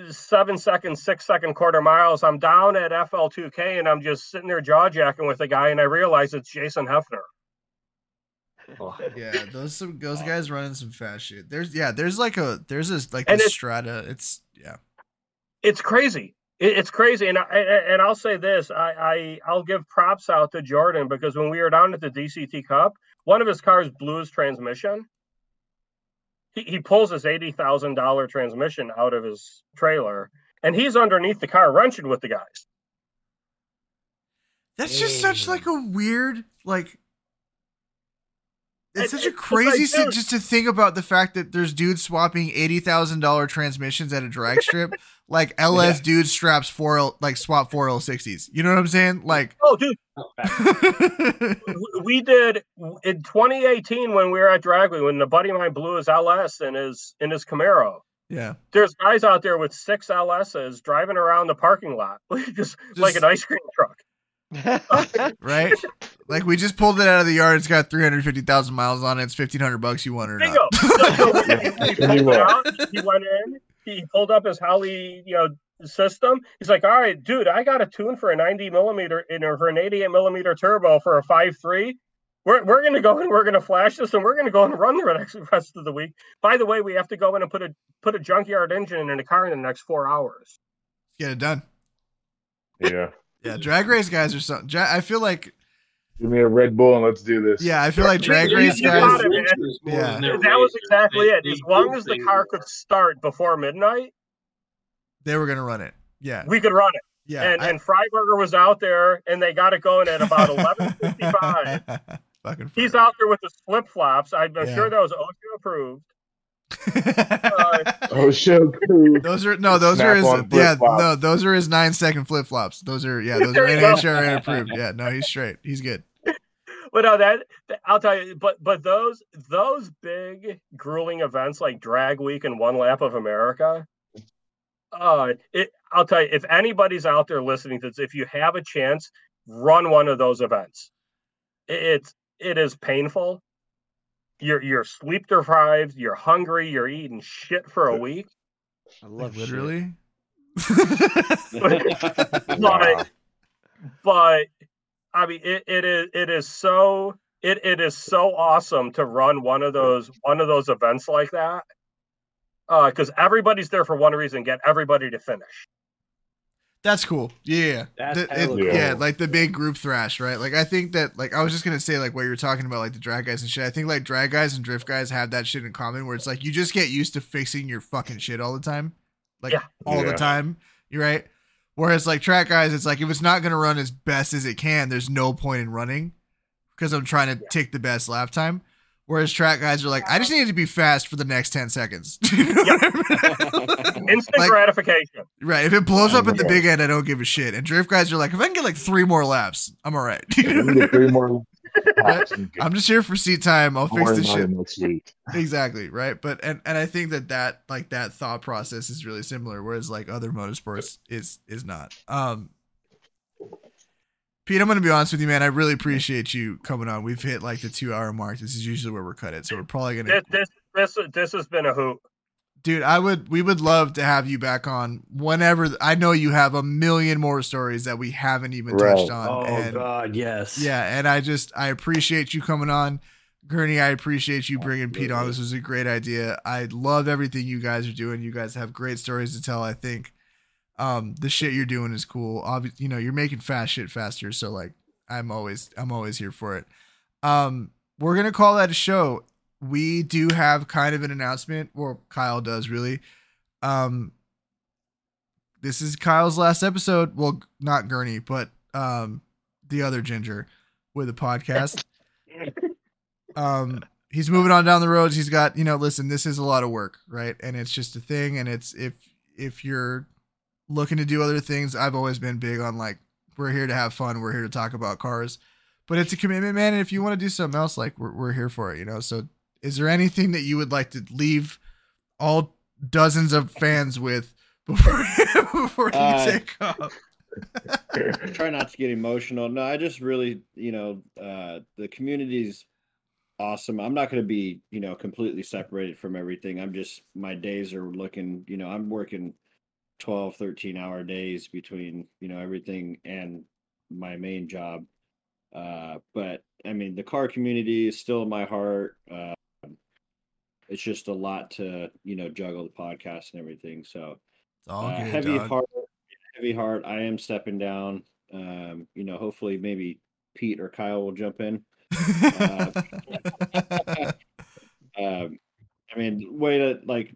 7 second, 6 second quarter miles. I'm down at FL2K and I'm just sitting there jaw jacking with a guy, and I realize it's Jason Hefner. Oh. Yeah, those guys running some fast shit. There's this Strata. It's crazy. It's crazy, and I'll say this: I'll give props out to Jordan because when we were down at the DCT Cup, one of his cars blew his transmission. He pulls his $80,000 transmission out of his trailer, and he's underneath the car wrenching with the guys. That's just such like a weird, like it's such a crazy like, just to think about the fact that there's dudes swapping $80,000 transmissions at a drag strip, like LS dudes straps swap 4L60s. You know what I'm saying? Like, oh, dude. We did in 2018 when we were at Drag Week when a buddy of mine blew his LS in his Camaro. Yeah, there's guys out there with 6 LSs driving around the parking lot, just like an ice cream truck, right? Like we just pulled it out of the yard. It's got 350,000 miles on it. It's $1,500. You want it or not? He went in. He pulled up his Holley, system. He's like, all right, dude, I got a tune for a 90 millimeter for an 88 millimeter turbo for a 5.3. We're gonna go and we're gonna flash this and we're gonna go and run the rest of the week. By the way, we have to go in and put a junkyard engine in the car in the next 4 hours. Get it done. Yeah. Yeah. Drag race guys are something. I feel like. Give me a Red Bull and let's do this. Yeah, I feel like drag race guys. That was exactly it. As long as the car could start before midnight. They were going to run it. Yeah. We could run it. Yeah. And Freiberger was out there and they got it going at about 11:55. Fucking he's out there with his flip flops. I'm sure that was OSHA approved. OSHA approved. Those are his 9-second flip flops. Those are NHRA approved. Yeah. No, he's straight. He's good. But no, I'll tell you, but those big grueling events like Drag Week and One Lap of America. I'll tell you, if anybody's out there listening to this, if you have a chance, run one of those events. It's it is painful. You're sleep deprived. You're hungry. You're eating shit for a week. I love literally. But I mean, it is so awesome to run one of those events like that. Because everybody's there for one reason: get everybody to finish. That's cool. Yeah. Yeah, like the big group thrash, right? Like I think that, like I was just gonna say, like what you were talking about, like the drag guys and shit. I think like drag guys and drift guys have that shit in common where it's like you just get used to fixing your fucking shit all the time. Like all the time. You're right. Whereas like track guys, it's like if it's not gonna run as best as it can, there's no point in running because I'm trying to take the best lap time. Whereas track guys are like, I just need to be fast for the next 10 seconds. You know I mean? Instant gratification. Right. If it blows up at the big end, I don't give a shit. And drift guys are like, if I can get like 3 more laps, I'm all right. You know? 3 more laps. I'm just here for seat time. I'll fix this shit next week. Exactly. Right. But, and I think that like that thought process is really similar. Whereas like other motorsports is not. Pete, I'm going to be honest with you, man. I really appreciate you coming on. We've hit like the 2-hour mark. This is usually where we're cut it. So we're probably going to. This has been a hoot. Dude, we would love to have you back on whenever. I know you have a million more stories that we haven't even touched on. Oh, and, God, yes. Yeah. And I appreciate you coming on. Gurney, I appreciate you bringing Pete on. This was a great idea. I love everything you guys are doing. You guys have great stories to tell, I think. The shit you're doing is cool. Obviously, you know, you're making fast shit faster. So like, I'm always here for it. We're going to call that a show. We do have kind of an announcement, or Kyle does really. This is Kyle's last episode. Well, not Gurney, but, the other ginger with a podcast. He's moving on down the roads. He's got, you know, listen, this is a lot of work, right? And it's just a thing. And it's, if you're looking to do other things. I've always been big on like, we're here to have fun. We're here to talk about cars, but it's a commitment, man. And if you want to do something else, like we're here for it, you know? So is there anything that you would like to leave all dozens of fans with before you take off? Try not to get emotional. No, I just really, you know, the community's awesome. I'm not going to be, you know, completely separated from everything. I'm just, my days are looking, you know, I'm working 12, 13-hour days between, you know, everything and my main job. But I mean, the car community is still in my heart. It's just a lot to, you know, juggle the podcast and everything. So heavy heart. I am stepping down. You know, hopefully maybe Pete or Kyle will jump in. I mean, way to like,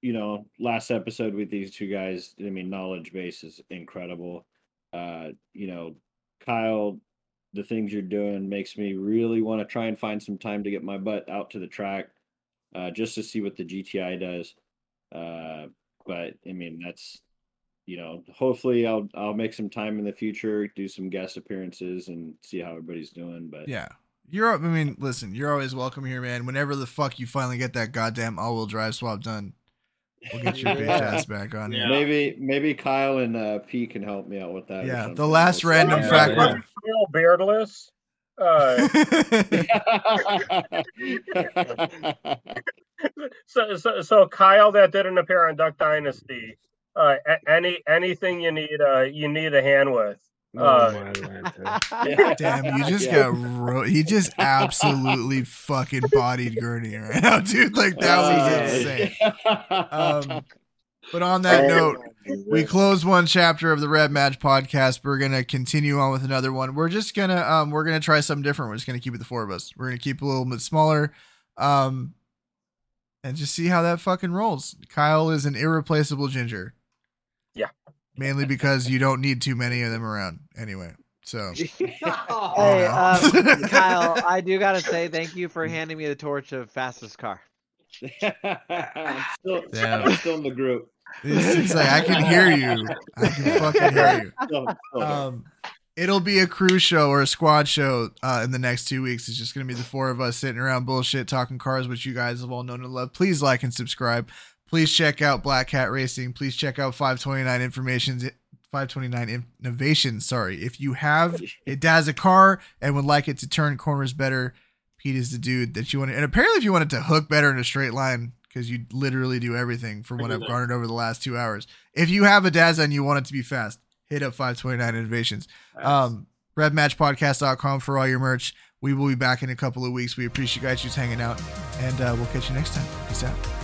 you know, last episode with these two guys, I mean, knowledge base is incredible. You know, Kyle, the things you're doing makes me really want to try and find some time to get my butt out to the track, just to see what the GTI does. But I mean, that's, you know, hopefully I'll make some time in the future, do some guest appearances and see how everybody's doing. But yeah. I mean, listen, you're always welcome here, man. Whenever the fuck you finally get that goddamn all-wheel drive swap done, we'll get your bitch ass back on. Yeah. Maybe Kyle and Pete can help me out with that. Yeah, the last random fact. I'm still beardless. So Kyle, that didn't appear on Duck Dynasty. Anything you need a hand with. Damn, you just got he just absolutely fucking bodied Gurney right now, dude. Like that was insane. But on that note, we close one chapter of the Red Match podcast. We're gonna continue on with another one. We're just gonna we're gonna try something different. We're just gonna keep it the four of us. We're gonna keep it a little bit smaller, and just see how that fucking rolls. Kyle is an irreplaceable ginger. Yeah. Mainly because you don't need too many of them around anyway. So, hey, Kyle, I do got to say thank you for handing me the torch of fastest car. I'm still in the group. It's like, I can hear you. I can fucking hear you. It'll be a crew show or a squad show in the next 2 weeks. It's just going to be the four of us sitting around bullshit, talking cars, which you guys have all known and loved. Please like and subscribe. Please check out Black Cat Racing. Please check out 529 Innovations. 529 Innovations. Sorry. If you have it as a car and would like it to turn corners better, Pete is the dude that you want to. And apparently if you want it to hook better in a straight line, because you literally do everything from what I've garnered over the last 2 hours. If you have a Dazza and you want it to be fast, hit up 529 Innovations. Nice. RedMatchPodcast.com for all your merch. We will be back in a couple of weeks. We appreciate you guys hanging out, and we'll catch you next time. Peace out.